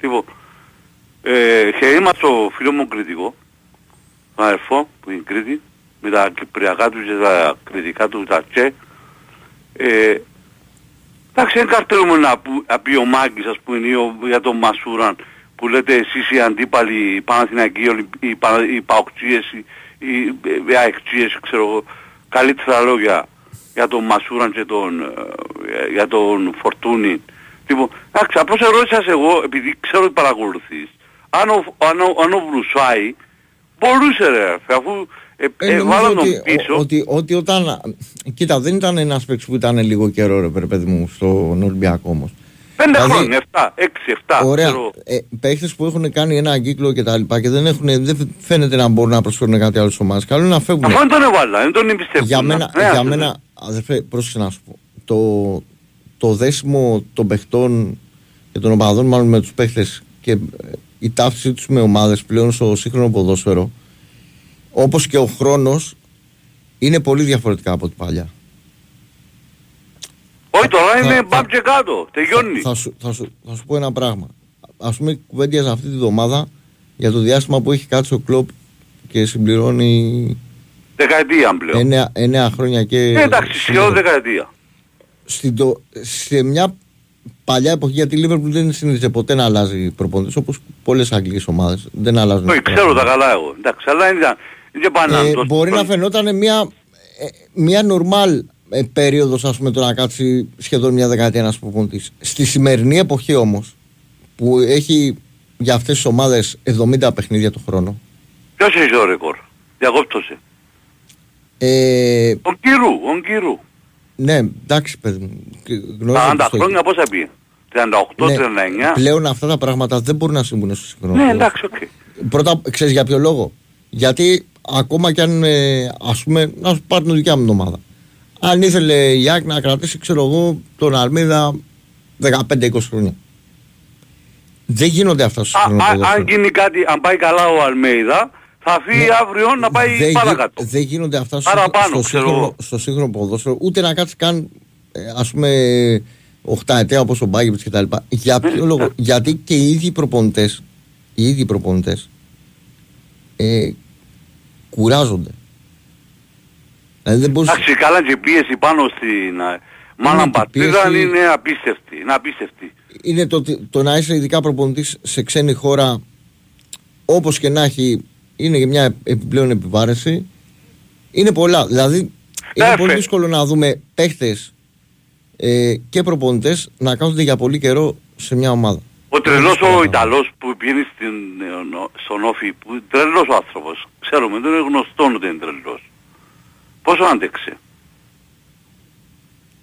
Λοιπόν, ε, χαιρήμα στο φίλο μου κριτικό, τον αδερφό που είναι Κρήτη, με τα κυπριακά του και τα κριτικά του, τα τσε. Ε, εντάξει, δεν καρτερούμε να πει ο Μάκης, ας πούμε, ή για τον Μασούραν, που λέτε εσείς οι αντίπαλοι, οι Παναθηναϊκοί, οι, Πανα, οι Παοκτζίες, οι, οι, οι Αεκτζίες, ξέρω εγώ, καλύτερα λόγια για τον Μασούραν και τον, για τον Φορτούνη. Λοιπόν, εντάξει, απλώς ερώτησας εγώ, επειδή ξέρω ότι παρακολουθείς, αν ο, αν ο, αν ο Βρουσάη μπορούσε ρε, αφού ε, ε, ε, βάλαν τον πίσω... Ότι, ότι όταν... Κοίτα, δεν ήταν ένας παίκτης που ήταν λίγο καιρό ρε, παιδί μου, στον Ολυμπιακό όμως. Πέντε δηλαδή, χρόνια, εφτά, έξι, εφτά. Ωραία. Ε, παίχτες που έχουν κάνει ένα κύκλο και τα λοιπά και δεν, έχουν, δεν φαίνεται να μπορούν να προσφέρουν κάτι άλλο στους ομάδες. Καλό είναι να φεύγουν. Αφού δεν τον έβαλα, δεν τον εμπιστεύουν. Για μένα, ναι, για ναι. μένα αδερφέ, πρόσεξε να σου πω. Το, το δέσιμο των παιχτών και των οπαδών, μάλλον με τους παίχτες και η ταύτισή τους με ομάδες πλέον στο σύγχρονο ποδόσφαιρο, όπως και ο χρόνος, είναι πολύ διαφορετικά από την παλιά. Όχι τώρα είναι μπαμ και κάτω, τελειώνει. Θα σου, θα, σου, θα σου πω ένα πράγμα. Ας πούμε κουβέντιαζα αυτή τη βδομάδα για το διάστημα που έχει κάτσει ο Κλοπ και συμπληρώνει... Δεκαετία πλέον. εννέα χρόνια και... Ε, εντάξει, σχεδόν δεκαετία. Στην το, σε μια παλιά εποχή, γιατί η Λίβερπουλ δεν συνήθιζε ποτέ να αλλάζει προπονητές, όπως πολλές αγγλικές ομάδες δεν αλλάζουν. Όχι, ξέρω τα καλά εγώ. Εντάξει, αλλά ήταν... Ε, μπορεί να φαινόταν μια, μια νορμάλ... Ε, περίοδος ας πούμε το να κάτσει σχεδόν μια δεκαετία ένας προπονητής. Στη σημερινή εποχή όμως που έχει για αυτές τις ομάδες εβδομήντα παιχνίδια το χρόνο. Ποιος είναι το ρεκόρ, διακόπτωσε. Ε... Ο Κύρου, ο Κύρου. Ναι, εντάξει παιδί μου. τριάντα χρόνια πόσα πήγε. τριάντα οκτώ, ναι, τριάντα εννιά. Πλέον αυτά τα πράγματα δεν μπορούν να συμβούν στο συγχρονισμό. Ναι, εντάξει, οκ. Okay. Πρώτα, ξέρεις για ποιο λόγο. Γιατί ακόμα κι αν, ε, ας πούμε, να σου πάρουν δικιά μου την ομάδα. Αν ήθελε η ΑΕΚ να κρατήσει, ξέρω εγώ, τον Αρμίδα δεκαπέντε είκοσι χρόνια. Δεν γίνονται αυτά στο συγχρονισμό. Αν γίνει κάτι, αν πάει καλά ο Αλμέιδα, θα φύγει ναι, αύριο να πάει παρακάτω. Δεν γίνονται αυτά στο, πάνω, στο, στο σύγχρονο ποδόσφαιρο, ούτε να κάτσει καν, ε, ας πούμε, οκτώ εταία όπως ο Μπάγκεβιτς κτλ. Για ποιο λόγο, γιατί και οι ίδιοι προπονητές, οι ίδιοι προπονητές ε, κουράζονται. Δηλαδή δεν μπορούσε... Άξι, καλά και η πίεση πάνω στην μάνα πατρίδα πίεση... είναι απίστευτη. Είναι, απίστευτη. Είναι το, το να είσαι ειδικά προπονητής σε ξένη χώρα, όπως και να έχει, είναι και μια επιπλέον επιβάρυνση. Είναι πολλά. Δηλαδή είναι Έφε. πολύ δύσκολο να δούμε παίχτες ε, και προπονητές να κάθονται για πολύ καιρό σε μια ομάδα. Ο τρελός ο Ιταλός που πήρε στον Όφη, τρελός ο άνθρωπος. Ξέρουμε, δεν είναι γνωστόν ότι είναι τρελός. Πόσο άντεξε.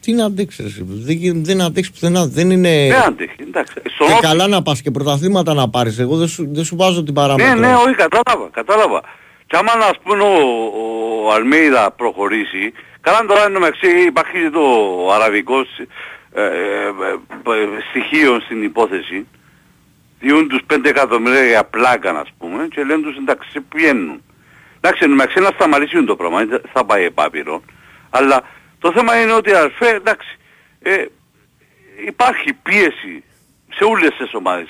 Τι να αντέξει, δεν, δεν αντέξει πουθενά. Δεν είναι. Δεν αντέχει, εντάξει. Και ο... καλά να πας και πρωταθλήματα να πάρεις. Εγώ δεν σου, δεν σου βάζω την παράμετρο. Ναι, ναι, όχι, κατάλαβα, κατάλαβα. Και άμα ας πούμε ο, ο Αλμέιδα προχωρήσει, καλά τώρα είναι μεταξύ, υπάρχει το αραβικό ε, ε, ε, στοιχείο στην υπόθεση. Διούν τους πέντε εκατομμύρια για πλάκα, ας πούμε, και λένε τους εντάξει, πηγαίνουν. Εντάξει, εν μεταξύ να σταματήσουν το πράγμα, θα πάει επάπειρο. Αλλά το θέμα είναι ότι αρφέ, εντάξει, ε, υπάρχει πίεση σε όλες τις ομάδες.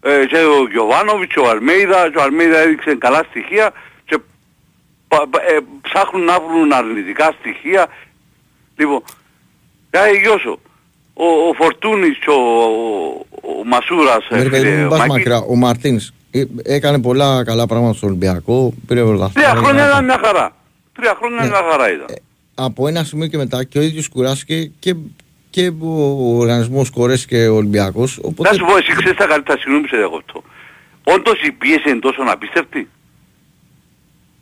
Ε, και ο Γιωβάνοβιτς, ο Αλμέιδα, ο Αλμέιδα έδειξε καλά στοιχεία και ε, ψάχνουν να βρουν αρνητικά στοιχεία. Λοιπόν, για Γιώσο, ο, ο Φορτούνης και ο, ο, ο Μασούρας... Μερικαλή, μην πας μακριά, ο Μαρτίνς έκανε πολλά καλά πράγματα στο Ολυμπιακό, πήρε βολταθμό... Τρία χρόνια ήταν μια χαρά. Τρία χρόνια μια χαρά ήταν. Από ένα σημείο και μετά και ο ίδιος κουράστηκε και, και ο οργανισμός Κορές και ο Ολυμπιακός. Οπότε... Να σου πω, εσύ ξέρεις τα καλύτερα, συγγνώμη σε διακόπτω. Όντως η πίεση είναι τόσο απίστευτη.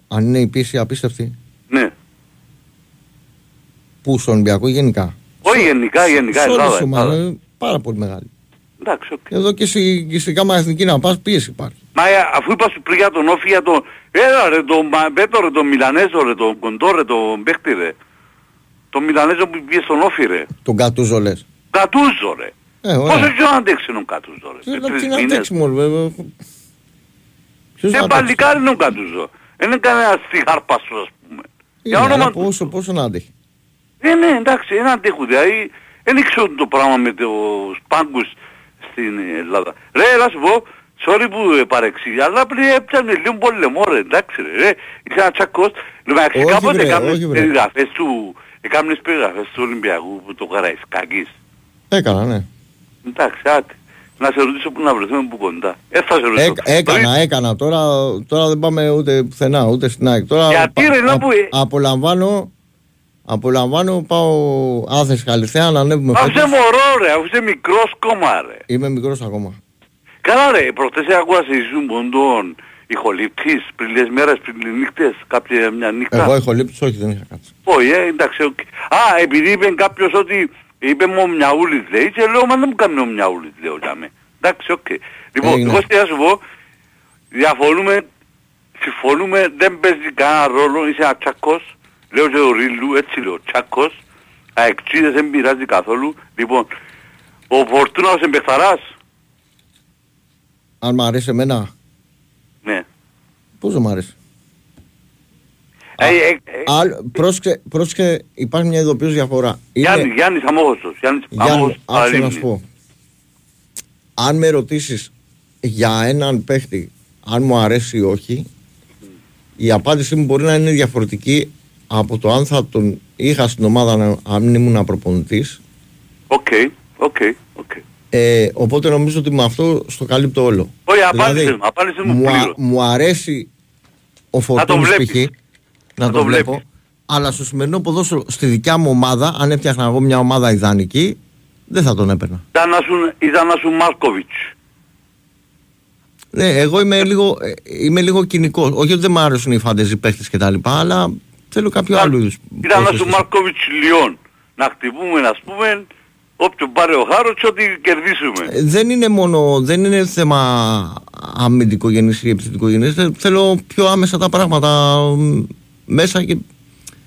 Αν είναι η πίεση απίστευτη. Ναι. Πού, στον Ολυμπιακό γενικά. Όχι γενικά, γενικά. Σε όλες ομάδες, πάρα πολύ μεγάλη. Εντάξει, okay. Εδώ και στην στη Κάμα Εθνική να πας, πίεση υπάρχει. Μα αφού είπα σου πριν για τον Όφη, για τον... Έλα ρε τον Μπέτο ρε, τον Μιλανέζο ρε, τον Κοντό ρε, τον Μπέχτη ρε. Τον Μιλανέζο που πήγε στον Όφη ρε. Τον Κατούζο λες. Κατούζο ρε. Ε, πόσο και να αντέξει τον Κατούζο ρε. Τι να αντέξει μόνο βέβαια. Δεν παλικάρει τον Κατούζο. Δεν είναι κανένας τυχάρπαστος ας πούμε. Είναι, για όνομα... πόσο, πόσο να αντέχει. Ε, ναι, εντάξει, δεν αντέχουν. Δηλαδή, δεν ήξερουν το πράγμα με τους πάγκους στην Ελλάδα. Ρε, να σου πω, sorry που παρεξήγησα, αλλά πριν έπιανε λίγο πολεμό ρε, εντάξει ρε, ήταν ένα τσακός. Εντάξει, κάποτε έκαμνες περιγραφές του, έκαμνες περιγραφές του Ολυμπιακού, που το Καραϊσκάκης. Έκανα, ναι. Εντάξει, άτε. Να σε ρωτήσω που να βρεθούμε που κοντά. Ε, θα σε ρωτήσω. Έ, έκανα, έκανα, τώρα, τώρα δεν πάμε ούτε πουθενά, ούτε στην ΑΕΚ. Τώρα γιατί, πα, ρε, να α, που... απολαμβάνω... Απολαμβάνω, πάω Άθες Καλυθέα να ανέβουμε φέτος. Αφού είσαι μωρό ρε, αφού είσαι μικρός κόμμα ρε. Είμαι μικρός ακόμα. Καλά ρε, προχτές ακούγα σε ζουμποντών ηχολήπτης, πριν λίγες μέρες, πριν λίγες νύχτες, κάποια μια νύχτα. Εγώ ηχολήπτης όχι, δεν είχα κάτσει. Όχι, ε, εντάξει, όχι. Α, επειδή είπε κάποιος ότι είπε μου ο Μιαούλης λέει, και λέω, μα δεν μου κάνει ο Μιαούλης λέω, λέμε. Εντάξει, οκ. Λοιπόν, εγώ θα σου πω, διαφωνούμε, συμφωνούμε, δεν παίζει κανένα ρόλο, είσαι ατσακός. Λέω και ο Ρίλου, έτσι λέω, τσάκος, αεξίδες δεν πειράζει καθόλου. Λοιπόν, ο Φορτούνας ο Σεμπεχθαράς. Αν μ' αρέσει εμένα. Ναι. Πώς δεν μ' αρέσει. Ε, ε, ε, ε, Πρόσεξε, υπάρχει μια ειδοποιώς διαφορά. Γιάννη, Είναι... Γιάννης Αμόχωστος. Γιάννης Αμόχωστος. Άκουσα να σου πω. Αν με ρωτήσεις για έναν παίχτη, αν μου αρέσει ή όχι, mm. η απάντησή μου μπορεί να είναι διαφορετική από το αν θα τον είχα στην ομάδα αν ήμουν προπονητής. Οκ, οκ, οκ. Οπότε νομίζω ότι με αυτό στο καλύπτω όλο. Όχι, δηλαδή, απάντησε μου, μου, μου αρέσει ο Φορτούνης π.χ. Να, να το βλέπω. Βλέπεις. Αλλά στο σημερινό ποδόσφαιρο, στη δικιά μου ομάδα, αν έφτιαχνα εγώ μια ομάδα ιδανική, δεν θα τον έπαιρνα. Ήταν να σου Μάρκοβιτς. Ναι, εγώ είμαι λίγο, είμαι λίγο κοινικός. Όχι ότι δεν μου άρεσουν οι φαντεζοί παίχτες κτλ. Αλλά Θέλω κάποιο να, άλλο είδους. Ήταν ένας ο Μαρκόβιτς Λιόν. Να χτυπούμε, ας πούμε, όποιον πάρει ο Χάροτς, ό,τι κερδίσουμε. Ε, δεν είναι μόνο, δεν είναι θέμα αμυντικογενής ή επιθετικογενής. Θέλω πιο άμεσα τα πράγματα μέσα και...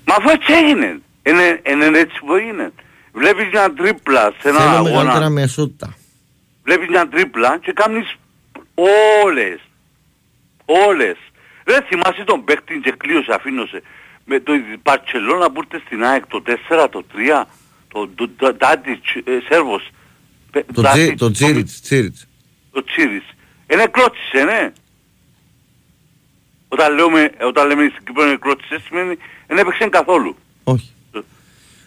Μα αυτό έτσι έγινε. Είναι, είναι έτσι που έγινε. Βλέπεις μια τρίπλα σε ένα θέλω αγώνα. Θέλω μεγαλύτερα μεσότητα. Βλέπεις μια τρίπλα και κάνεις όλες. Όλες. Δεν θυμάσαι τον παίχτη και κλείωσε, αφήνωσε. Με το Μπαρτσελώνα που ήρθε στην ΑΕΚ, το τέσσερα, το τρία, το Τάντιτς, Σέρβος. Το Τσίριτς, Τσίριτς. Το Τσίριτς. Είναι κλώτσισε, ναι. Όταν λέμε, όταν λέμε στην Κύπρο είναι κλώτσισε, σημαίνει δεν έπαιξε καθόλου. Όχι.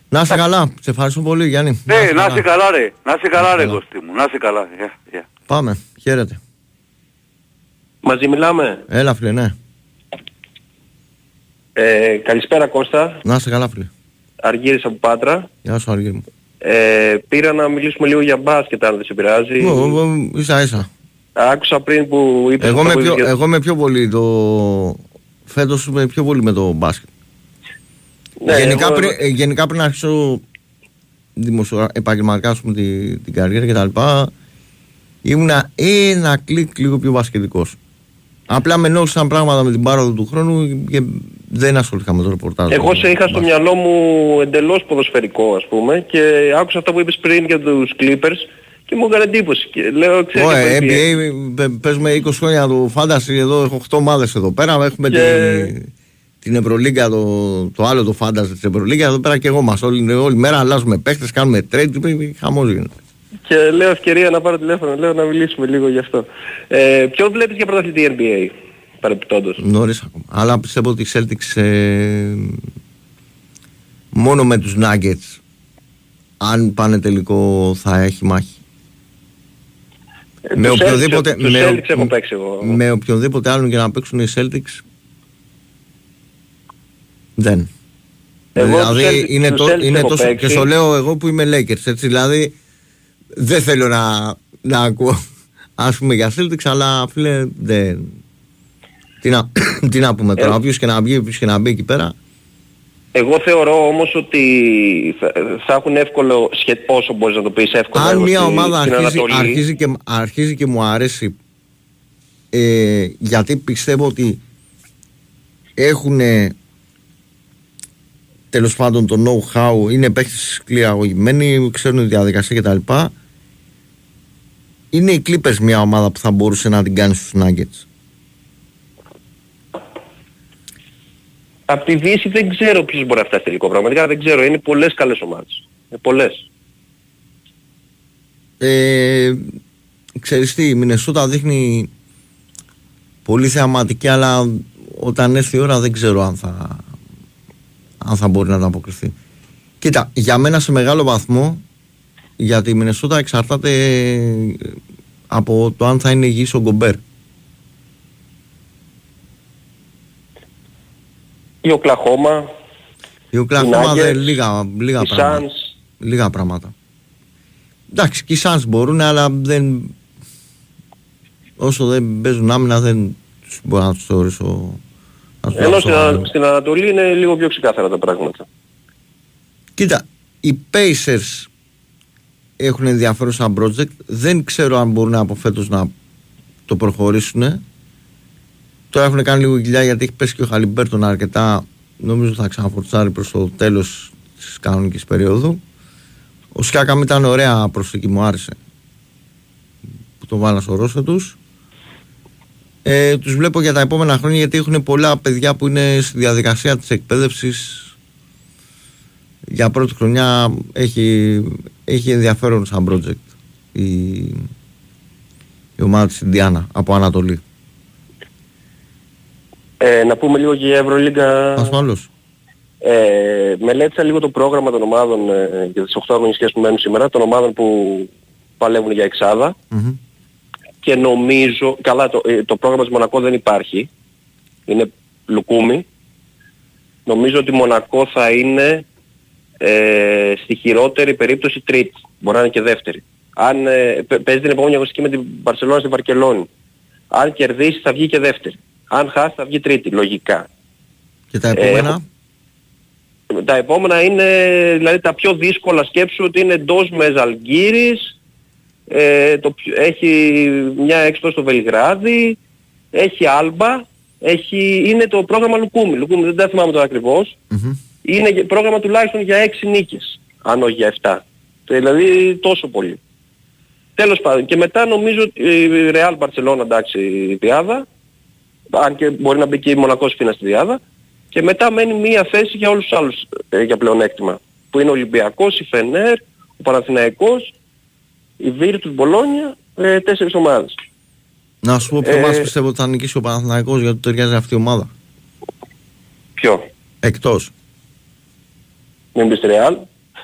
Να είσαι καλά, σε ευχαριστώ πολύ Γιάννη. Ναι, να είσαι καλά ρε, να είσαι καλά ρε Κωστή μου, να είσαι καλά. Πάμε, χαίρετε. Μαζί μιλάμε. Έλα φίλε, ναι. Ε, καλησπέρα Κώστα. Να είσαι καλά φίλε. Αργύρης από Πάτρα. Γεια σου Αργύρη μου. Ε, πήρα να μιλήσουμε λίγο για μπάσκετ αν δεν σε πειράζει. Ίσα ίσα. Άκουσα πριν που είπες... Εγώ, με πιο, για... εγώ με πιο πολύ το... Φέτος με πιο πολύ με το μπάσκετ. Ναι, γενικά, εγώ... πριν, γενικά πριν αρχίσω δημοσιο... επαγγελματικά πούμε, την, την καριέρα κτλ. Ήμουνα ένα κλικ λίγο πιο μπασκετικός. Απλά με νόησαν πράγματα με την πάροδο του χρόνου και δεν ασχολήθηκα με το ρεπορτάζ. Εγώ σε είχα στο μυαλό μου εντελώς ποδοσφαιρικό ας πούμε και άκουσα αυτά που είπες πριν για τους Clippers και μου έκανε εντύπωση. Λέω ξέρεις... Ωε, εν μπι έι παίζουμε είκοσι χρόνια του Fantasy, εδώ έχω οκτώ ομάδες εδώ πέρα, έχουμε και... την, την Ευρωλίγκα, το, το άλλο το Fantasy της Ευρωλίγκα, εδώ πέρα και εγώ μας όλη, όλη μέρα αλλάζουμε παίχτες, κάνουμε trade, χαμός γίνεται. Και λέω ευκαιρία να πάρω τηλέφωνο, λέω να μιλήσουμε λίγο γι' αυτό. Ε, ποιον βλέπεις για πρωταθλητή εν μπι έι, παρεπιπτόντως? Νωρίς ακόμα. Αλλά πιστεύω ότι οι Celtics ε, μόνο με τους Nuggets, αν πάνε τελικό, θα έχει μάχη. Ε, με, οποιοδήποτε, με, έχω εγώ. με οποιοδήποτε άλλον για να παίξουν οι Celtics, δεν. Εγώ δηλαδή τους είναι, τους το, είναι τόσο, και σου λέω εγώ που είμαι Lakers, έτσι δηλαδή. Δεν θέλω να, να ακούω ας πούμε για Celtics, αλλά φίλε δεν... Τι να, τι να πούμε τώρα, ποιος και να βγει, ποιος και να μπει εκεί πέρα. Εγώ θεωρώ όμως ότι θα, θα έχουν εύκολο, σχε, όσο μπορείς να το πεις εύκολο. Αν μια ομάδα στην, αρχίζει, στην αρχίζει, και, αρχίζει και μου αρέσει ε, γιατί πιστεύω ότι έχουν τέλος πάντων το know-how, είναι παίχτες κληραγωγημένοι, ξέρουν τη διαδικασία κτλ. Είναι οι Clippers μια ομάδα που θα μπορούσε να την κάνει στους Nuggets. Απ' τη Δύση δεν ξέρω ποιος μπορεί να φτάσει τελικό, πραγματικά δεν ξέρω, είναι πολλές καλές ομάδες. Είναι πολλές. Ε, ξέρεις τι, η Μινεσότα δείχνει πολύ θεαματική, αλλά όταν έρθει η ώρα δεν ξέρω αν θα, αν θα μπορεί να τα αποκριθεί. Κοίτα, για μένα σε μεγάλο βαθμό, γιατί η Μινεσότα εξαρτάται από το αν θα είναι υγιής ο Γκομπέρ. Η Οκλαχώμα, η Οκλαχώμα δε, λίγα, λίγα πράγματα. Σάνς. Λίγα πράγματα. Εντάξει, και οι Σάνς μπορούν, αλλά δεν, όσο δεν παίζουν άμυνα δεν μπορώ να τους θεωρήσω. Ενώ στην, α, στην Ανατολή είναι λίγο πιο ξεκάθαρα τα πράγματα. Κοίτα, οι Pacers έχουν ενδιαφέρον σαν project. Δεν ξέρω αν μπορούν από φέτος να το προχωρήσουν. Τώρα έχουν κάνει λίγο κοιλιά γιατί έχει πέσει και ο Χαλιμπέρτον αρκετά. Νομίζω θα ξαναφορτσάρει προς το τέλος της κανονικής περίοδου. Ο Σκιάκαμ ήταν ωραία προσθήκη, μου άρεσε που το βάλα στο ρόστερ τους. Ε, τους βλέπω για τα επόμενα χρόνια γιατί έχουν πολλά παιδιά που είναι στη διαδικασία της εκπαίδευσης. Για πρώτη χρονιά έχει, έχει ενδιαφέρον σαν project η, η ομάδα της Ιντιάνα από Ανατολή. Ε, να πούμε λίγο και η Ευρωλίγκα. Ασφαλώς. Ε, μελέτησα λίγο το πρόγραμμα των ομάδων ε, για τις οκτώ αγωνιστικές που μένουν σήμερα, των ομάδων που παλεύουν για εξάδα. Mm-hmm. Και νομίζω, καλά το, το πρόγραμμα της Μονακό δεν υπάρχει, είναι λουκούμι. Νομίζω ότι Μονακό θα είναι ε, στη χειρότερη περίπτωση τρίτη, μπορεί να είναι και δεύτερη. Αν ε, παίζει την επόμενη αγωνιστική με την Μπαρσελόνα στην Βαρκελόνη, αν κερδίσει θα βγει και δεύτερη. Αν χάσει θα βγει τρίτη, λογικά. Και τα επόμενα. τα επόμενα είναι δηλαδή τα πιο δύσκολα, σκέψου ότι είναι εντός Μεζαλγκύρης, ε, το, έχει μια έξοδο στο Βελιγράδι, έχει Άλμπα, έχει, είναι το πρόγραμμα Λουκούμι, Λουκούμι δεν τα θυμάμαι τώρα ακριβώς, mm-hmm. είναι πρόγραμμα τουλάχιστον για έξι νίκες, αν όχι για εφτά, δηλαδή τόσο πολύ. Τέλος πάντων, και μετά νομίζω ότι η Real Barcelona, εντάξει, η διάδα, αν και μπορεί να μπει και η Μονακό Φίνα στη διάδα, και μετά μένει μία θέση για όλους τους άλλους ε, για πλεονέκτημα, που είναι ο Ολυμπιακός, η Φενέρ, ο Παναθηναϊκός, η Βίρτους Μπολόνια, ε, τέσσερις ομάδες. Να σου πω ποιο ε, μάτς πιστεύω ότι θα νικήσει ο Παναθηναϊκός, γιατί ταιριάζει αυτή η ομάδα. Ποιο? Εκτός. Μην πεις τη Real.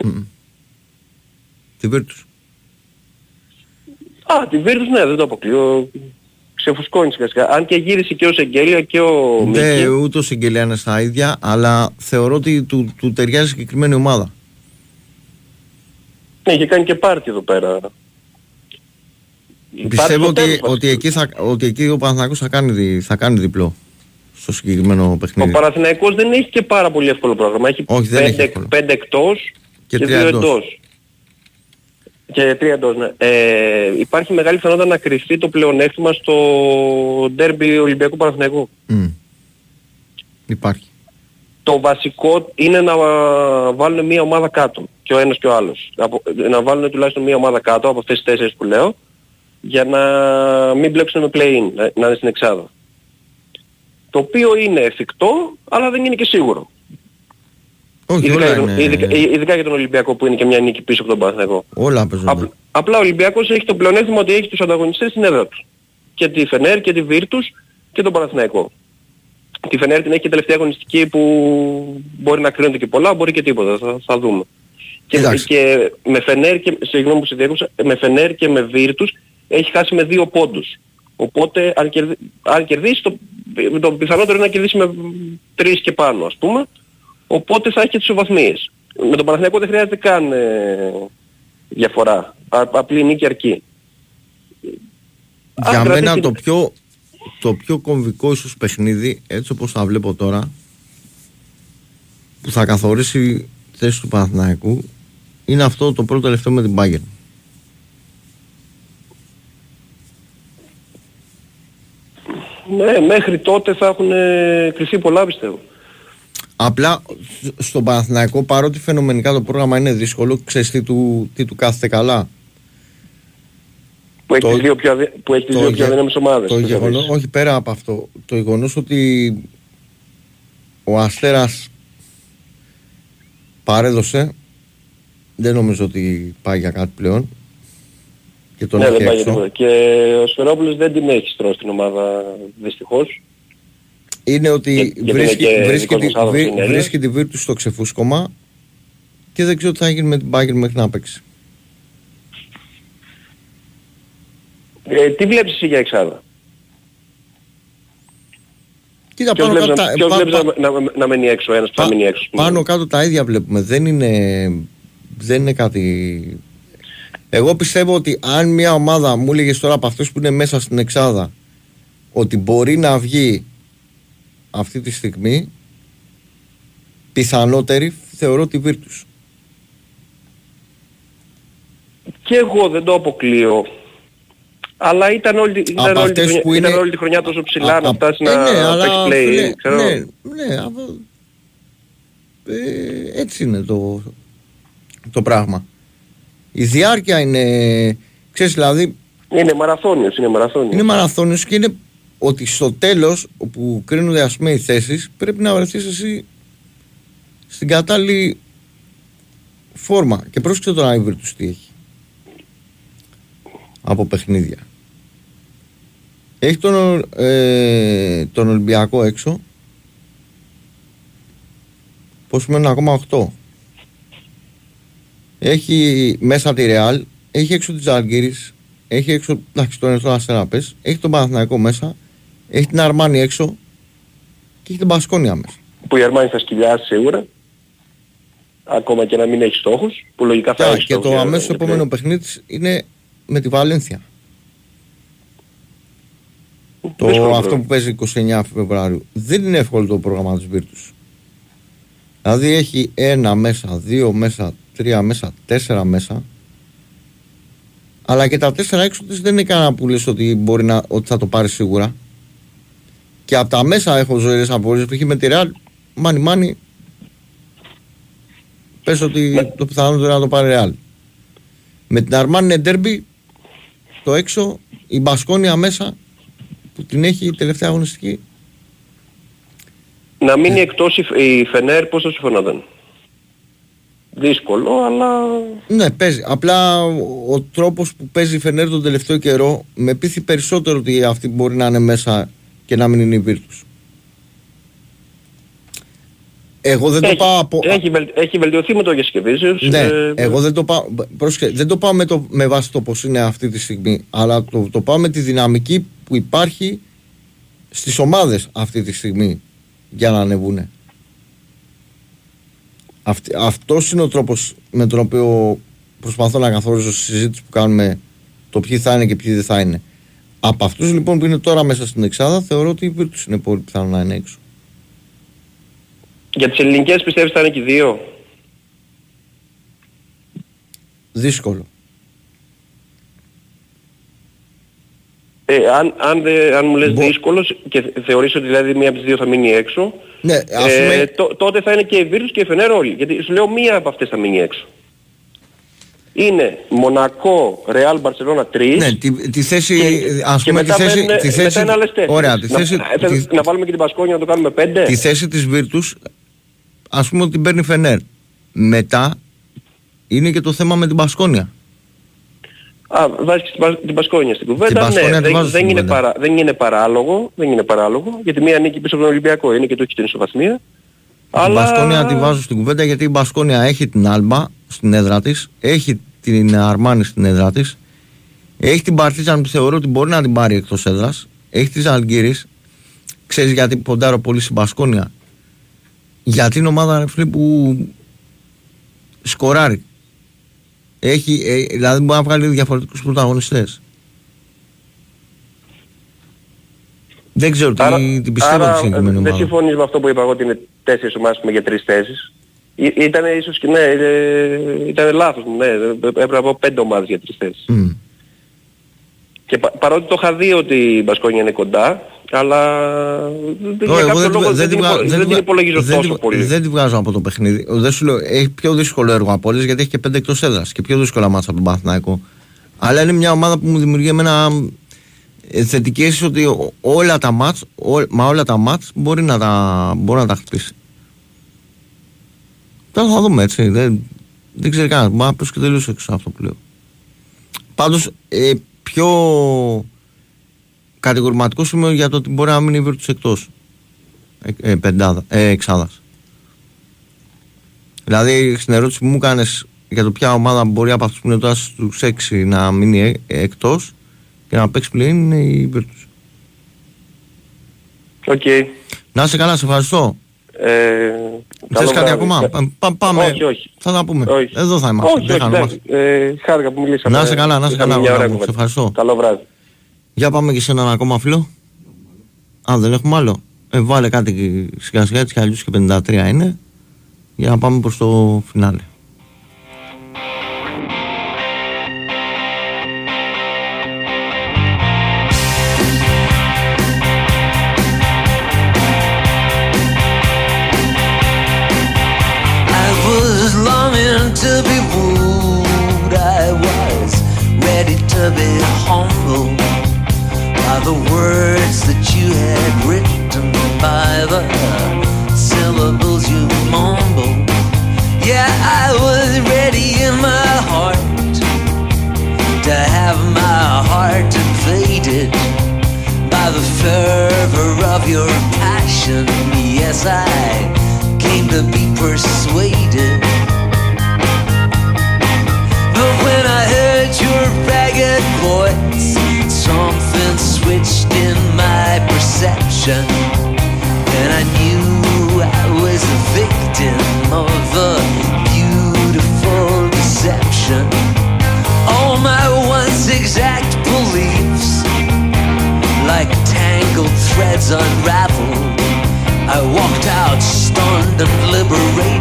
Mm. Τη Βίρτους. Α, τη Βίρτους, ναι, δεν το αποκλείω. Ξεφουσκώνει σιγά. Αν και γύρισε και ο Σεγγέλια και ο Μίκη. Ναι, ούτε ο Σεγγέλια είναι στα ίδια, αλλά θεωρώ ότι του, του ταιριάζει συγκεκριμένη ομάδα. Ναι, είχε κάνει και πάρτι εδώ πέρα. Πιστεύω ότι, τέλος, ότι, εκεί θα, ότι εκεί ο Παναθηναϊκός θα κάνει, θα κάνει διπλό στο συγκεκριμένο παιχνίδι. Ο Παναθηναϊκός δεν έχει και πάρα πολύ εύκολο πρόγραμμα. Έχει πέντε εκτός και δύο εντός. Και τρία εντός, ναι. Ε, υπάρχει μεγάλη πιθανότητα να κρυφτεί το πλεονέκτημα στο ντέρμπι Ολυμπιακού Παναθηναϊκού. Mm. Υπάρχει. Το βασικό είναι να βάλουν μία ομάδα κάτω, και ο ένας και ο άλλος. Να βάλουν τουλάχιστον μία ομάδα κάτω από αυτές τις τέσσερις που λέω, για να μην μπλέξουν με play-in, να είναι στην εξάδα. Το οποίο είναι εφικτό, αλλά δεν είναι και σίγουρο. Όχι, ειδικά, είναι... ειδικά, ειδικά για τον Ολυμπιακό που είναι και μια νίκη πίσω από τον Παναθηναϊκό. Όλα παίζονται. Απ, απλά ο Ολυμπιακός έχει το πλεονέκτημα ότι έχει τους ανταγωνιστές στην έδρα του. Και τη Φενέρ και τη Βίρτους και τον Παναθηναϊκό. Τη Φενέρ την έχει και τελευταία αγωνιστική που μπορεί να κρίνονται και πολλά, μπορεί και τίποτα, θα, θα δούμε. Και, και με Φενέρ και, συγγνώμη που σε διέκοψα, με Φενέρ και με Βίρτους έχει χάσει με δύο πόντους. Οπότε αν, κερδί, αν κερδίσει, το, το πιθανότερο είναι να κερδίσει με τρεις και πάνω, ας πούμε. Οπότε θα έχει και τις ισοβαθμίες. Με τον Παναθηναϊκό δεν χρειάζεται καν ε, διαφορά. Α, απλή νίκη αρκεί. Για Α, μένα κρατήσει... το, πιο, το πιο κομβικό ίσως παιχνίδι, έτσι όπως τα βλέπω τώρα, που θα καθορίσει τη θέση του Παναθηναϊκού, είναι αυτό το πρώτο τελευταίο με την Bayern. Ναι, μέχρι τότε θα έχουν ε, κρυφθεί πολλά, πιστεύω. Απλά στον Παναθηναϊκό, παρότι φαινομενικά το πρόγραμμα είναι δύσκολο, ξέρεις τι του, τι του κάθεται καλά. Που έχει το, τις δύο πιο, αδε... πιο γε... αδύναμες ομάδες. Το γεγονός, όχι πέρα από αυτό, το γεγονός ότι ο Αστέρας παρέδωσε, δεν νομίζω ότι πάει για κάτι πλέον. Και τον ναι, δεν πάει για και ο Σφερόπουλος δεν την έχει στρώσει την ομάδα, δυστυχώς. Είναι ότι και, βρίσκει, και βρίσκει, τη, βρί, βρίσκει τη Βίρτου στο ξεφούσκωμα και δεν ξέρω τι θα γίνει με την Bayern μέχρι να παίξει. Ε, τι βλέπεις εσύ για εξάδα? Κοίτα, ποιος πάνω βλέπεις, κάτω, ποιος πά, βλέπεις πά, να, να, να μένει έξω, ένας πά, που θα μείνει έξω. Πάνω κάτω τα ίδια βλέπουμε. Δεν είναι, δεν είναι κάτι... Εγώ πιστεύω ότι αν μια ομάδα, μου έλεγες τώρα από αυτούς που είναι μέσα στην εξάδα, ότι μπορεί να βγει αυτή τη στιγμή, πιθανότερη θεωρώ τη Βίρτους. Και εγώ δεν το αποκλείω, αλλά ήταν όλη, ήταν όλη, τη, χρονιά, είναι... ήταν όλη τη χρονιά τόσο ψηλά α, να α, φτάσει ε, ναι, να παίξει play, ξέρω. Ναι, ναι, αλλά, ε, έτσι είναι το, το πράγμα. Η διάρκεια είναι, ξέρεις δηλαδή... Είναι μαραθώνιος, είναι μαραθώνιος. Είναι μαραθώνιος και είναι... ότι στο τέλος, όπου κρίνονται ας πούμε οι θέσεις, πρέπει να βρεθείς εσύ στην κατάλληλη φόρμα. Και πρόσεξε τον Άιβερ του τι έχει από παιχνίδια. Έχει τον, ε, τον Ολυμπιακό έξω, πώς μένουν ακόμα οκτώ. Έχει μέσα τη Ρεάλ, έχει έξω τη Ζαλγκύρης, έχει έξω τον Ερθρό Αστεραπές, έχει τον Παναθηναϊκό μέσα, έχει την Αρμάνη έξω και έχει την Μπασκόνια μέσα. Που η Αρμάνη θα σκυλιάσει σίγουρα, ακόμα και να μην έχει στόχους, που λογικά θα yeah, έχει. Και στόχους, το αμέσως επόμενο παιχνίδι της είναι με τη Βαλένθια. Το αυτό που παίζει είκοσι εννέα Φεβρουαρίου. Δεν είναι εύκολο το πρόγραμμα της Βίρτους. Δηλαδή έχει ένα μέσα, δύο μέσα, τρία μέσα, τέσσερα μέσα. Αλλά και τα τέσσερα έξω της δεν είναι κανένα που λες ότι, μπορεί να, ότι θα το πάρει σίγουρα. Και από τα μέσα έχω ζωηρές απορίες. Π.χ. με τη Real, μάνι μάνι, πες ότι το πιθανότερο να το πάρει Real. Με την Αρμάνι είναι ντέρμπι, το έξω, η Μπασκόνια μέσα που την έχει η τελευταία αγωνιστική. Να μείνει ε. εκτός η Φενέρ, πώς θα συμφωνώ. Δύσκολο, αλλά... Ναι, παίζει. Απλά ο τρόπος που παίζει η Φενέρ τον τελευταίο καιρό με πείθει περισσότερο ότι αυτή μπορεί να είναι μέσα και να μην είναι η Βίρτους. Εγώ δεν έχει, το πάω από... Έχει, βελ, έχει βελτιωθεί με το Γεσκεβίζιος. Ναι, ε... εγώ δεν το πάω, πρόσχε, δεν το πάω με, το, με βάση το πως είναι αυτή τη στιγμή, αλλά το, το πάω με τη δυναμική που υπάρχει στις ομάδες αυτή τη στιγμή για να ανεβούνε. Αυτή, αυτός είναι ο τρόπος με τον οποίο προσπαθώ να καθορίζω στη συζήτηση που κάνουμε το ποιοι θα είναι και ποιοι δεν θα είναι. Από αυτούς λοιπόν που είναι τώρα μέσα στην εξάδα θεωρώ ότι η Virtus είναι πολύ πιθανό να είναι έξω. Για τις ελληνικές πιστεύεις θα είναι και οι δύο? Δύσκολο. Ε, αν, αν, δε, αν μου λες Μπο... δύσκολος και θεωρείς ότι δηλαδή μία από τις δύο θα μείνει έξω, ναι, ας πούμε... ε, το, τότε θα είναι και η Virtus και η Φενέρ όλοι. Γιατί σου λέω μία από αυτές θα μείνει έξω. Είναι Μονακό, Ρεάλ, Μπαρσελόνα τρεις. Ναι, τη, τη θέση... Και, ας πούμε τη θέση... Παίρνε, τη θέση μετά είναι ωραία, τη θέση... Να, τη, να βάλουμε και την Πασκόνια να το κάνουμε πέντε. Τη θέση της Virtus, ας πούμε ότι την παίρνει Φενέρ. Μετά είναι και το θέμα με την Πασκόνια. Α, βάζει και την Πασκόνια στην κουβέντα. Ναι, δεν, δεν, στην είναι παρα, δεν, είναι παράλογο, δεν είναι παράλογο, γιατί μία νίκη πίσω από τον Ολυμπιακό είναι και το έχει την ισοβαθμία. Αλλά... Την Μπασκόνια τη βάζω στην κουβέντα γιατί η Μπασκόνια έχει την Άλμπα στην έδρα της, έχει την Αρμάνη στην έδρα της, έχει την Παρτίζαν που θεωρώ ότι μπορεί να την πάρει εκτός έδρας, έχει τη Ζαλγκίρις. Ξέρεις γιατί ποντάρω πολύ στην Μπασκόνια? Γιατί είναι ομάδα που σκοράρει. Έχει, δηλαδή μπορεί να βγάλει διαφορετικούς πρωταγωνιστές. Δεν ξέρω άρα, τι, τι πιστεύω άρα, τη συγκεκριμένη ομάδα. Δεν συμφωνείς με αυτό που είπα εγώ ότι είναι τέσσερις ομάδες για τρεις θέσεις? Ήταν ίσως και ναι, ήταν λάθος μου, ναι, έπρεπε να πω πέντε ομάδες για τρεις θέσεις. Mm. Και πα, παρότι το είχα δει ότι η Μπασκόνια είναι κοντά, αλλά για κάποιο λόγο δεν την υπολογίζω τόσο πολύ. Δεν την βγάζω από το παιχνίδι. Δεν σου λέω, έχει πιο δύσκολο έργο από όλες γιατί έχει και πέντε εκτός έδρας και πιο δύσκολα μάτσα από τον Παναθηναϊκό. Αλλά είναι μια ομάδα που μου δημιουργεί εμένα θετική αίσθηση ότι όλα τα μάτς, μα όλα τα μάτς μπορεί να τα, μπορεί να τα χτυπήσει. Τώρα θα δούμε έτσι, δεν, δεν ξέρει κανένας, μα πες και τελείωσε έξω αυτό που λέω. Πάντως ε, πιο κατηγορηματικός είμαι για το ότι μπορεί να μείνει η Virtus εκτός ε, ε, πεντάδα, ε, εξάδας. Δηλαδή στην ερώτηση που μου κάνεις για το ποια ομάδα μπορεί από αυτούς που είναι τώρα στους έξι να μείνει ε, ε, εκτός και να παίξει πλέον είναι η Virtus. Οκ. Okay. Να είσαι καλά, σε ευχαριστώ. Ε, θες κάτι ακόμα? Πα, πάμε. Όχι, όχι. Θα τα πούμε. Όχι. Εδώ θα είμαστε. Όχι, δεν όχι, ε, χάρηκα που μιλήσαμε. Να είσαι καλά, να είσαι καλά. Σε ευχαριστώ. Καλό βράδυ. Για πάμε και σε έναν ακόμα φίλο. Α, δεν έχουμε άλλο. Ε, βάλε κάτι σιγά σιγά έτσι κι αλλιώς και πενήντα τρία είναι. Για να πάμε προς το φινάλε. The words that you had written by the syllables you mumbled. Yeah, I was ready in my heart to have my heart invaded by the fervor of your passion. Yes, I came to be persuaded. But when I heard your ragged voice, something switched in my perception, and I knew I was a victim of a beautiful deception. All my once exact beliefs, like tangled threads unraveled, I walked out stunned and liberated.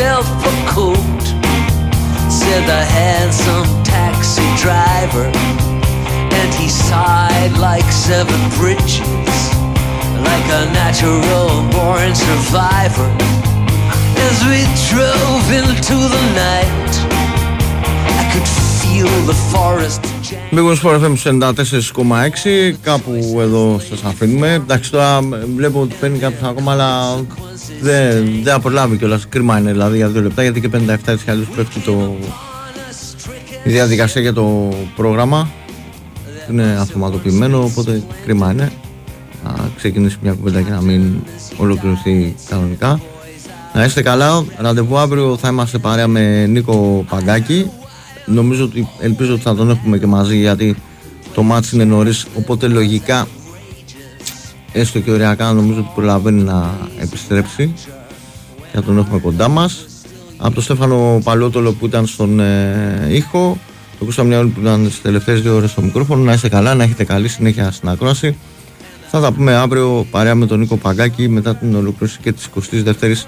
himself a coat, said the handsome taxi driver, and he sighed like seven bridges, like a natural born survivor. As we drove into the night, I could feel the forest. Μπήκαμε στο Sport εφ εμ ενενήντα τέσσερα κόμμα έξι, κάπου εδώ σας αφήνουμε. Εντάξει, τώρα βλέπω ότι παίρνει κάποιος ακόμα, αλλά δεν δε απολάβει κιόλας. Κρίμα είναι δηλαδή για δύο λεπτά, γιατί και πενήντα επτά της χαλής πέφτει το... η διαδικασία για το πρόγραμμα. Είναι αυτοματοποιημένο, οπότε κρίμα είναι. Να ξεκινήσει μια κουβέντα και να μην ολοκληρωθεί κανονικά. Να είστε καλά, ραντεβού αύριο, θα είμαστε παρέα με Νίκο Παγκάκη. Νομίζω ότι, ελπίζω ότι θα τον έχουμε και μαζί, γιατί το μάτς είναι νωρίς, οπότε λογικά έστω και ωριακά νομίζω ότι προλαβαίνει να επιστρέψει και να τον έχουμε κοντά μας. Από τον Στέφανο Παλαιότολο που ήταν στον ε, ήχο, τον Κώστα Μιαούλη που ήταν στις τελευταίες δύο ώρες στο μικρόφωνο. Να είστε καλά, να έχετε καλή συνέχεια στην ακρόαση. Θα τα πούμε αύριο παρέα με τον Νίκο Παγκάκη μετά την ολοκλήρωση και της εικοστής δεύτερης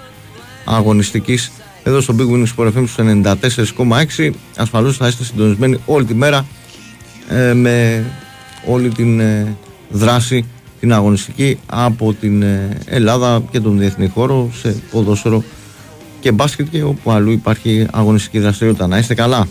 αγωνιστικής. Εδώ στο Big Win Sport εφ εμ στους ενενήντα τέσσερα κόμμα έξι. Ασφαλώς θα είστε συντονισμένοι όλη τη μέρα ε, με όλη την ε, δράση, την αγωνιστική από την ε, Ελλάδα και τον διεθνή χώρο, σε ποδόσφαιρο και μπάσκετ και όπου αλλού υπάρχει αγωνιστική δραστηριότητα. Να είστε καλά!